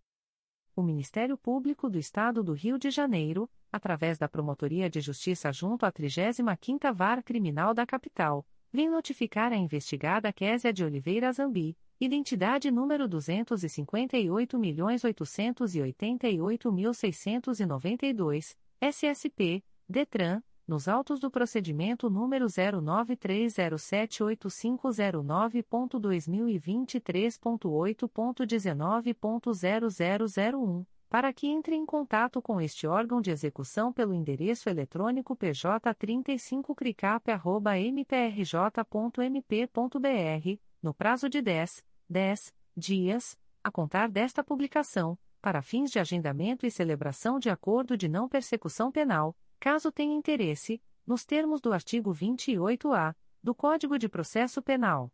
O Ministério Público do Estado do Rio de Janeiro, através da Promotoria de Justiça junto à trigésima quinta vara Criminal da Capital, vem notificar a investigada Kátia de Oliveira Zambi, Identidade número duzentos e cinquenta e oito milhões oitocentos e oitenta e oito mil seiscentos e noventa e dois, S S P, DETRAN, nos autos do procedimento número zero nove três zero sete oito cinco zero nove ponto dois mil e vinte e três ponto oito ponto dezenove ponto zero zero zero um, para que entre em contato com este órgão de execução pelo endereço eletrônico p j trinta e cinco cricap arroba m p r j ponto m p ponto b r, no prazo de dez, dez dias, a contar desta publicação, para fins de agendamento e celebração de acordo de não persecução penal, caso tenha interesse, nos termos do artigo vinte e oito A do Código de Processo Penal.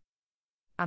A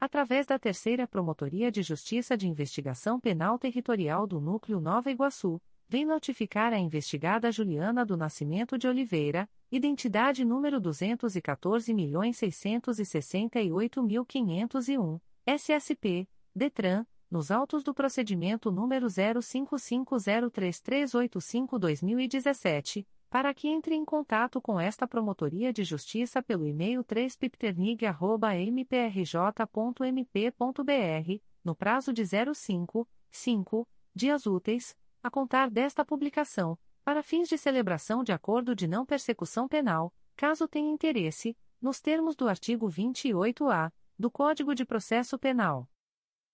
através da Terceira Promotoria de Justiça de Investigação Penal Territorial do Núcleo Nova Iguaçu, vem notificar a investigada Juliana do Nascimento de Oliveira, identidade número duzentos e quatorze milhões seiscentos e sessenta e oito mil quinhentos e um, S S P, DETRAN, nos autos do procedimento número zero cinco cinco zero três três oito cinco barra dois mil e dezessete, para que entre em contato com esta Promotoria de Justiça pelo e-mail três pipternig arroba m p r j ponto m p ponto b r, no prazo de zero cinco, cinco dias úteis, a contar desta publicação, para fins de celebração de acordo de não persecução penal, caso tenha interesse, nos termos do artigo vinte e oito A do Código de Processo Penal.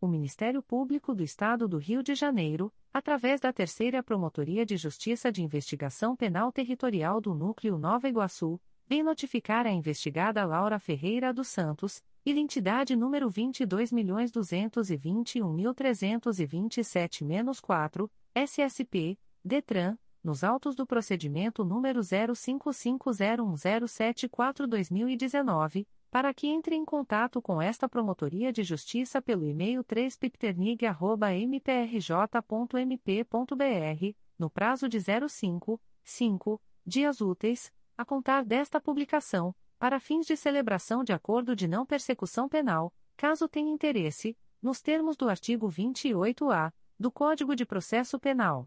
O Ministério Público do Estado do Rio de Janeiro, através da Terceira Promotoria de Justiça de Investigação Penal Territorial do Núcleo Nova Iguaçu, vem notificar a investigada Laura Ferreira dos Santos, identidade número vinte e dois milhões duzentos e vinte e um mil trezentos e vinte e sete barra quatro, S S P, DETRAN, nos autos do procedimento número zero cinco cinco zero um zero sete quatro barra dois mil e dezenove, para que entre em contato com esta Promotoria de Justiça pelo e-mail três pipternig arroba m p r j ponto m p ponto b r, no prazo de zero cinco, cinco dias úteis, a contar desta publicação, para fins de celebração de acordo de não persecução penal, caso tenha interesse, nos termos do artigo vinte e oito A do Código de Processo Penal.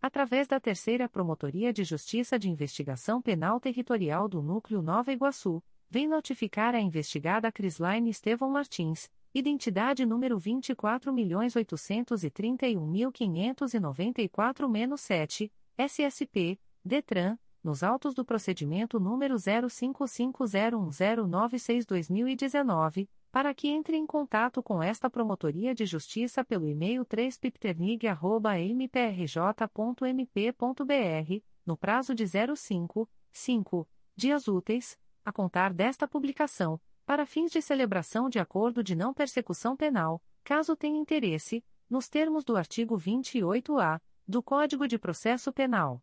através da Terceira Promotoria de Justiça de Investigação Penal Territorial do Núcleo Nova Iguaçu, vem notificar a investigada Crislaine Estevão Martins, identidade número vinte e quatro milhões oitocentos e trinta e um mil quinhentos e noventa e quatro barra sete, S S P, DETRAN, nos autos do procedimento número zero cinco cinco zero um zero nove seis barra dois mil e dezenove, para que entre em contato com esta Promotoria de Justiça pelo e-mail três pipternig arroba m p r j ponto m p ponto b r, no prazo de zero cinco, cinco dias úteis, a contar desta publicação, para fins de celebração de acordo de não persecução penal, caso tenha interesse, nos termos do artigo vinte e oito A do Código de Processo Penal.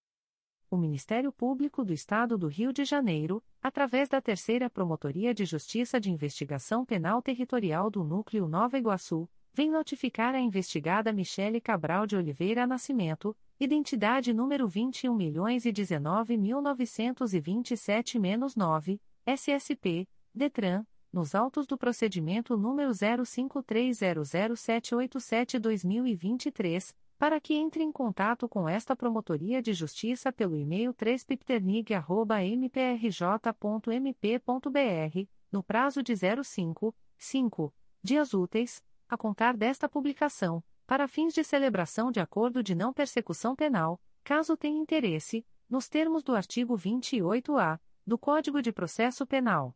O Ministério Público do Estado do Rio de Janeiro, através da Terceira Promotoria de Justiça de Investigação Penal Territorial do Núcleo Nova Iguaçu, vem notificar a investigada Michele Cabral de Oliveira Nascimento, identidade número vinte e um milhões e dezenove mil novecentos e vinte e sete nove, S S P, DETRAN, nos autos do procedimento número zero cinco três zero zero sete oito sete barra dois mil e vinte e três, para que entre em contato com esta Promotoria de Justiça pelo e-mail três pipternig arroba m p r j ponto m p ponto b r, no prazo de zero cinco, cinco dias úteis, a contar desta publicação, para fins de celebração de acordo de não persecução penal, caso tenha interesse, nos termos do artigo vinte e oito A do Código de Processo Penal.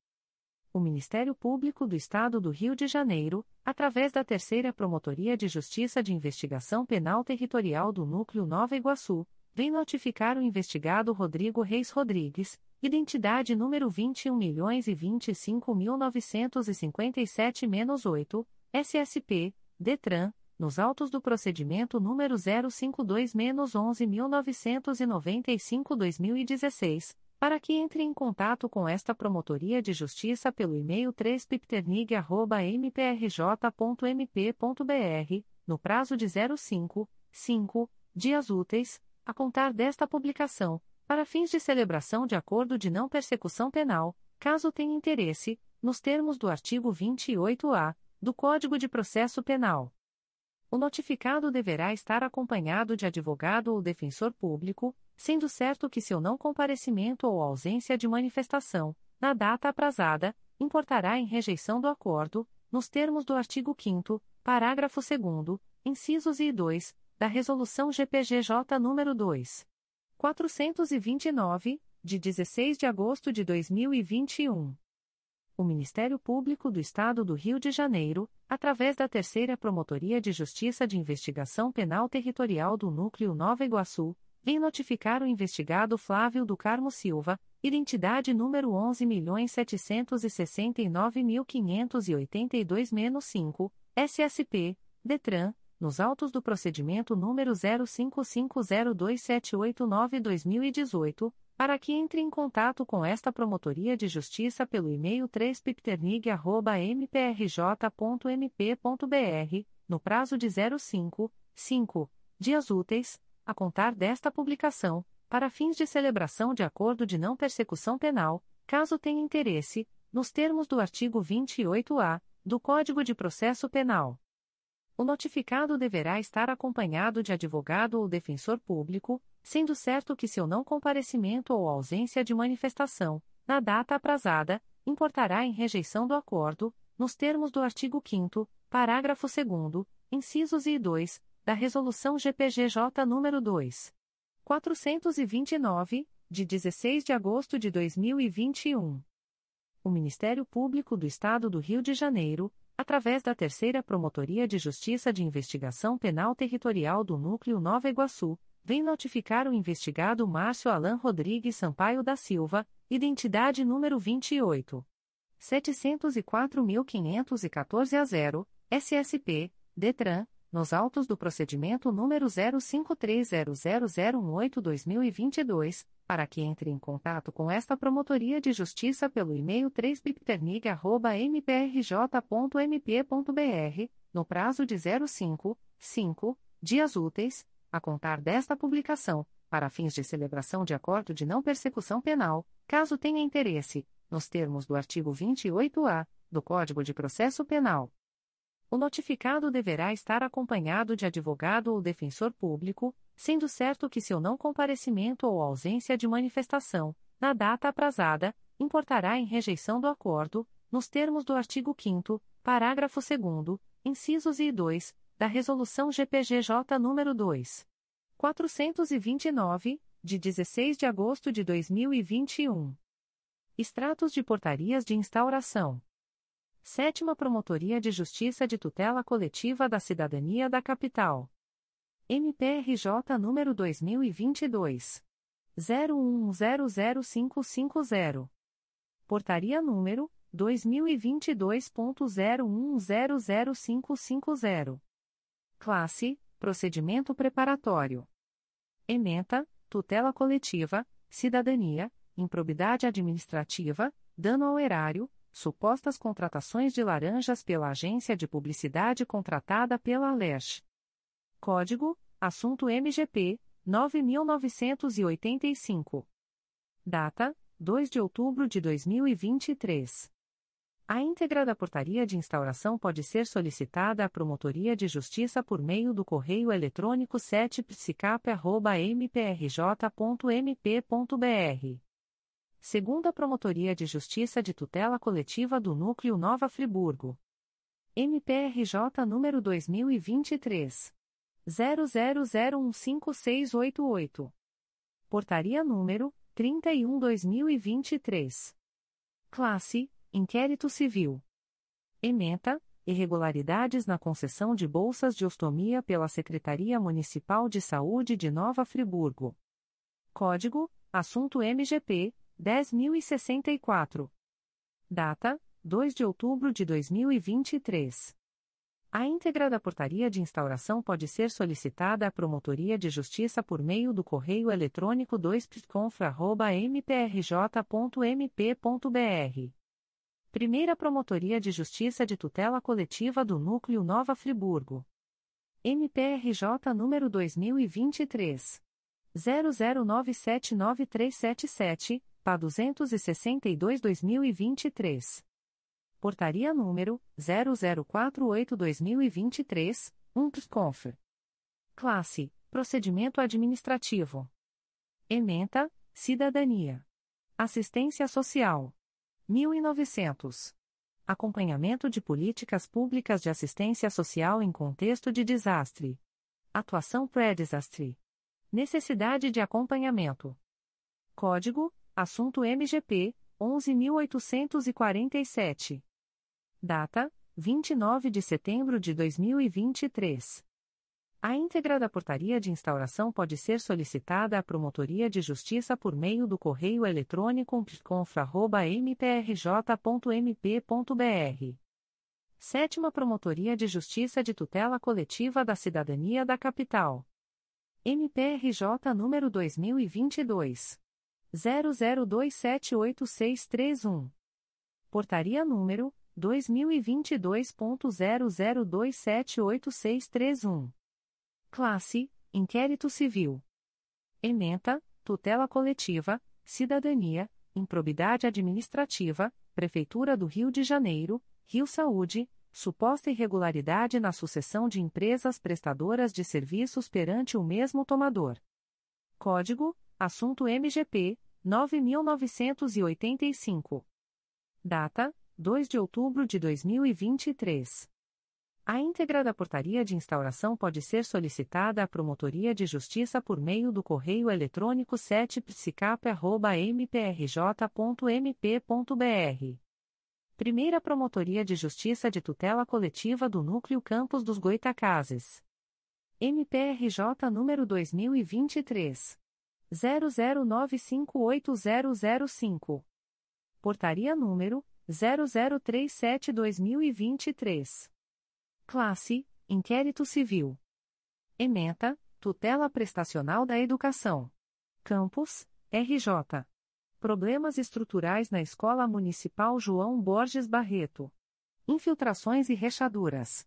O Ministério Público do Estado do Rio de Janeiro, através da Terceira Promotoria de Justiça de Investigação Penal Territorial do Núcleo Nova Iguaçu, vem notificar o investigado Rodrigo Reis Rodrigues, identidade número vinte e um milhões e vinte e cinco mil novecentos e cinquenta e sete oito, S S P, DETRAN, nos autos do procedimento número zero cinco dois onze mil novecentos e noventa e cinco barra dois mil e dezesseis, para que entre em contato com esta Promotoria de Justiça pelo e-mail três pipternig arroba m p r j ponto m p ponto b r, no prazo de zero cinco, cinco dias úteis, a contar desta publicação, para fins de celebração de acordo de não persecução penal, caso tenha interesse, nos termos do artigo vinte e oito A do Código de Processo Penal. O notificado deverá estar acompanhado de advogado ou defensor público, sendo certo que seu não comparecimento ou ausência de manifestação, na data aprazada, importará em rejeição do acordo, nos termos do artigo quinto, parágrafo segundo, incisos I e dois, da Resolução G P G J nº dois mil quatrocentos e vinte e nove, de dezesseis de agosto de dois mil e vinte e um. O Ministério Público do Estado do Rio de Janeiro, através da Terceira Promotoria de Justiça de Investigação Penal Territorial do Núcleo Nova Iguaçu, vem notificar o investigado Flávio do Carmo Silva, identidade número onze milhões setecentos e sessenta e nove mil quinhentos e oitenta e dois traço cinco, S S P, DETRAN, nos autos do procedimento número zero cinco cinco zero dois sete oito nove barra dois mil e dezoito, para que entre em contato com esta Promotoria de Justiça pelo e-mail três pipternig arroba m p r j ponto m p ponto b r, no prazo de zero cinco, cinco dias úteis, a contar desta publicação, para fins de celebração de acordo de não persecução penal, caso tenha interesse, nos termos do artigo vinte e oito A do Código de Processo Penal. O notificado deverá estar acompanhado de advogado ou defensor público, sendo certo que seu não comparecimento ou ausência de manifestação, na data aprazada, importará em rejeição do acordo, nos termos do artigo quinto, parágrafo segundo, incisos I e dois, da Resolução G P G J nº dois mil quatrocentos e vinte e nove, de dezesseis de agosto de dois mil e vinte e um. O Ministério Público do Estado do Rio de Janeiro, através da Terceira Promotoria de Justiça de Investigação Penal Territorial do Núcleo Nova Iguaçu, vem notificar o investigado Márcio Alan Rodrigues Sampaio da Silva, identidade número vinte e oito milhões setecentos e quatro mil quinhentos e quatorze traço zero, S S P, DETRAN, nos autos do procedimento número zero cinco três zero zero zero um oito barra dois mil e vinte e dois, para que entre em contato com esta Promotoria de Justiça pelo e-mail três pipternig arroba m p r j ponto m p ponto b r, no prazo de zero cinco, cinco dias úteis, a contar desta publicação, para fins de celebração de acordo de não persecução penal, caso tenha interesse, nos termos do artigo vinte e oito A do Código de Processo Penal. O notificado deverá estar acompanhado de advogado ou defensor público, sendo certo que seu não comparecimento ou ausência de manifestação, na data aprazada, importará em rejeição do acordo, nos termos do artigo quinto, parágrafo segundo, incisos I e dois, da Resolução G P G J nº dois mil quatrocentos e vinte e nove, de dezesseis de agosto de dois mil e vinte e um. Extratos de portarias de instauração. Sétima Promotoria de Justiça de Tutela Coletiva da Cidadania da Capital. M P R J número dois mil e vinte e dois zero um zero zero cinco cinco zero. Portaria número dois mil e vinte e dois ponto zero um zero zero cinco cinco zero. Classe: Procedimento preparatório. Ementa: Tutela coletiva, cidadania, improbidade administrativa, dano ao erário, supostas contratações de laranjas pela agência de publicidade contratada pela Alesc. Código: Assunto M G P nove mil novecentos e oitenta e cinco. Data: dois de outubro de dois mil e vinte e três. A íntegra da portaria de instauração pode ser solicitada à Promotoria de Justiça por meio do correio eletrônico sete psicap arroba m p r j ponto m p ponto b r. Segunda Promotoria de Justiça de Tutela Coletiva do Núcleo Nova Friburgo. M P R J número dois mil e vinte e três. zero zero zero um cinco seis oito oito. Portaria número trinta e um barra dois mil e vinte e três. Classe: Inquérito Civil. Ementa: Irregularidades na concessão de bolsas de ostomia pela Secretaria Municipal de Saúde de Nova Friburgo. Código: Assunto M G P dez mil e sessenta e quatro. Data: dois de outubro de dois mil e vinte e três. A íntegra da portaria de instauração pode ser solicitada à Promotoria de Justiça por meio do correio eletrônico dois p confra arroba m p r j ponto m p ponto b r. Primeira Promotoria de Justiça de Tutela Coletiva do Núcleo Nova Friburgo. M P R J número dois mil e vinte e três. zero zero nove sete nove três sete sete, P A duzentos e sessenta e dois barra dois mil e vinte e três. Portaria número zero zero quatro oito barra dois mil e vinte e três, um P S C O N F. Classe: Procedimento Administrativo. Ementa: Cidadania. Assistência Social. mil e novecentos. Acompanhamento de Políticas Públicas de Assistência Social em Contexto de Desastre. Atuação pré-desastre. Necessidade de acompanhamento. Código: Assunto M G P onze mil oitocentos e quarenta e sete. Data: vinte e nove de setembro de dois mil e vinte e três. A íntegra da portaria de instauração pode ser solicitada à Promotoria de Justiça por meio do correio eletrônico p c o n f r a arroba m p r j ponto m p ponto b r. Sétima Promotoria de Justiça de Tutela Coletiva da Cidadania da Capital. M P R J número dois mil e vinte e dois. zero zero dois sete oito seis três um. Portaria número dois mil e vinte e dois ponto zero zero dois sete oito seis três um. Classe: Inquérito Civil. Ementa: Tutela Coletiva, Cidadania, Improbidade Administrativa, Prefeitura do Rio de Janeiro, Rio Saúde, suposta irregularidade na sucessão de empresas prestadoras de serviços perante o mesmo tomador. Código: Assunto M G P nove mil novecentos e oitenta e cinco. Data: dois de outubro de dois mil e vinte e três. A íntegra da portaria de instauração pode ser solicitada à Promotoria de Justiça por meio do correio eletrônico sete p s i c a p arroba m p r j ponto m p ponto b r. Primeira Promotoria de Justiça de Tutela Coletiva do Núcleo Campos dos Goitacazes. M P R J número dois mil e vinte e três. zero zero nove cinco oito zero zero cinco. Portaria número zero zero três sete barra dois mil e vinte e três. Classe: Inquérito Civil. Ementa: Tutela Prestacional da Educação. Campus, R J. Problemas estruturais na Escola Municipal João Borges Barreto. Infiltrações e rachaduras.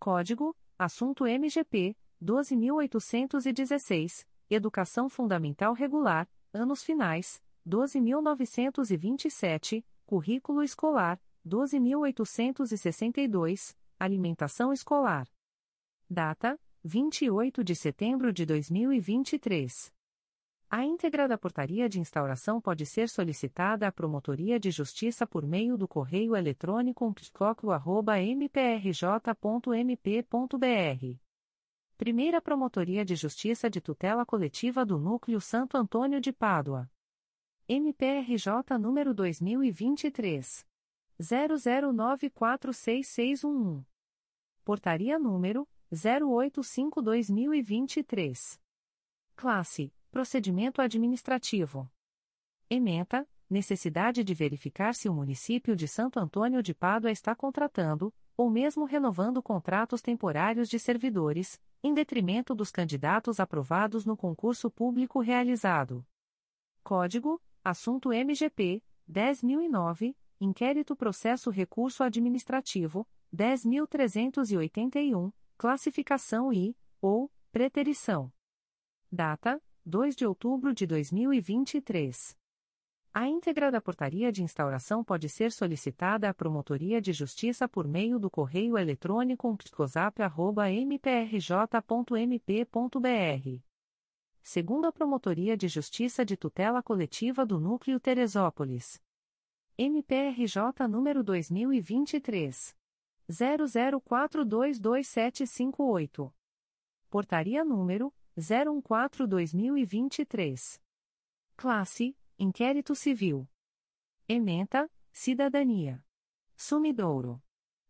Código: Assunto M G P doze mil oitocentos e dezesseis. Educação Fundamental Regular, Anos Finais, doze mil novecentos e vinte e sete, Currículo Escolar, doze mil oitocentos e sessenta e dois, Alimentação Escolar. Data: vinte e oito de setembro de dois mil e vinte e três. A íntegra da portaria de instauração pode ser solicitada à Promotoria de Justiça por meio do correio eletrônico p c o c o arroba m p r j ponto m p ponto b r. Primeira Promotoria de Justiça de Tutela Coletiva do Núcleo Santo Antônio de Pádua. M P R J número dois mil e vinte e três. zero zero nove quatro seis seis um um. Portaria número zero oito cinco barra dois mil e vinte e três. Classe: Procedimento administrativo. Ementa, necessidade de verificar se o município de Santo Antônio de Pádua está contratando, ou mesmo renovando contratos temporários de servidores, em detrimento dos candidatos aprovados no concurso público realizado. Código, assunto M G P, dez mil e nove, Inquérito Processo Recurso Administrativo, dez mil trezentos e oitenta e um, Classificação I, ou, Preterição. Data, dois de outubro de dois mil e vinte e três. A íntegra da portaria de instauração pode ser solicitada à Promotoria de Justiça por meio do correio eletrônico psicosap arroba m p r j ponto m p ponto b r. Segunda Promotoria de Justiça de Tutela Coletiva do Núcleo Teresópolis. M P R J número dois mil e vinte e três. zero zero quatro dois dois sete cinco oito. Portaria número zero um quatro barra dois mil e vinte e três. Classe: Inquérito Civil. Ementa: Cidadania. Sumidouro: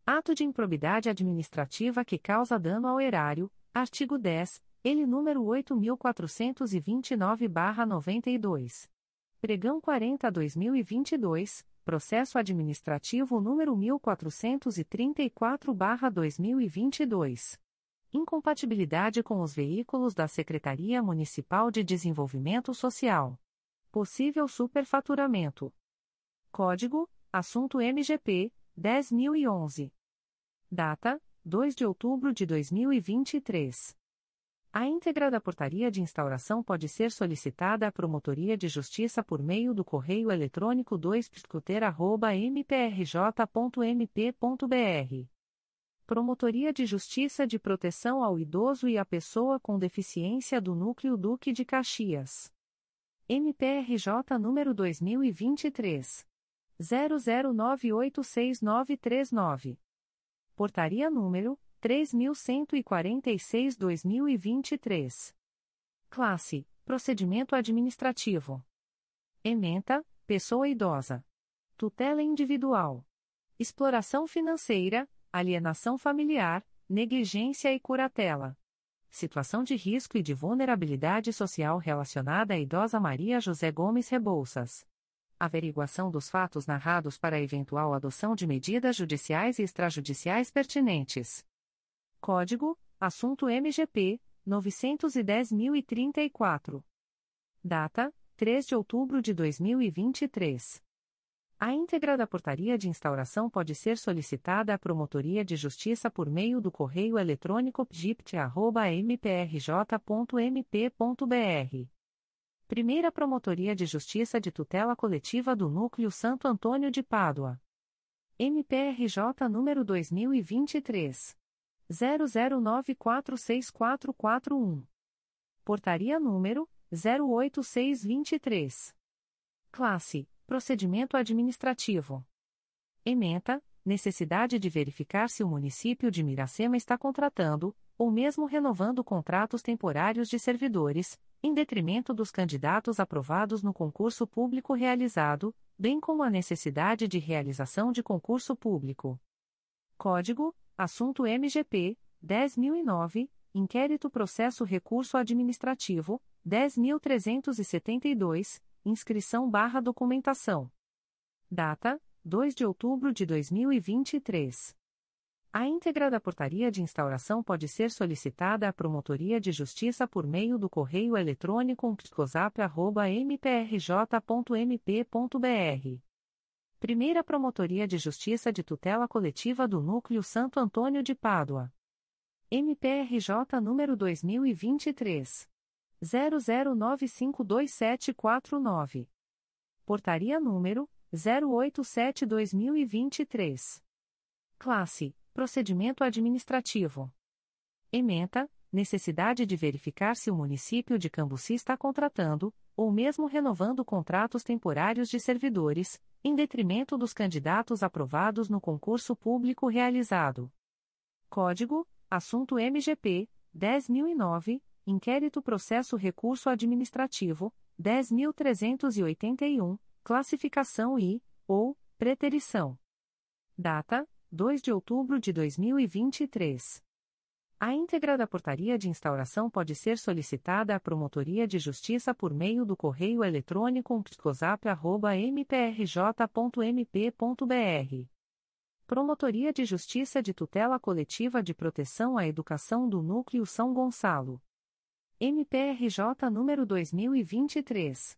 ato de improbidade administrativa que causa dano ao erário, artigo dez, ele número oito mil quatrocentos e vinte e nove barra noventa e dois. Pregão quarenta barra dois mil e vinte e dois, processo administrativo número mil quatrocentos e trinta e quatro barra dois mil e vinte e dois. Incompatibilidade com os veículos da Secretaria Municipal de Desenvolvimento Social. Possível superfaturamento. Código, assunto M G P, dez mil e onze. Data, dois de outubro de dois mil e vinte e três. A íntegra da portaria de instauração pode ser solicitada à Promotoria de Justiça por meio do correio eletrônico dois psicoter arroba m p r j ponto m p ponto b r. Promotoria de Justiça de Proteção ao Idoso e à Pessoa com Deficiência do Núcleo Duque de Caxias. M P R J número dois mil e vinte e três. zero zero nove oito seis nove três nove. Portaria número três mil cento e quarenta e seis barra dois mil e vinte e três. Classe: Procedimento Administrativo. Ementa: Pessoa Idosa. Tutela Individual. Exploração Financeira, alienação familiar, negligência e curatela. Situação de risco e de vulnerabilidade social relacionada à idosa Maria José Gomes Rebouças. Averiguação dos fatos narrados para eventual adoção de medidas judiciais e extrajudiciais pertinentes. Código, assunto M G P, novecentos e dez mil e trinta e quatro. Data, três de outubro de dois mil e vinte e três. A íntegra da portaria de instauração pode ser solicitada à Promotoria de Justiça por meio do correio eletrônico p g i p t arroba m p r j ponto m p ponto b r. Primeira Promotoria de Justiça de Tutela Coletiva do Núcleo Santo Antônio de Pádua. M P R J número dois mil e vinte e três. zero zero nove quatro seis quatro quatro um. Portaria número zero oito seis dois três. Classe: Procedimento Administrativo. Ementa: necessidade de verificar se o município de Miracema está contratando, ou mesmo renovando contratos temporários de servidores, em detrimento dos candidatos aprovados no concurso público realizado, bem como a necessidade de realização de concurso público. Código, assunto M G P, dez mil e nove, Inquérito Processo Recurso Administrativo, dez mil trezentos e setenta e dois, Inscrição barra documentação. Data, dois de outubro de dois mil e vinte e três. A íntegra da portaria de instauração pode ser solicitada à Promotoria de Justiça por meio do correio eletrônico psicosap arroba m p r j ponto m p ponto b r. Primeira Promotoria de Justiça de Tutela Coletiva do Núcleo Santo Antônio de Pádua. M P R J número dois mil e vinte e três. zero zero nove cinco dois sete quatro nove. Portaria número zero oito sete barra dois mil e vinte e três. Classe: Procedimento Administrativo. Ementa: necessidade de verificar se o município de Cambuci está contratando, ou mesmo renovando contratos temporários de servidores, em detrimento dos candidatos aprovados no concurso público realizado. Código, assunto M G P, dez mil e nove, Inquérito Processo Recurso Administrativo, dez mil trezentos e oitenta e um, Classificação I, ou, Preterição. Data, dois de outubro de dois mil e vinte e três. A íntegra da portaria de instauração pode ser solicitada à Promotoria de Justiça por meio do correio eletrônico p t c o s a p arroba m p r j ponto m p ponto b r. Promotoria de Justiça de Tutela Coletiva de Proteção à Educação do Núcleo São Gonçalo. M P R J número dois mil e vinte e três.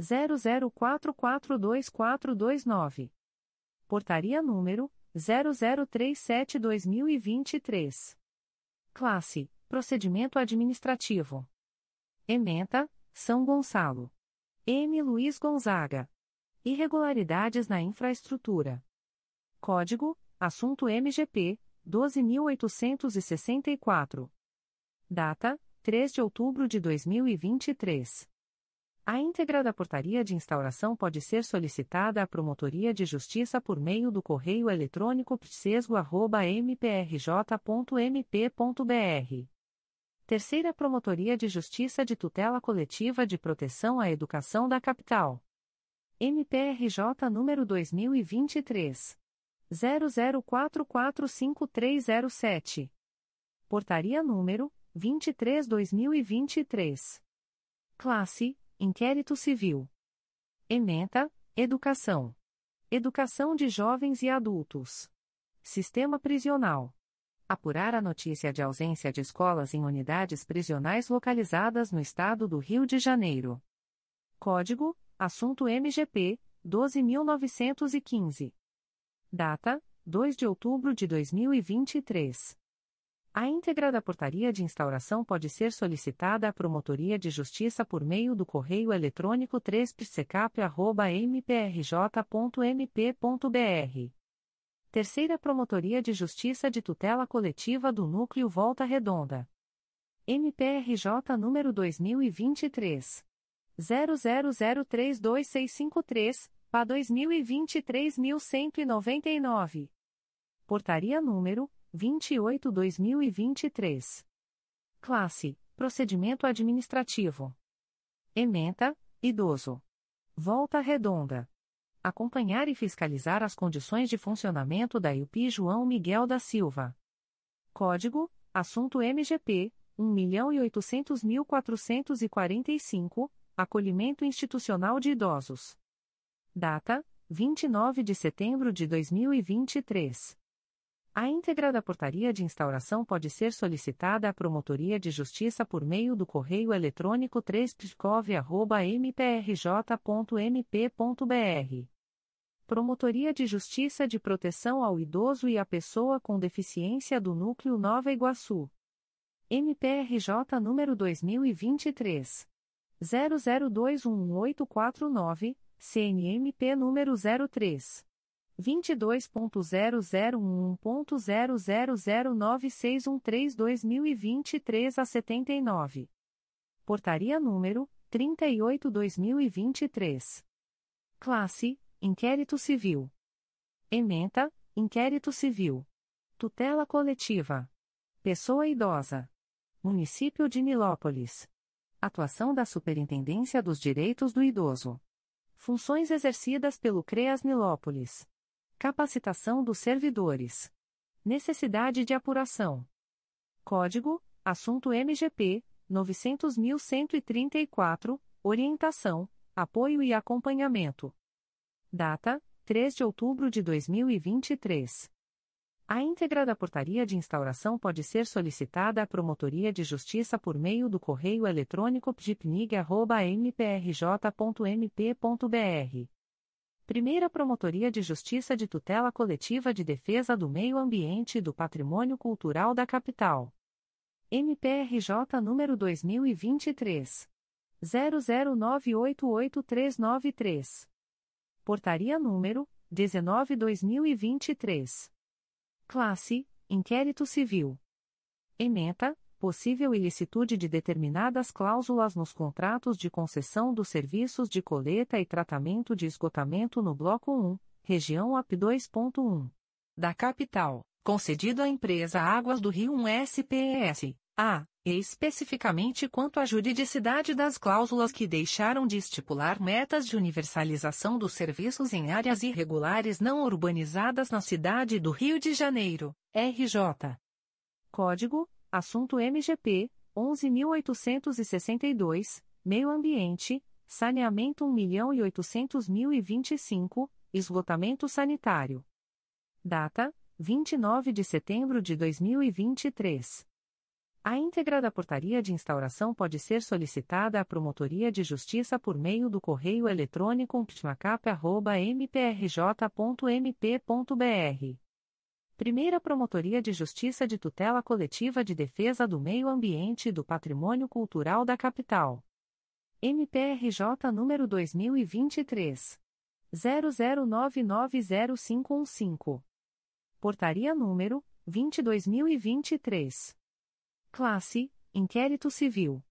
zero zero quatro quatro dois quatro dois nove. Portaria número zero zero três sete barra dois mil e vinte e três. Classe: Procedimento Administrativo. Ementa: São Gonçalo. M. Luiz Gonzaga. Irregularidades na infraestrutura. Código: Assunto M G P, doze mil oitocentos e sessenta e quatro. Data: três de outubro de dois mil e vinte e três. A íntegra da portaria de instauração pode ser solicitada à Promotoria de Justiça por meio do correio eletrônico p t c e s g o arroba m p r j ponto m p ponto b r. Terceira Promotoria de Justiça de Tutela Coletiva de Proteção à Educação da Capital. M P R J número dois mil e vinte e três. zero zero quatro quatro cinco três zero sete. Portaria número vinte e três barra dois mil e vinte e três. Classe: Inquérito Civil. Ementa: Educação. Educação de jovens e adultos. Sistema prisional. Apurar a notícia de ausência de escolas em unidades prisionais localizadas no Estado do Rio de Janeiro. Código: Assunto M G P, doze mil novecentos e quinze. Data: dois de outubro de dois mil e vinte e três. A íntegra da portaria de instauração pode ser solicitada à Promotoria de Justiça por meio do correio eletrônico três p s e c a p arroba m p r j ponto m p ponto b r. Terceira Promotoria de Justiça de Tutela Coletiva do Núcleo Volta Redonda. M P R J número dois mil e vinte e três. zero zero zero três dois seis cinco três, para dois mil e vinte e três mil cento e noventa e nove. Portaria número vinte e oito barra dois mil e vinte e três. Classe: Procedimento Administrativo. Ementa: Idoso. Volta Redonda. Acompanhar e fiscalizar as condições de funcionamento da I U P João Miguel da Silva. Código: Assunto M G P, um milhão e oitocentos mil quatrocentos e quarenta e cinco, Acolhimento Institucional de Idosos. Data: vinte e nove de setembro de dois mil e vinte e três. A íntegra da portaria de instauração pode ser solicitada à Promotoria de Justiça por meio do correio eletrônico três p s c o v arroba m p r j ponto m p ponto b r. Promotoria de Justiça de Proteção ao Idoso e à Pessoa com Deficiência do Núcleo Nova Iguaçu. M P R J número dois mil e vinte e três. zero zero dois um um oito quatro nove, C N M P número zero três. vinte e dois ponto zero zero um ponto zero zero zero nove seis um três barra dois mil e vinte e três a setenta e nove. Portaria número trinta e oito barra dois mil e vinte e três. Classe: Inquérito Civil. Ementa: Inquérito Civil. Tutela Coletiva. Pessoa Idosa. Município de Nilópolis. Atuação da Superintendência dos Direitos do Idoso. Funções exercidas pelo CREAS Nilópolis. Capacitação dos servidores. Necessidade de apuração. Código: Assunto M G P, novecentos mil cento e trinta e quatro, Orientação, Apoio e Acompanhamento. Data: três de outubro de dois mil e vinte e três. A íntegra da portaria de instauração pode ser solicitada à Promotoria de Justiça por meio do correio eletrônico p j p n i g arroba m p r j ponto m p ponto b r. Primeira Promotoria de Justiça de Tutela Coletiva de Defesa do Meio Ambiente e do Patrimônio Cultural da Capital. M P R J número dois mil e vinte e três. zero zero nove oito oito três nove três. Portaria número dezenove barra dois mil e vinte e três. Classe: Inquérito Civil. Ementa: Possível ilicitude de determinadas cláusulas nos contratos de concessão dos serviços de coleta e tratamento de esgotamento no Bloco um, Região A P dois ponto um. Da Capital, concedido à empresa Águas do Rio um S P S, A, e especificamente quanto à juridicidade das cláusulas que deixaram de estipular metas de universalização dos serviços em áreas irregulares não urbanizadas na cidade do Rio de Janeiro, R J. Código: Assunto M G P, onze mil oitocentos e sessenta e dois, Meio Ambiente, Saneamento um milhão e oitocentos mil e vinte e cinco, Esgotamento Sanitário. Data, vinte e nove de setembro de dois mil e vinte e três. A íntegra da portaria de instauração pode ser solicitada à Promotoria de Justiça por meio do correio eletrônico p t m a c a p ponto m p r j ponto m p ponto b r. Primeira Promotoria de Justiça de Tutela Coletiva de Defesa do Meio Ambiente e do Patrimônio Cultural da Capital. M P R J número dois mil e vinte e três. zero zero nove nove zero cinco um cinco. Portaria número vinte e dois mil e vinte e três. Classe: Inquérito Civil.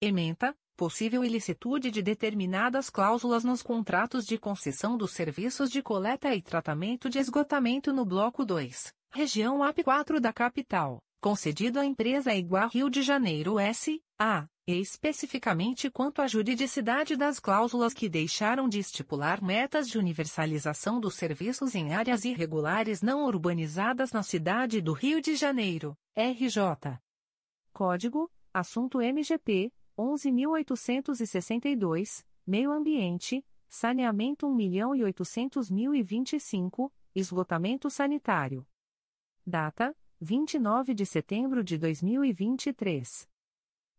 Ementa: possível ilicitude de determinadas cláusulas nos contratos de concessão dos serviços de coleta e tratamento de esgotamento no Bloco dois, região A P quatro da capital, concedido à empresa Iguá Rio de Janeiro S A, e especificamente quanto à juridicidade das cláusulas que deixaram de estipular metas de universalização dos serviços em áreas irregulares não urbanizadas na cidade do Rio de Janeiro, R J. Código, assunto M G P, onze mil oitocentos e sessenta e dois, Meio Ambiente, Saneamento um milhão e oitocentos mil e vinte e cinco, Esgotamento Sanitário. Data, vinte e nove de setembro de dois mil e vinte e três.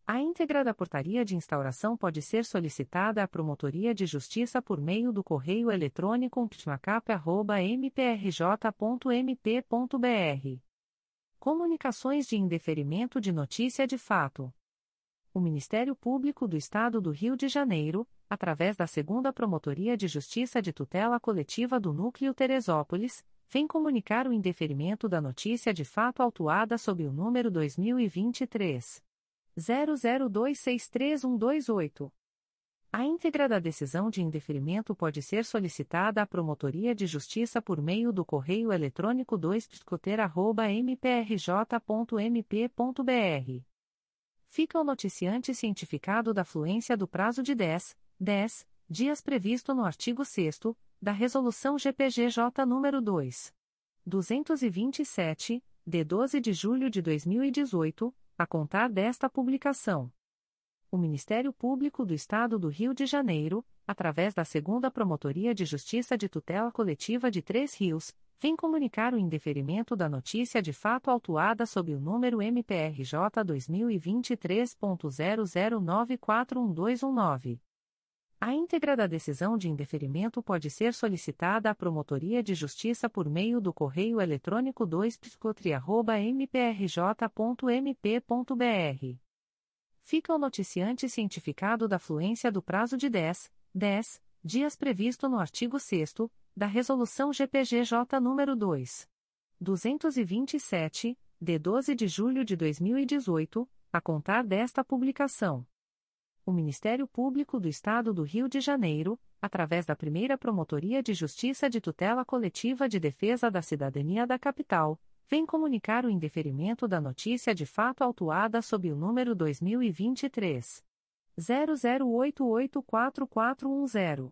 A íntegra da portaria de instauração pode ser solicitada à Promotoria de Justiça por meio do correio eletrônico p t m a c a p ponto m p r j ponto m p ponto b r. Comunicações de indeferimento de notícia de fato. O Ministério Público do Estado do Rio de Janeiro, através da segunda Promotoria de Justiça de Tutela Coletiva do Núcleo Teresópolis, vem comunicar o indeferimento da notícia de fato autuada sob o número dois mil e vinte e três, zero zero dois seis três um dois oito. A íntegra da decisão de indeferimento pode ser solicitada à Promotoria de Justiça por meio do correio eletrônico dois psicoter arroba m p r j ponto m p ponto b r. Fica o noticiante cientificado da fluência do prazo de dez, dez dias previsto no artigo sexto da Resolução G P G J nº dois mil duzentos e vinte e sete, de doze de julho de dois mil e dezoito, a contar desta publicação. O Ministério Público do Estado do Rio de Janeiro, através da segunda Promotoria de Justiça de Tutela Coletiva de Três Rios, vem comunicar o indeferimento da notícia de fato autuada sob o número M P R J dois mil e vinte e três ponto zero zero nove quatro um dois um nove. A íntegra da decisão de indeferimento pode ser solicitada à Promotoria de Justiça por meio do correio eletrônico dois psicoter arroba m p r j ponto m p ponto b r. Fica o noticiante cientificado da fluência do prazo de dez, dez dias previsto no artigo sexto da Resolução G P G J nº dois mil duzentos e vinte e sete, de doze de julho de dois mil e dezoito, a contar desta publicação. O Ministério Público do Estado do Rio de Janeiro, através da Primeira Promotoria de Justiça de Tutela Coletiva de Defesa da Cidadania da Capital, vem comunicar o indeferimento da notícia de fato autuada sob o número dois mil e vinte e três, zero zero oito oito quatro quatro um zero.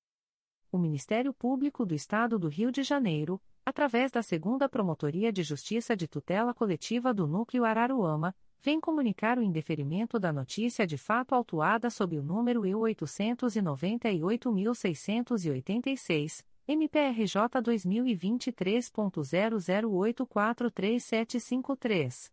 O Ministério Público do Estado do Rio de Janeiro, através da segunda Promotoria de Justiça de Tutela Coletiva do Núcleo Araruama, vem comunicar o indeferimento da notícia de fato autuada sob o número oitocentos e noventa e oito mil seiscentos e oitenta e seis, M P R J dois mil e vinte e três ponto zero zero oito quatro três sete cinco três.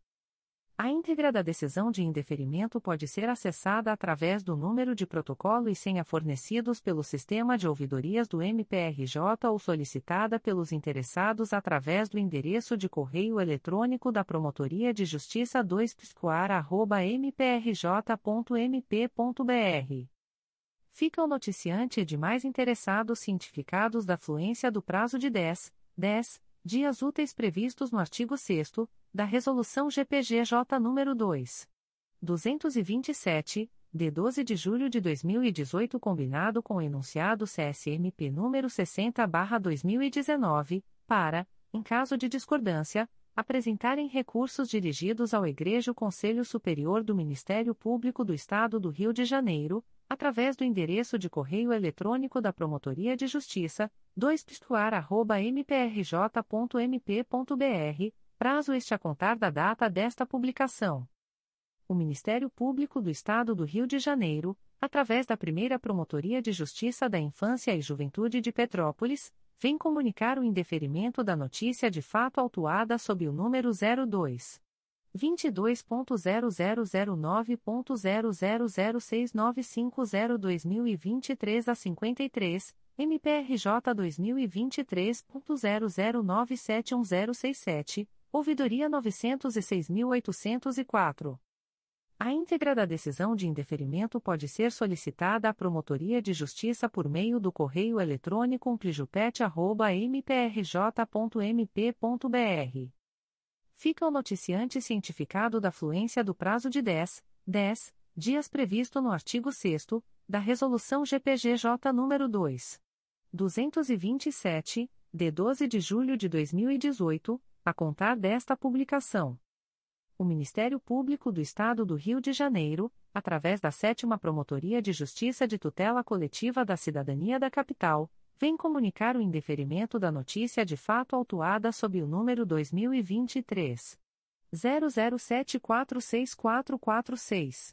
A íntegra da decisão de indeferimento pode ser acessada através do número de protocolo e senha fornecidos pelo sistema de ouvidorias do M P R J ou solicitada pelos interessados através do endereço de correio eletrônico da Promotoria de Justiça dois psicoar arroba m p r j ponto m p ponto b r. Fica o noticiante e demais interessados cientificados da fluência do prazo de dez, dez dias úteis previstos no artigo sexto da Resolução G P G J nº duzentos e vinte e sete, de doze de julho de dois mil e dezoito, combinado com o enunciado C S M P número sessenta barra dois mil e dezenove, para, em caso de discordância, apresentarem recursos dirigidos ao Egresso Conselho Superior do Ministério Público do Estado do Rio de Janeiro, através do endereço de correio eletrônico da Promotoria de Justiça, dois pistuar arroba m p r j ponto m p ponto b r, prazo este a contar da data desta publicação. O Ministério Público do Estado do Rio de Janeiro, através da Primeira Promotoria de Justiça da Infância e Juventude de Petrópolis, vem comunicar o indeferimento da notícia de fato autuada sob o número zero dois, vinte e dois ponto zero zero zero nove ponto zero zero zero seis nove cinco zero dois mil e vinte e três a cinquenta e três, M P R J dois mil e vinte e três ponto zero zero nove sete um zero seis sete, ouvidoria novecentos e seis mil oitocentos e quatro. A íntegra da decisão de indeferimento pode ser solicitada à Promotoria de Justiça por meio do correio eletrônico umplijupete arroba m p r j ponto m p ponto b r. Fica o noticiante cientificado da fluência do prazo de dez, dez dias previsto no artigo sexto da Resolução G P G J nº dois mil duzentos e vinte e sete, de doze de julho de dois mil e dezoito, a contar desta publicação. O Ministério Público do Estado do Rio de Janeiro, através da sétima Promotoria de Justiça de Tutela Coletiva da Cidadania da Capital, vem comunicar o indeferimento da notícia de fato autuada sob o número dois mil e vinte e três ponto zero zero sete quatro seis quatro quatro seis.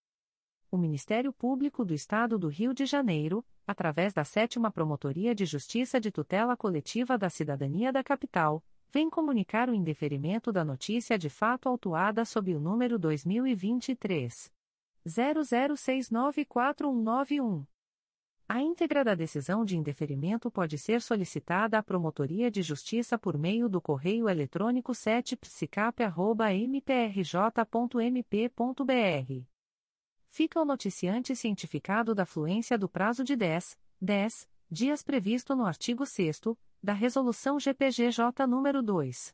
O Ministério Público do Estado do Rio de Janeiro, através da sétima Promotoria de Justiça de Tutela Coletiva da Cidadania da Capital, vem comunicar o indeferimento da notícia de fato autuada sob o número dois mil e vinte e três ponto zero zero seis nove quatro um nove um. A íntegra da decisão de indeferimento pode ser solicitada à Promotoria de Justiça por meio do correio eletrônico sete psicap arroba m p r j ponto m p ponto b r. Fica o noticiante cientificado da fluência do prazo de dez, dez dias previsto no artigo sexto da Resolução G P G J nº dois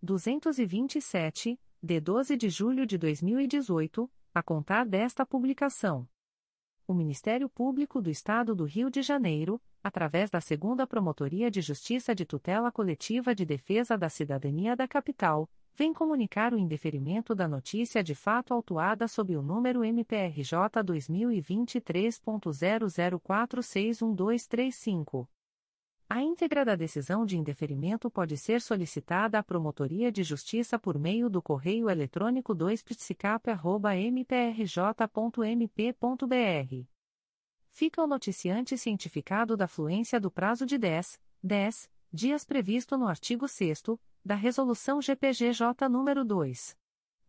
mil duzentos e vinte e sete, de doze de julho de dois mil e dezoito, a contar desta publicação. O Ministério Público do Estado do Rio de Janeiro, através da segunda Promotoria de Justiça de Tutela Coletiva de Defesa da Cidadania da Capital, vem comunicar o indeferimento da notícia de fato autuada sob o número M P R J dois mil e vinte e três ponto zero zero quatro seis um dois três cinco. A íntegra da decisão de indeferimento pode ser solicitada à Promotoria de Justiça por meio do correio eletrônico dois psicap arroba m p r j ponto m p ponto b r. Fica o noticiante cientificado da fluência do prazo de dez, dez dias previsto no artigo sexto da Resolução G P G J nº dois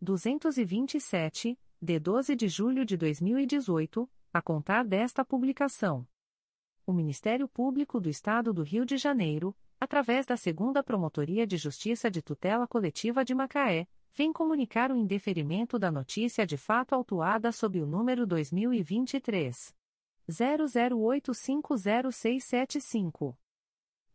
mil duzentos e vinte e sete, de doze de julho de dois mil e dezoito, a contar desta publicação. O Ministério Público do Estado do Rio de Janeiro, através da segunda Promotoria de Justiça de Tutela Coletiva de Macaé, vem comunicar o indeferimento da notícia de fato autuada sob o número dois mil e vinte e três ponto zero zero oito cinco zero seis sete cinco.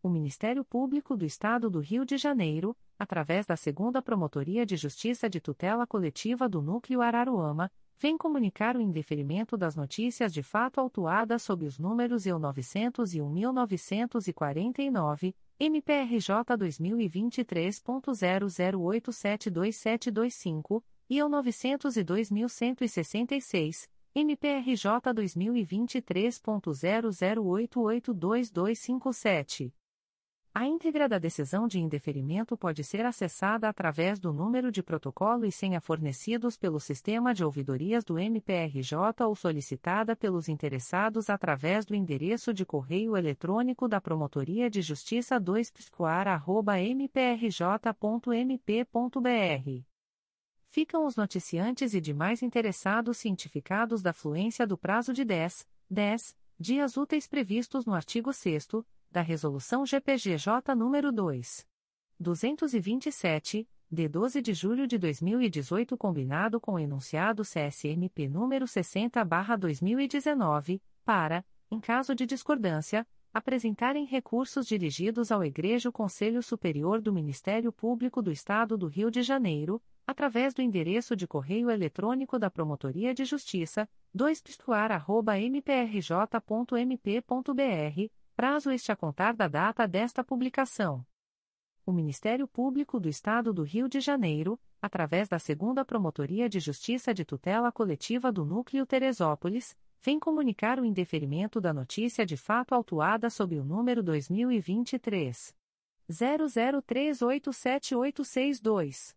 O Ministério Público do Estado do Rio de Janeiro, através da segunda Promotoria de Justiça de Tutela Coletiva do Núcleo Araruama, vem comunicar o indeferimento das notícias de fato autuadas sob os números E U novecentos e um mil novecentos e quarenta e nove, M P R J dois mil e vinte e três ponto zero zero oito sete dois sete dois cinco, E U novecentos e dois mil cento e sessenta e seis, N P R J dois mil e vinte e três ponto zero zero oito oito dois dois cinco sete. A íntegra da decisão de indeferimento pode ser acessada através do número de protocolo e senha fornecidos pelo sistema de ouvidorias do M P R J ou solicitada pelos interessados através do endereço de correio eletrônico da Promotoria de Justiça dois piscoar arroba m p r j ponto m p ponto b r. Ficam os noticiantes e demais interessados cientificados da fluência do prazo de dez, dez dias úteis previstos no artigo sexto da Resolução G P G J nº dois mil duzentos e vinte e sete, de doze de julho de dois mil e dezoito, combinado com o enunciado C S M P nº sessenta barra dois mil e dezenove, para, em caso de discordância, apresentarem recursos dirigidos ao Egresso Conselho Superior do Ministério Público do Estado do Rio de Janeiro, através do endereço de correio eletrônico da Promotoria de Justiça, dois piscoar arroba m p r j ponto m p ponto b r, prazo este a contar da data desta publicação. O Ministério Público do Estado do Rio de Janeiro, através da segunda Promotoria de Justiça de Tutela Coletiva do Núcleo Teresópolis, vem comunicar o indeferimento da notícia de fato autuada sob o número dois mil e vinte e três ponto zero zero três oito sete oito seis dois.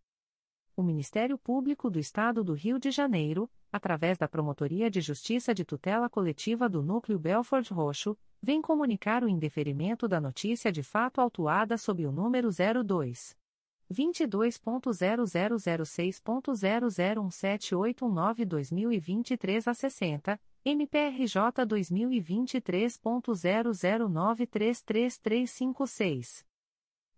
O Ministério Público do Estado do Rio de Janeiro, através da Promotoria de Justiça de Tutela Coletiva do Núcleo Belford Roxo, vem comunicar o indeferimento da notícia de fato autuada sob o número zero dois, vinte e dois ponto zero zero zero seis ponto zero zero um sete oito um nove barra dois mil e vinte e três a sessenta, M P R J dois mil e vinte e três ponto zero zero nove três três três cinco seis.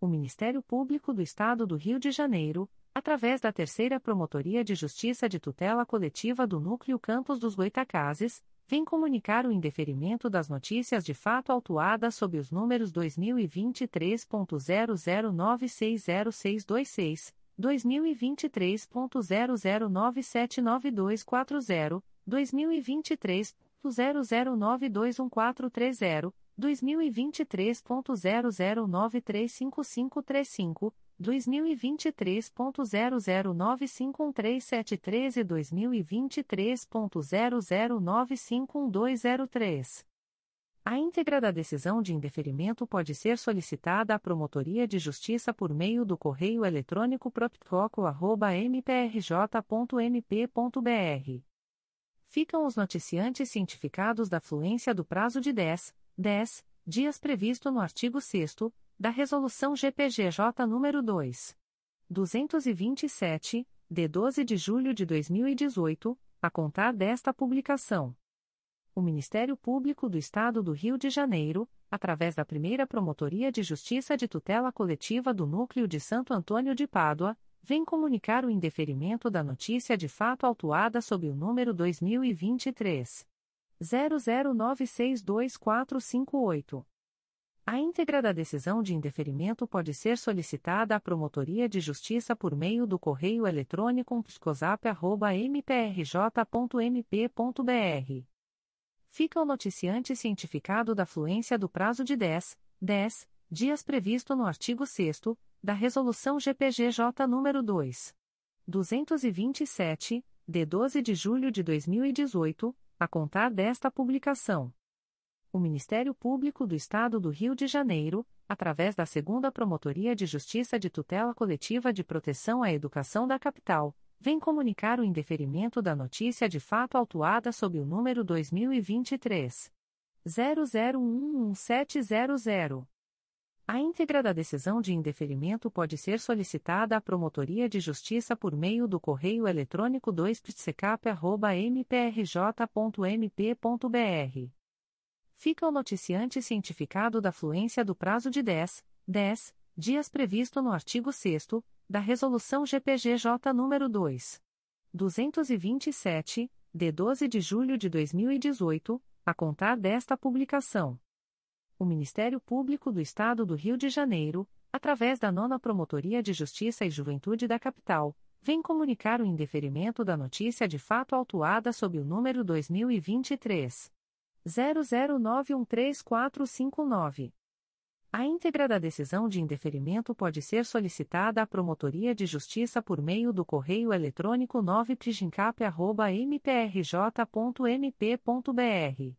O Ministério Público do Estado do Rio de Janeiro, através da Terceira Promotoria de Justiça de Tutela Coletiva do Núcleo Campos dos Goitacazes, vem comunicar o indeferimento das notícias de fato autuadas sob os números dois mil e vinte e três ponto zero zero nove seis zero seis dois seis, dois mil e vinte e três ponto zero zero nove sete nove dois quatro zero, dois mil e vinte e três ponto zero zero nove dois um quatro três zero, dois mil e vinte e três ponto zero zero nove três cinco cinco três cinco, dois mil e vinte e três ponto zero zero nove cinco um três sete três e dois mil e vinte e três ponto zero zero nove cinco um dois zero três. A íntegra da decisão de indeferimento pode ser solicitada à Promotoria de Justiça por meio do correio eletrônico proptoco arroba m p r j ponto m p ponto b r. Ficam os noticiantes cientificados da fluência do prazo de dez, dez dias previsto no artigo sexto da Resolução G P G J nº dois mil duzentos e vinte e sete, de doze de julho de dois mil e dezoito, a contar desta publicação. O Ministério Público do Estado do Rio de Janeiro, através da Primeira Promotoria de Justiça de Tutela Coletiva do Núcleo de Santo Antônio de Pádua, vem comunicar o indeferimento da notícia de fato autuada sob o número dois mil e vinte e três zero zero nove seis dois quatro cinco oito. A íntegra da decisão de indeferimento pode ser solicitada à Promotoria de Justiça por meio do correio eletrônico psicosap arroba m p r j ponto m p ponto b r. Fica o noticiante cientificado da fluência do prazo de dez, dez dias previsto no artigo sexto da Resolução G P G J nº dois mil duzentos e vinte e sete, de doze de julho de dois mil e dezoito, a contar desta publicação. O Ministério Público do Estado do Rio de Janeiro, através da segunda Promotoria de Justiça de Tutela Coletiva de Proteção à Educação da Capital, vem comunicar o indeferimento da notícia de fato autuada sob o número dois mil e vinte e três zero zero um um sete zero zero. A íntegra da decisão de indeferimento pode ser solicitada à Promotoria de Justiça por meio do correio eletrônico dois p t c a p arroba m p r j ponto m p ponto b r. Fica o noticiante cientificado da fluência do prazo de dez, dez dias previsto no artigo sexto da Resolução G P G J nº dois mil duzentos e vinte e sete, de doze de julho de dois mil e dezoito, a contar desta publicação. O Ministério Público do Estado do Rio de Janeiro, através da nona Promotoria de Justiça e Juventude da Capital, vem comunicar o indeferimento da notícia de fato autuada sob o número dois mil e vinte e três, zero zero nove um três quatro cinco nove. A íntegra da decisão de indeferimento pode ser solicitada à Promotoria de Justiça por meio do correio eletrônico nove p j i n c a p arroba m p r j ponto m p ponto b r.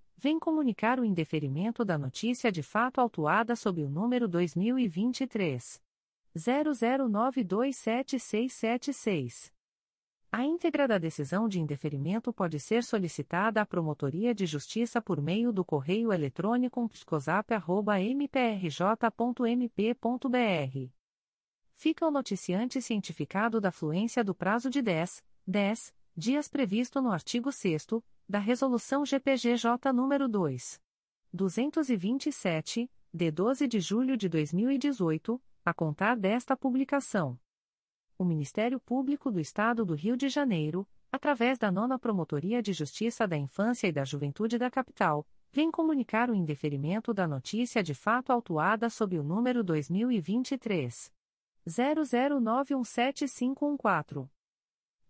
vem comunicar o indeferimento da notícia de fato autuada sob o número dois mil e vinte e três, zero zero nove dois sete seis sete seis. A íntegra da decisão de indeferimento pode ser solicitada à Promotoria de Justiça por meio do correio eletrônico p s c o s a p arroba m p r j ponto m p ponto b r. Fica o noticiante cientificado da fluência do prazo de dez, dez dias previsto no artigo sexto da Resolução G P G J nº dois mil duzentos e vinte e sete, de doze de julho de dois mil e dezoito, a contar desta publicação. O Ministério Público do Estado do Rio de Janeiro, através da nona Promotoria de Justiça da Infância e da Juventude da Capital, vem comunicar o indeferimento da notícia de fato autuada sob o número dois mil e vinte e três, zero zero nove um sete cinco um quatro.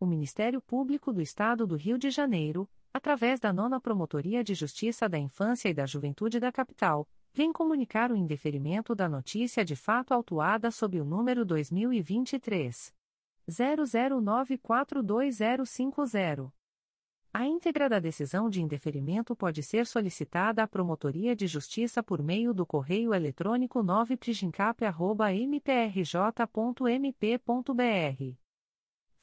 O Ministério Público do Estado do Rio de Janeiro, através da nona Promotoria de Justiça da Infância e da Juventude da Capital, vem comunicar o indeferimento da notícia de fato autuada sob o número dois mil e vinte e três, zero zero nove quatro dois zero cinco zero. A íntegra da decisão de indeferimento pode ser solicitada à Promotoria de Justiça por meio do correio eletrônico nove p j i n c a p arroba m p r j ponto m p ponto b r.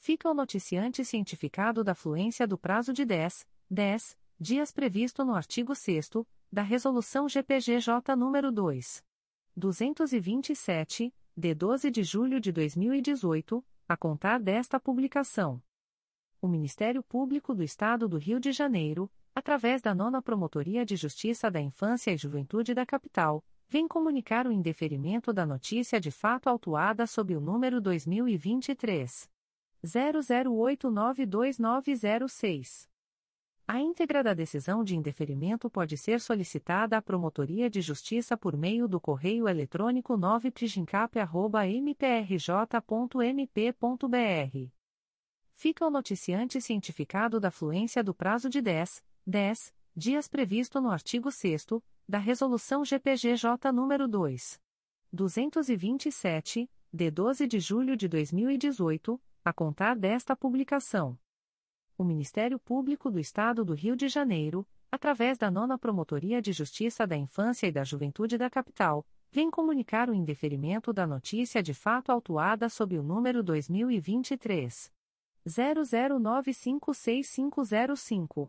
Fica o noticiante cientificado da fluência do prazo de dez, dez dias previsto no artigo sexto da Resolução G P G J nº dois mil duzentos e vinte e sete, de doze de julho de dois mil e dezoito, a contar desta publicação. O Ministério Público do Estado do Rio de Janeiro, através da nona Promotoria de Justiça da Infância e Juventude da Capital, vem comunicar o indeferimento da notícia de fato autuada sob o número dois mil e vinte e três, zero zero oito nove dois nove zero seis. A íntegra da decisão de indeferimento pode ser solicitada à Promotoria de Justiça por meio do correio eletrônico nove p j i n c a p arroba m p r j ponto m p ponto b r. Fica o noticiante cientificado da fluência do prazo de dez, dez dias previsto no artigo sexto da Resolução G P G J nº dois mil duzentos e vinte e sete, de doze de julho de dois mil e dezoito, a contar desta publicação. O Ministério Público do Estado do Rio de Janeiro, através da nona Promotoria de Justiça da Infância e da Juventude da Capital, vem comunicar o indeferimento da notícia de fato autuada sob o número dois mil e vinte e três, zero zero nove cinco seis cinco zero cinco.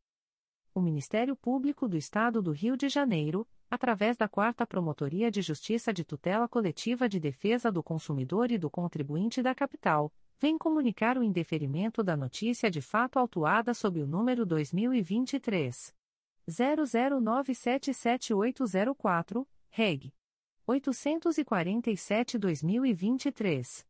O Ministério Público do Estado do Rio de Janeiro, através da quarta Promotoria de Justiça de Tutela Coletiva de Defesa do Consumidor e do Contribuinte da Capital, vem comunicar o indeferimento da notícia de fato autuada sob o número dois mil e vinte e três, zero zero nove sete sete oito zero quatro, R E G. oitocentos e quarenta e sete barra dois mil e vinte e três.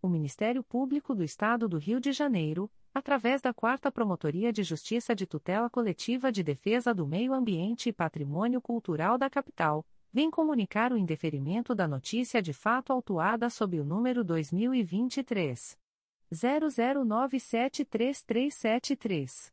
O Ministério Público do Estado do Rio de Janeiro, através da quarta Promotoria de Justiça de Tutela Coletiva de Defesa do Meio Ambiente e Patrimônio Cultural da Capital, vem comunicar o indeferimento da notícia de fato autuada sob o número dois mil e vinte e três, zero zero nove sete três três sete três.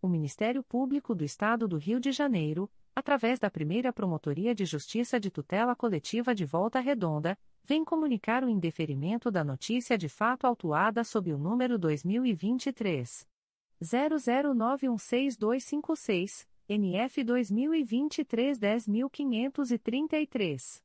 O Ministério Público do Estado do Rio de Janeiro, através da primeira Promotoria de Justiça de Tutela Coletiva de Volta Redonda, vem comunicar o indeferimento da notícia de fato autuada sob o número dois mil e vinte e três, zero zero nove um seis dois cinco seis, N F dois mil e vinte e três barra dez mil quinhentos e trinta e três.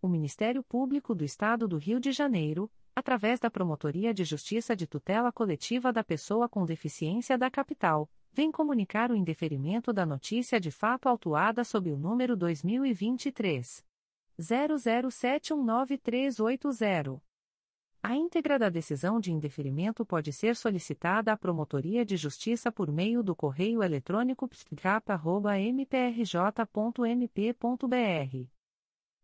O Ministério Público do Estado do Rio de Janeiro, através da Promotoria de Justiça de Tutela Coletiva da Pessoa com Deficiência da Capital, vem comunicar o indeferimento da notícia de fato autuada sob o número dois mil e vinte e três, zero zero sete um nove três oito zero. A íntegra da decisão de indeferimento pode ser solicitada à Promotoria de Justiça por meio do correio eletrônico p s c a p arroba m p r j ponto m p ponto b r.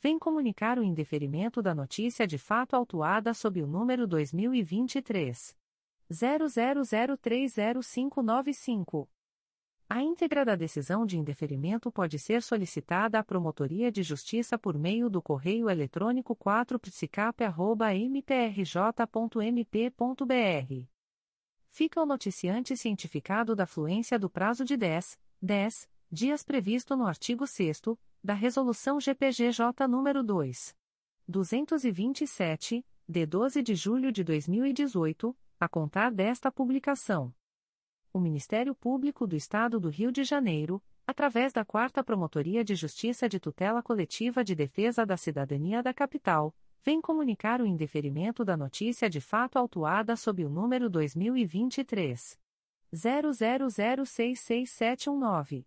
vem comunicar o indeferimento da notícia de fato autuada sob o número dois mil e vinte e três, zero zero zero três zero cinco nove cinco. A íntegra da decisão de indeferimento pode ser solicitada à Promotoria de Justiça por meio do correio eletrônico quatro p s c a p arroba m p r j ponto m p ponto b r. Fica o noticiante cientificado da fluência do prazo de dez, dez dias previsto no artigo sexto da Resolução G P G J nº dois mil duzentos e vinte e sete, de doze de julho de dois mil e dezoito, a contar desta publicação. O Ministério Público do Estado do Rio de Janeiro, através da quarta Promotoria de Justiça de Tutela Coletiva de Defesa da Cidadania da Capital, vem comunicar o indeferimento da notícia de fato autuada sob o número dois mil e vinte e três, zero zero zero seis seis sete um nove.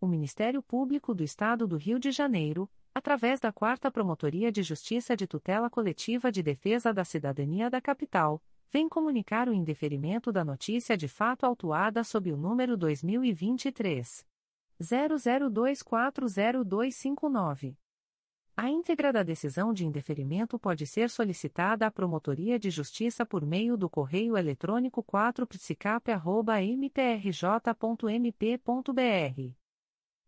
O Ministério Público do Estado do Rio de Janeiro, através da quarta Promotoria de Justiça de Tutela Coletiva de Defesa da Cidadania da Capital, vem comunicar o indeferimento da notícia de fato autuada sob o número dois mil e vinte e três, zero zero dois quatro zero dois cinco nove. A íntegra da decisão de indeferimento pode ser solicitada à Promotoria de Justiça por meio do correio eletrônico quatro psicap arroba m p r j ponto m p ponto b r.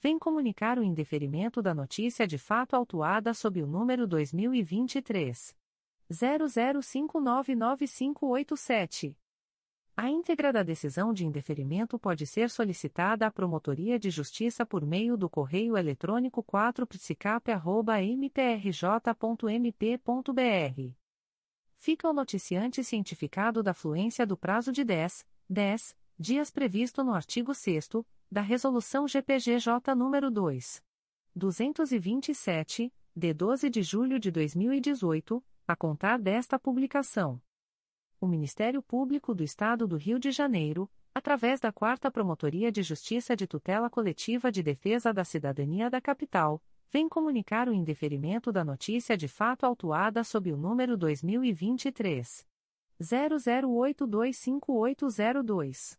vem comunicar o indeferimento da notícia de fato autuada sob o número dois mil e vinte e três, zero zero cinco nove nove cinco oito sete. A íntegra da decisão de indeferimento pode ser solicitada à Promotoria de Justiça por meio do correio eletrônico quatro psicap arroba m p r j ponto m p ponto b r. Fica o noticiante cientificado da fluência do prazo de dez, dez dias previsto no artigo sexto da Resolução G P G J nº dois mil duzentos e vinte e sete, de doze de julho de dois mil e dezoito, a contar desta publicação. O Ministério Público do Estado do Rio de Janeiro, através da quarta Promotoria de Justiça de Tutela Coletiva de Defesa da Cidadania da Capital, vem comunicar o indeferimento da notícia de fato autuada sob o número dois mil e vinte e três, zero zero oito dois cinco oito zero dois.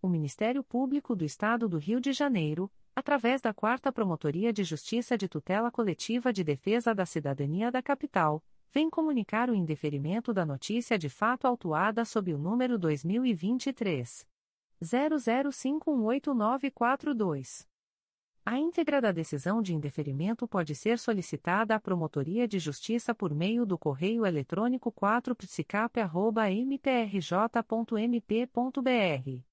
O Ministério Público do Estado do Rio de Janeiro, através da quarta Promotoria de Justiça de Tutela Coletiva de Defesa da Cidadania da Capital, vem comunicar o indeferimento da notícia de fato autuada sob o número dois mil e vinte e três, zero zero cinco um oito nove quatro dois. A íntegra da decisão de indeferimento pode ser solicitada à Promotoria de Justiça por meio do correio eletrônico quatro psicap arroba m p r j ponto m p ponto b r.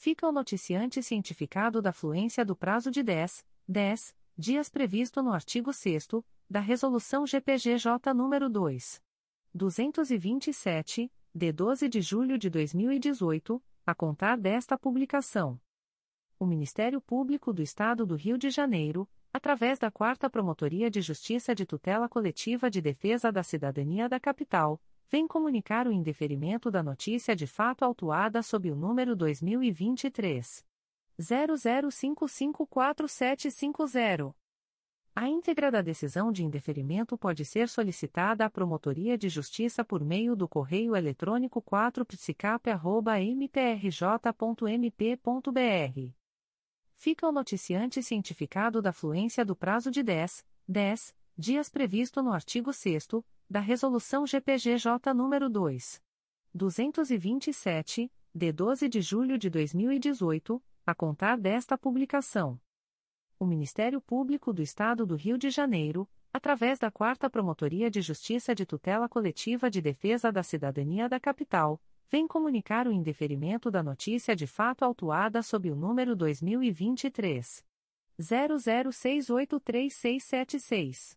Fica o noticiante cientificado da fluência do prazo de dez, dez dias previsto no artigo sexto da Resolução G P G J nº dois mil duzentos e vinte e sete, de doze de julho de dois mil e dezoito, a contar desta publicação. O Ministério Público do Estado do Rio de Janeiro, através da quarta Promotoria de Justiça de Tutela Coletiva de Defesa da Cidadania da Capital, vem comunicar o indeferimento da notícia de fato autuada sob o número dois mil e vinte e três, zero zero cinco cinco quatro sete cinco zero. A íntegra da decisão de indeferimento pode ser solicitada à Promotoria de Justiça por meio do correio eletrônico quatro psicap arroba m p r j ponto m p ponto b r. Fica o noticiante cientificado da fluência do prazo de dez, dez dias previsto no artigo sexto da Resolução G P G J nº dois mil duzentos e vinte e sete, de doze de julho de dois mil e dezoito, a contar desta publicação. O Ministério Público do Estado do Rio de Janeiro, através da quarta Promotoria de Justiça de Tutela Coletiva de Defesa da Cidadania da Capital, vem comunicar o indeferimento da notícia de fato autuada sob o número dois mil e vinte e três, zero zero seis oito três seis sete seis.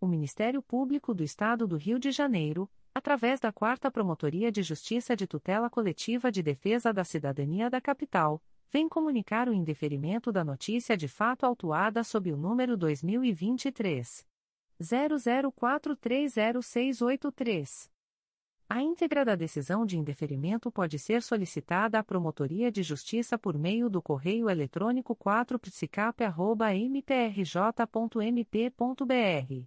O Ministério Público do Estado do Rio de Janeiro, através da quarta Promotoria de Justiça de Tutela Coletiva de Defesa da Cidadania da Capital, vem comunicar o indeferimento da notícia de fato autuada sob o número dois mil e vinte e três, zero zero quatro três zero seis oito três. A íntegra da decisão de indeferimento pode ser solicitada à Promotoria de Justiça por meio do correio eletrônico quatro psicap arroba m p r j ponto m p ponto b r.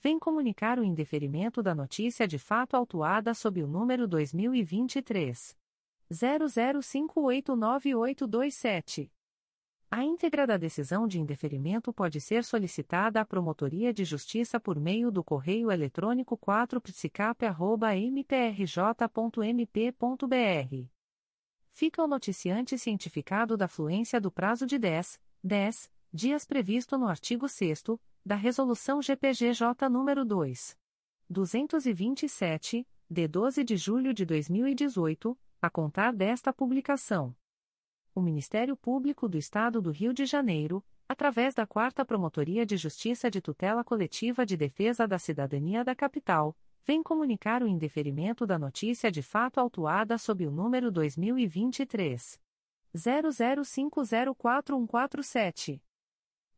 vem comunicar o indeferimento da notícia de fato autuada sob o número dois mil e vinte e três, zero zero cinco oito nove oito dois sete. A íntegra da decisão de indeferimento pode ser solicitada à Promotoria de Justiça por meio do correio eletrônico quatro psicap arroba m p r j ponto m p ponto b r. Fica o noticiante cientificado da fluência do prazo de dez, dez dias previsto no artigo sexto da Resolução G P G J nº dois mil duzentos e vinte e sete, de doze de julho de dois mil e dezoito, a contar desta publicação. O Ministério Público do Estado do Rio de Janeiro, através da quarta Promotoria de Justiça de Tutela Coletiva de Defesa da Cidadania da Capital, vem comunicar o indeferimento da notícia de fato autuada sob o número dois mil e vinte e três, zero zero cinco zero quatro um quatro sete.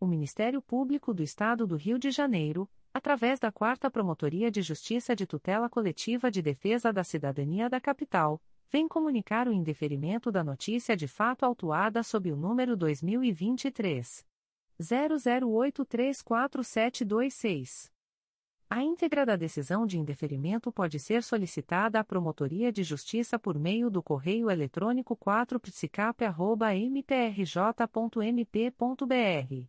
O Ministério Público do Estado do Rio de Janeiro, através da quarta Promotoria de Justiça de Tutela Coletiva de Defesa da Cidadania da Capital, vem comunicar o indeferimento da notícia de fato autuada sob o número dois mil e vinte e três, zero zero oito três quatro sete dois seis. A íntegra da decisão de indeferimento pode ser solicitada à Promotoria de Justiça por meio do correio eletrônico quatro psicap arroba m p r j ponto m p ponto b r.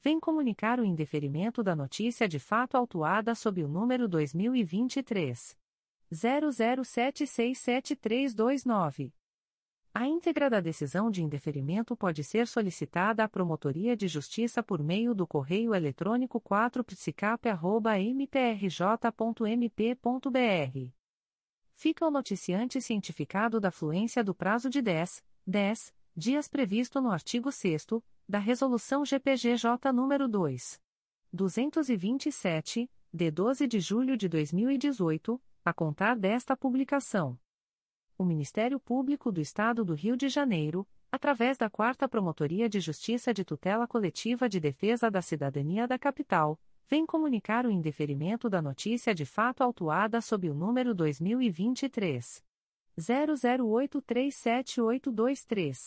vem comunicar o indeferimento da notícia de fato autuada sob o número dois mil e vinte e três, zero zero sete seis sete três dois nove. A íntegra da decisão de indeferimento pode ser solicitada à Promotoria de Justiça por meio do correio eletrônico quatro psicap arroba m p r j ponto m p ponto b r. Fica o noticiante cientificado da fluência do prazo de dez, dez dias previsto no artigo sexto da Resolução G P G J nº dois mil duzentos e vinte e sete, de doze de julho de dois mil e dezoito, a contar desta publicação. O Ministério Público do Estado do Rio de Janeiro, através da quarta Promotoria de Justiça de Tutela Coletiva de Defesa da Cidadania da Capital, vem comunicar o indeferimento da notícia de fato autuada sob o número dois mil e vinte e três, zero zero oito três sete oito dois três.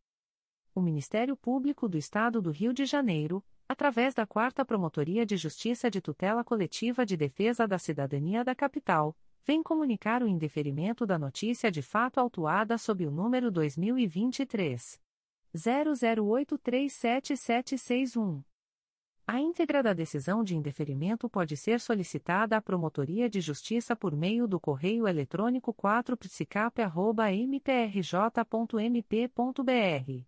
O Ministério Público do Estado do Rio de Janeiro, através da quarta Promotoria de Justiça de Tutela Coletiva de Defesa da Cidadania da Capital, vem comunicar o indeferimento da notícia de fato autuada sob o número dois mil e vinte e três, zero zero oito três sete sete seis um. A íntegra da decisão de indeferimento pode ser solicitada à Promotoria de Justiça por meio do correio eletrônico quatro psicap arroba m p r j ponto m p ponto b r.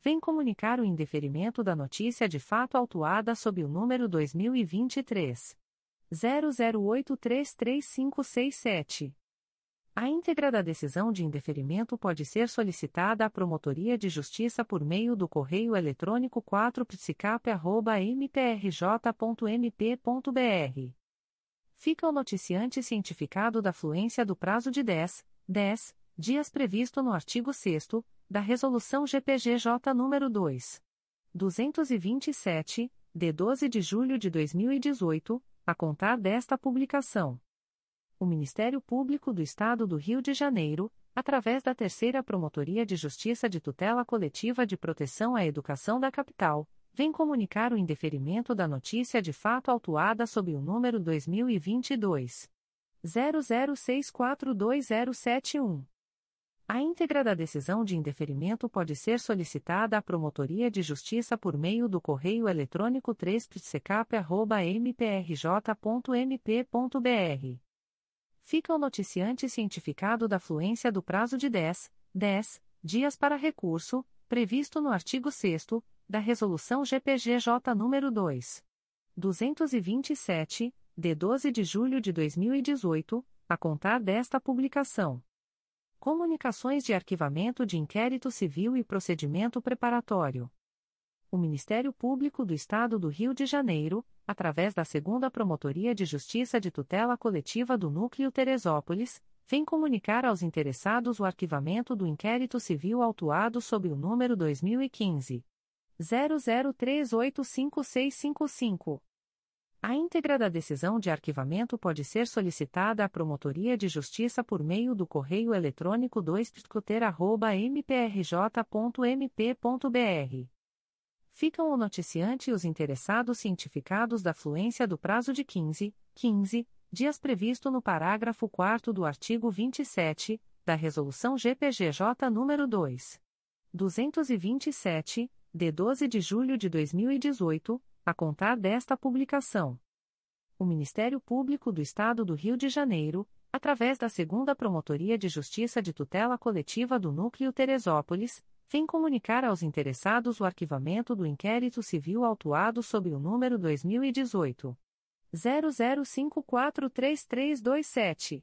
vem comunicar o indeferimento da notícia de fato autuada sob o número dois mil e vinte e três, zero zero oito três três cinco seis sete. A íntegra da decisão de indeferimento pode ser solicitada à Promotoria de Justiça por meio do correio eletrônico quatro psicap arroba m p r j ponto m p ponto b r. Fica o noticiante cientificado da fluência do prazo de dez, dez dias previsto no artigo sexto da Resolução G P G J nº dois mil duzentos e vinte e sete, de doze de julho de dois mil e dezoito, a contar desta publicação. O Ministério Público do Estado do Rio de Janeiro, através da Terceira Promotoria de Justiça de Tutela Coletiva de Proteção à Educação da Capital, vem comunicar o indeferimento da notícia de fato autuada sob o número dois mil e vinte e dois, zero zero seis quatro dois zero sete um. A íntegra da decisão de indeferimento pode ser solicitada à Promotoria de Justiça por meio do correio eletrônico três psicap arroba m p r j ponto m p ponto b r. Fica o noticiante cientificado da fluência do prazo de dez, dez dias para recurso, previsto no artigo sexto, da Resolução G P G J nº dois mil duzentos e vinte e sete, de doze de julho de dois mil e dezoito, a contar desta publicação. Comunicações de arquivamento de inquérito civil e procedimento preparatório. O Ministério Público do Estado do Rio de Janeiro, através da segunda Promotoria de Justiça de Tutela Coletiva do Núcleo Teresópolis, vem comunicar aos interessados o arquivamento do inquérito civil autuado sob o número dois mil e quinze, zero zero três oito cinco seis cinco cinco. A íntegra da decisão de arquivamento pode ser solicitada à Promotoria de Justiça por meio do correio eletrônico dois psicoter arroba m p r j ponto m p ponto b r. Ficam o noticiante e os interessados cientificados da fluência do prazo de quinze, quinze dias previsto no parágrafo quarto do artigo vinte e sete, da Resolução G P G J nº dois mil duzentos e vinte e sete, de doze de julho de dois mil e dezoito, a contar desta publicação. O Ministério Público do Estado do Rio de Janeiro, através da segunda Promotoria de Justiça de Tutela Coletiva do Núcleo Teresópolis, vem comunicar aos interessados o arquivamento do inquérito civil autuado sob o número dois mil e dezoito, zero zero cinco quatro três três dois sete.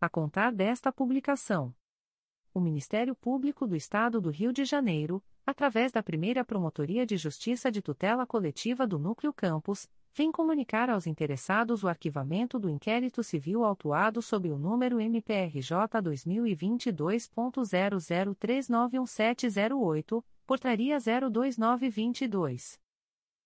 a contar desta publicação. O Ministério Público do Estado do Rio de Janeiro, através da Primeira Promotoria de Justiça de Tutela Coletiva do Núcleo Campos, vem comunicar aos interessados o arquivamento do inquérito civil autuado sob o número M P R J dois mil e vinte e dois ponto zero zero três nove um sete zero oito, portaria zero dois nove dois dois.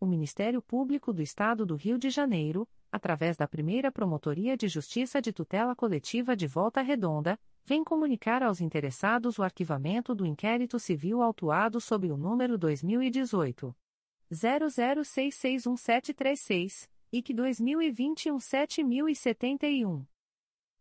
O Ministério Público do Estado do Rio de Janeiro, através da Primeira Promotoria de Justiça de Tutela Coletiva de Volta Redonda, vem comunicar aos interessados o arquivamento do inquérito civil autuado sob o número dois mil e dezoito, zero zero seis seis um sete três seis, I C dois mil e vinte e um, sete mil e setenta e um.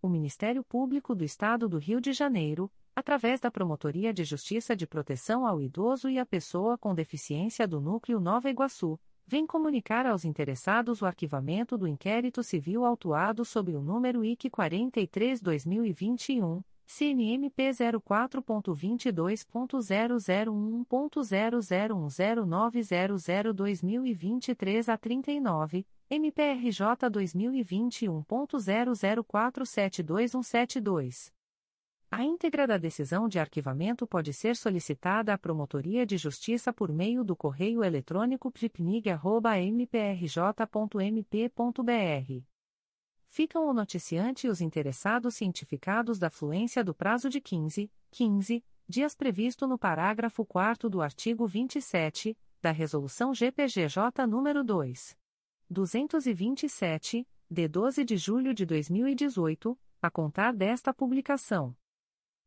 O Ministério Público do Estado do Rio de Janeiro, através da Promotoria de Justiça de Proteção ao Idoso e à Pessoa com Deficiência do Núcleo Nova Iguaçu, vem comunicar aos interessados o arquivamento do inquérito civil autuado sob o número I C quarenta e três barra dois mil e vinte e um, C N M P zero quatro ponto vinte e dois ponto zero zero um ponto zero zero um zero nove zero zero dois mil e vinte e três a trinta e nove, M P R J dois mil e vinte e um ponto zero zero quatro sete dois um sete dois. A íntegra da decisão de arquivamento pode ser solicitada à Promotoria de Justiça por meio do correio eletrônico p r i p n i g arroba m p r j ponto m p ponto b r. Ficam o noticiante e os interessados cientificados da fluência do prazo de quinze, quinze dias previsto no parágrafo quarto do artigo vinte e sete, da Resolução G P G J nº dois mil duzentos e vinte e sete, de doze de julho de dois mil e dezoito, a contar desta publicação.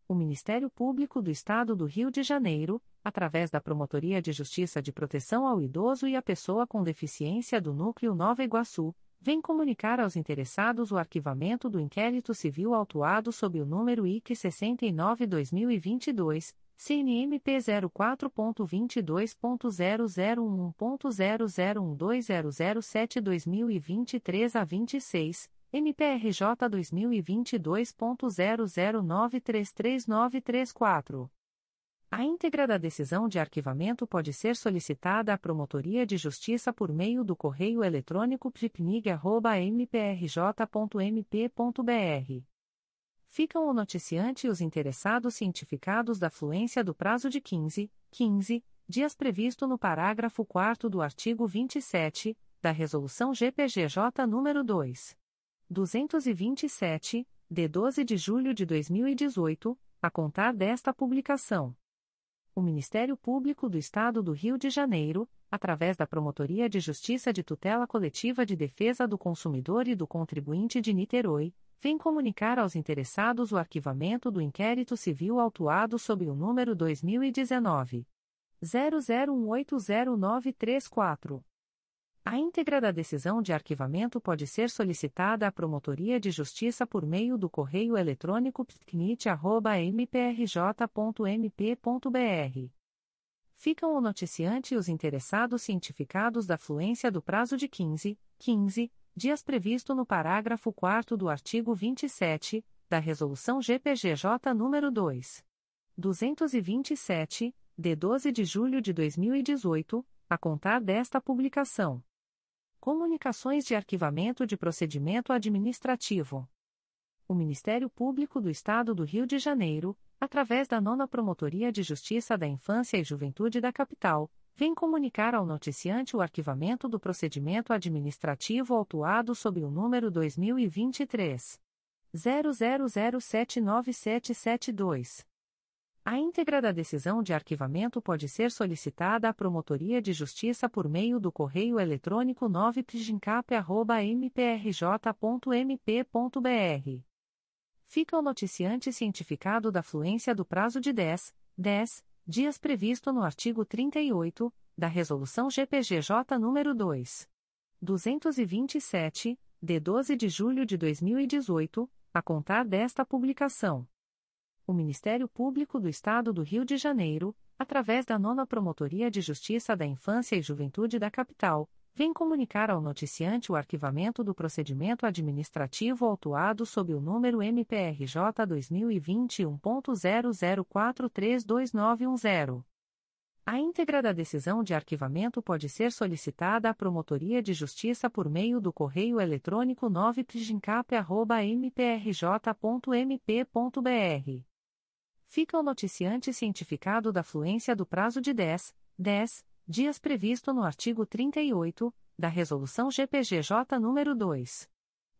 O Ministério Público do Estado do Rio de Janeiro, através da Promotoria de Justiça de Proteção ao Idoso e à Pessoa com Deficiência do Núcleo Nova Iguaçu, vem comunicar aos interessados o arquivamento do inquérito civil autuado sob o número I C sessenta e nove barra dois mil e vinte e dois, C N M P zero quatro ponto vinte e dois ponto zero zero um ponto zero zero um dois zero zero sete barra dois mil e vinte e três a vinte e seis, M P R J dois mil e vinte e dois ponto zero zero nove três três nove três quatro. A íntegra da decisão de arquivamento pode ser solicitada à Promotoria de Justiça por meio do correio eletrônico p r i p n i g arroba m p r j ponto m p ponto b r. Ficam o noticiante e os interessados cientificados da fluência do prazo de quinze, quinze dias previsto no parágrafo quarto do artigo vinte e sete, da Resolução G P G J nº dois mil duzentos e vinte e sete, de doze de julho de dois mil e dezoito, a contar desta publicação. O Ministério Público do Estado do Rio de Janeiro, através da Promotoria de Justiça de Tutela Coletiva de Defesa do Consumidor e do Contribuinte de Niterói, vem comunicar aos interessados o arquivamento do inquérito civil autuado sob o número dois mil e dezenove barra zero zero um oito zero nove três quatro. A íntegra da decisão de arquivamento pode ser solicitada à Promotoria de Justiça por meio do correio eletrônico p t c n i t arroba m p r j ponto m p ponto b r. Ficam o noticiante e os interessados cientificados da fluência do prazo de quinze, quinze dias previsto no parágrafo quarto do artigo vinte e sete, da Resolução G P G J nº dois mil duzentos e vinte e sete, de doze de julho de dois mil e dezoito, a contar desta publicação. Comunicações de arquivamento de procedimento administrativo. O Ministério Público do Estado do Rio de Janeiro, através da nona Promotoria de Justiça da Infância e Juventude da capital, vem comunicar ao noticiante o arquivamento do procedimento administrativo autuado sob o número dois mil e vinte e três barra zero zero zero sete nove sete sete dois. A íntegra da decisão de arquivamento pode ser solicitada à Promotoria de Justiça por meio do correio eletrônico nove p j i n c a p arroba m p r j ponto m p ponto b r. Fica o noticiante cientificado da fluência do prazo de dez, dez dias previsto no artigo trinta e oito, da Resolução G P G J nº dois mil duzentos e vinte e sete, de doze de julho de dois mil e dezoito, a contar desta publicação. O Ministério Público do Estado do Rio de Janeiro, através da nona Promotoria de Justiça da Infância e Juventude da capital, vem comunicar ao noticiante o arquivamento do procedimento administrativo autuado sob o número M P R J dois mil e vinte e um ponto zero zero quatro três dois nove um zero. A íntegra da decisão de arquivamento pode ser solicitada à Promotoria de Justiça por meio do correio eletrônico nove p j i n c a p arroba m p r j ponto m p ponto b r. Fica o noticiante cientificado da fluência do prazo de dez, dez dias previsto no artigo trinta e oito, da Resolução G P G J nº dois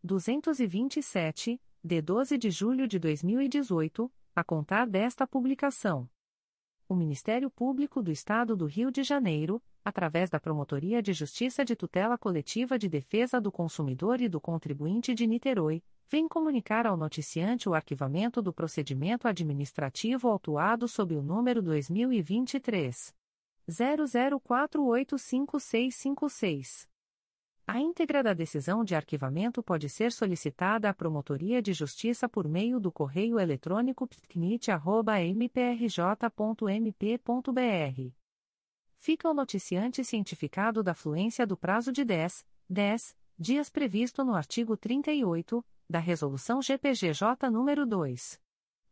mil duzentos e vinte e sete, de doze de julho de dois mil e dezoito, a contar desta publicação. O Ministério Público do Estado do Rio de Janeiro, através da Promotoria de Justiça de Tutela Coletiva de Defesa do Consumidor e do Contribuinte de Niterói, vem comunicar ao noticiante o arquivamento do procedimento administrativo autuado sob o número dois mil e vinte e três, zero zero quatro oito cinco seis cinco seis. A íntegra da decisão de arquivamento pode ser solicitada à Promotoria de Justiça por meio do correio eletrônico p t c n i t arroba m p r j ponto m p ponto b r. Fica o noticiante cientificado da fluência do prazo de dez, dez dias previsto no artigo trinta e oito, da Resolução G P G J nº dois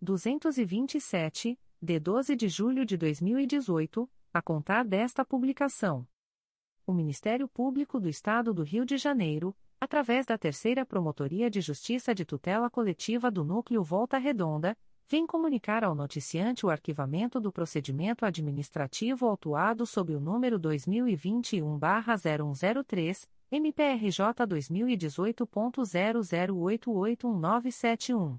mil duzentos e vinte e sete, de doze de julho de dois mil e dezoito, a contar desta publicação. O Ministério Público do Estado do Rio de Janeiro, através da Terceira Promotoria de Justiça de Tutela Coletiva do Núcleo Volta Redonda, vem comunicar ao noticiante o arquivamento do procedimento administrativo autuado sob o número dois mil e vinte e um barra zero um zero três, M P R J dois mil e dezoito ponto zero zero oito oito um nove sete um.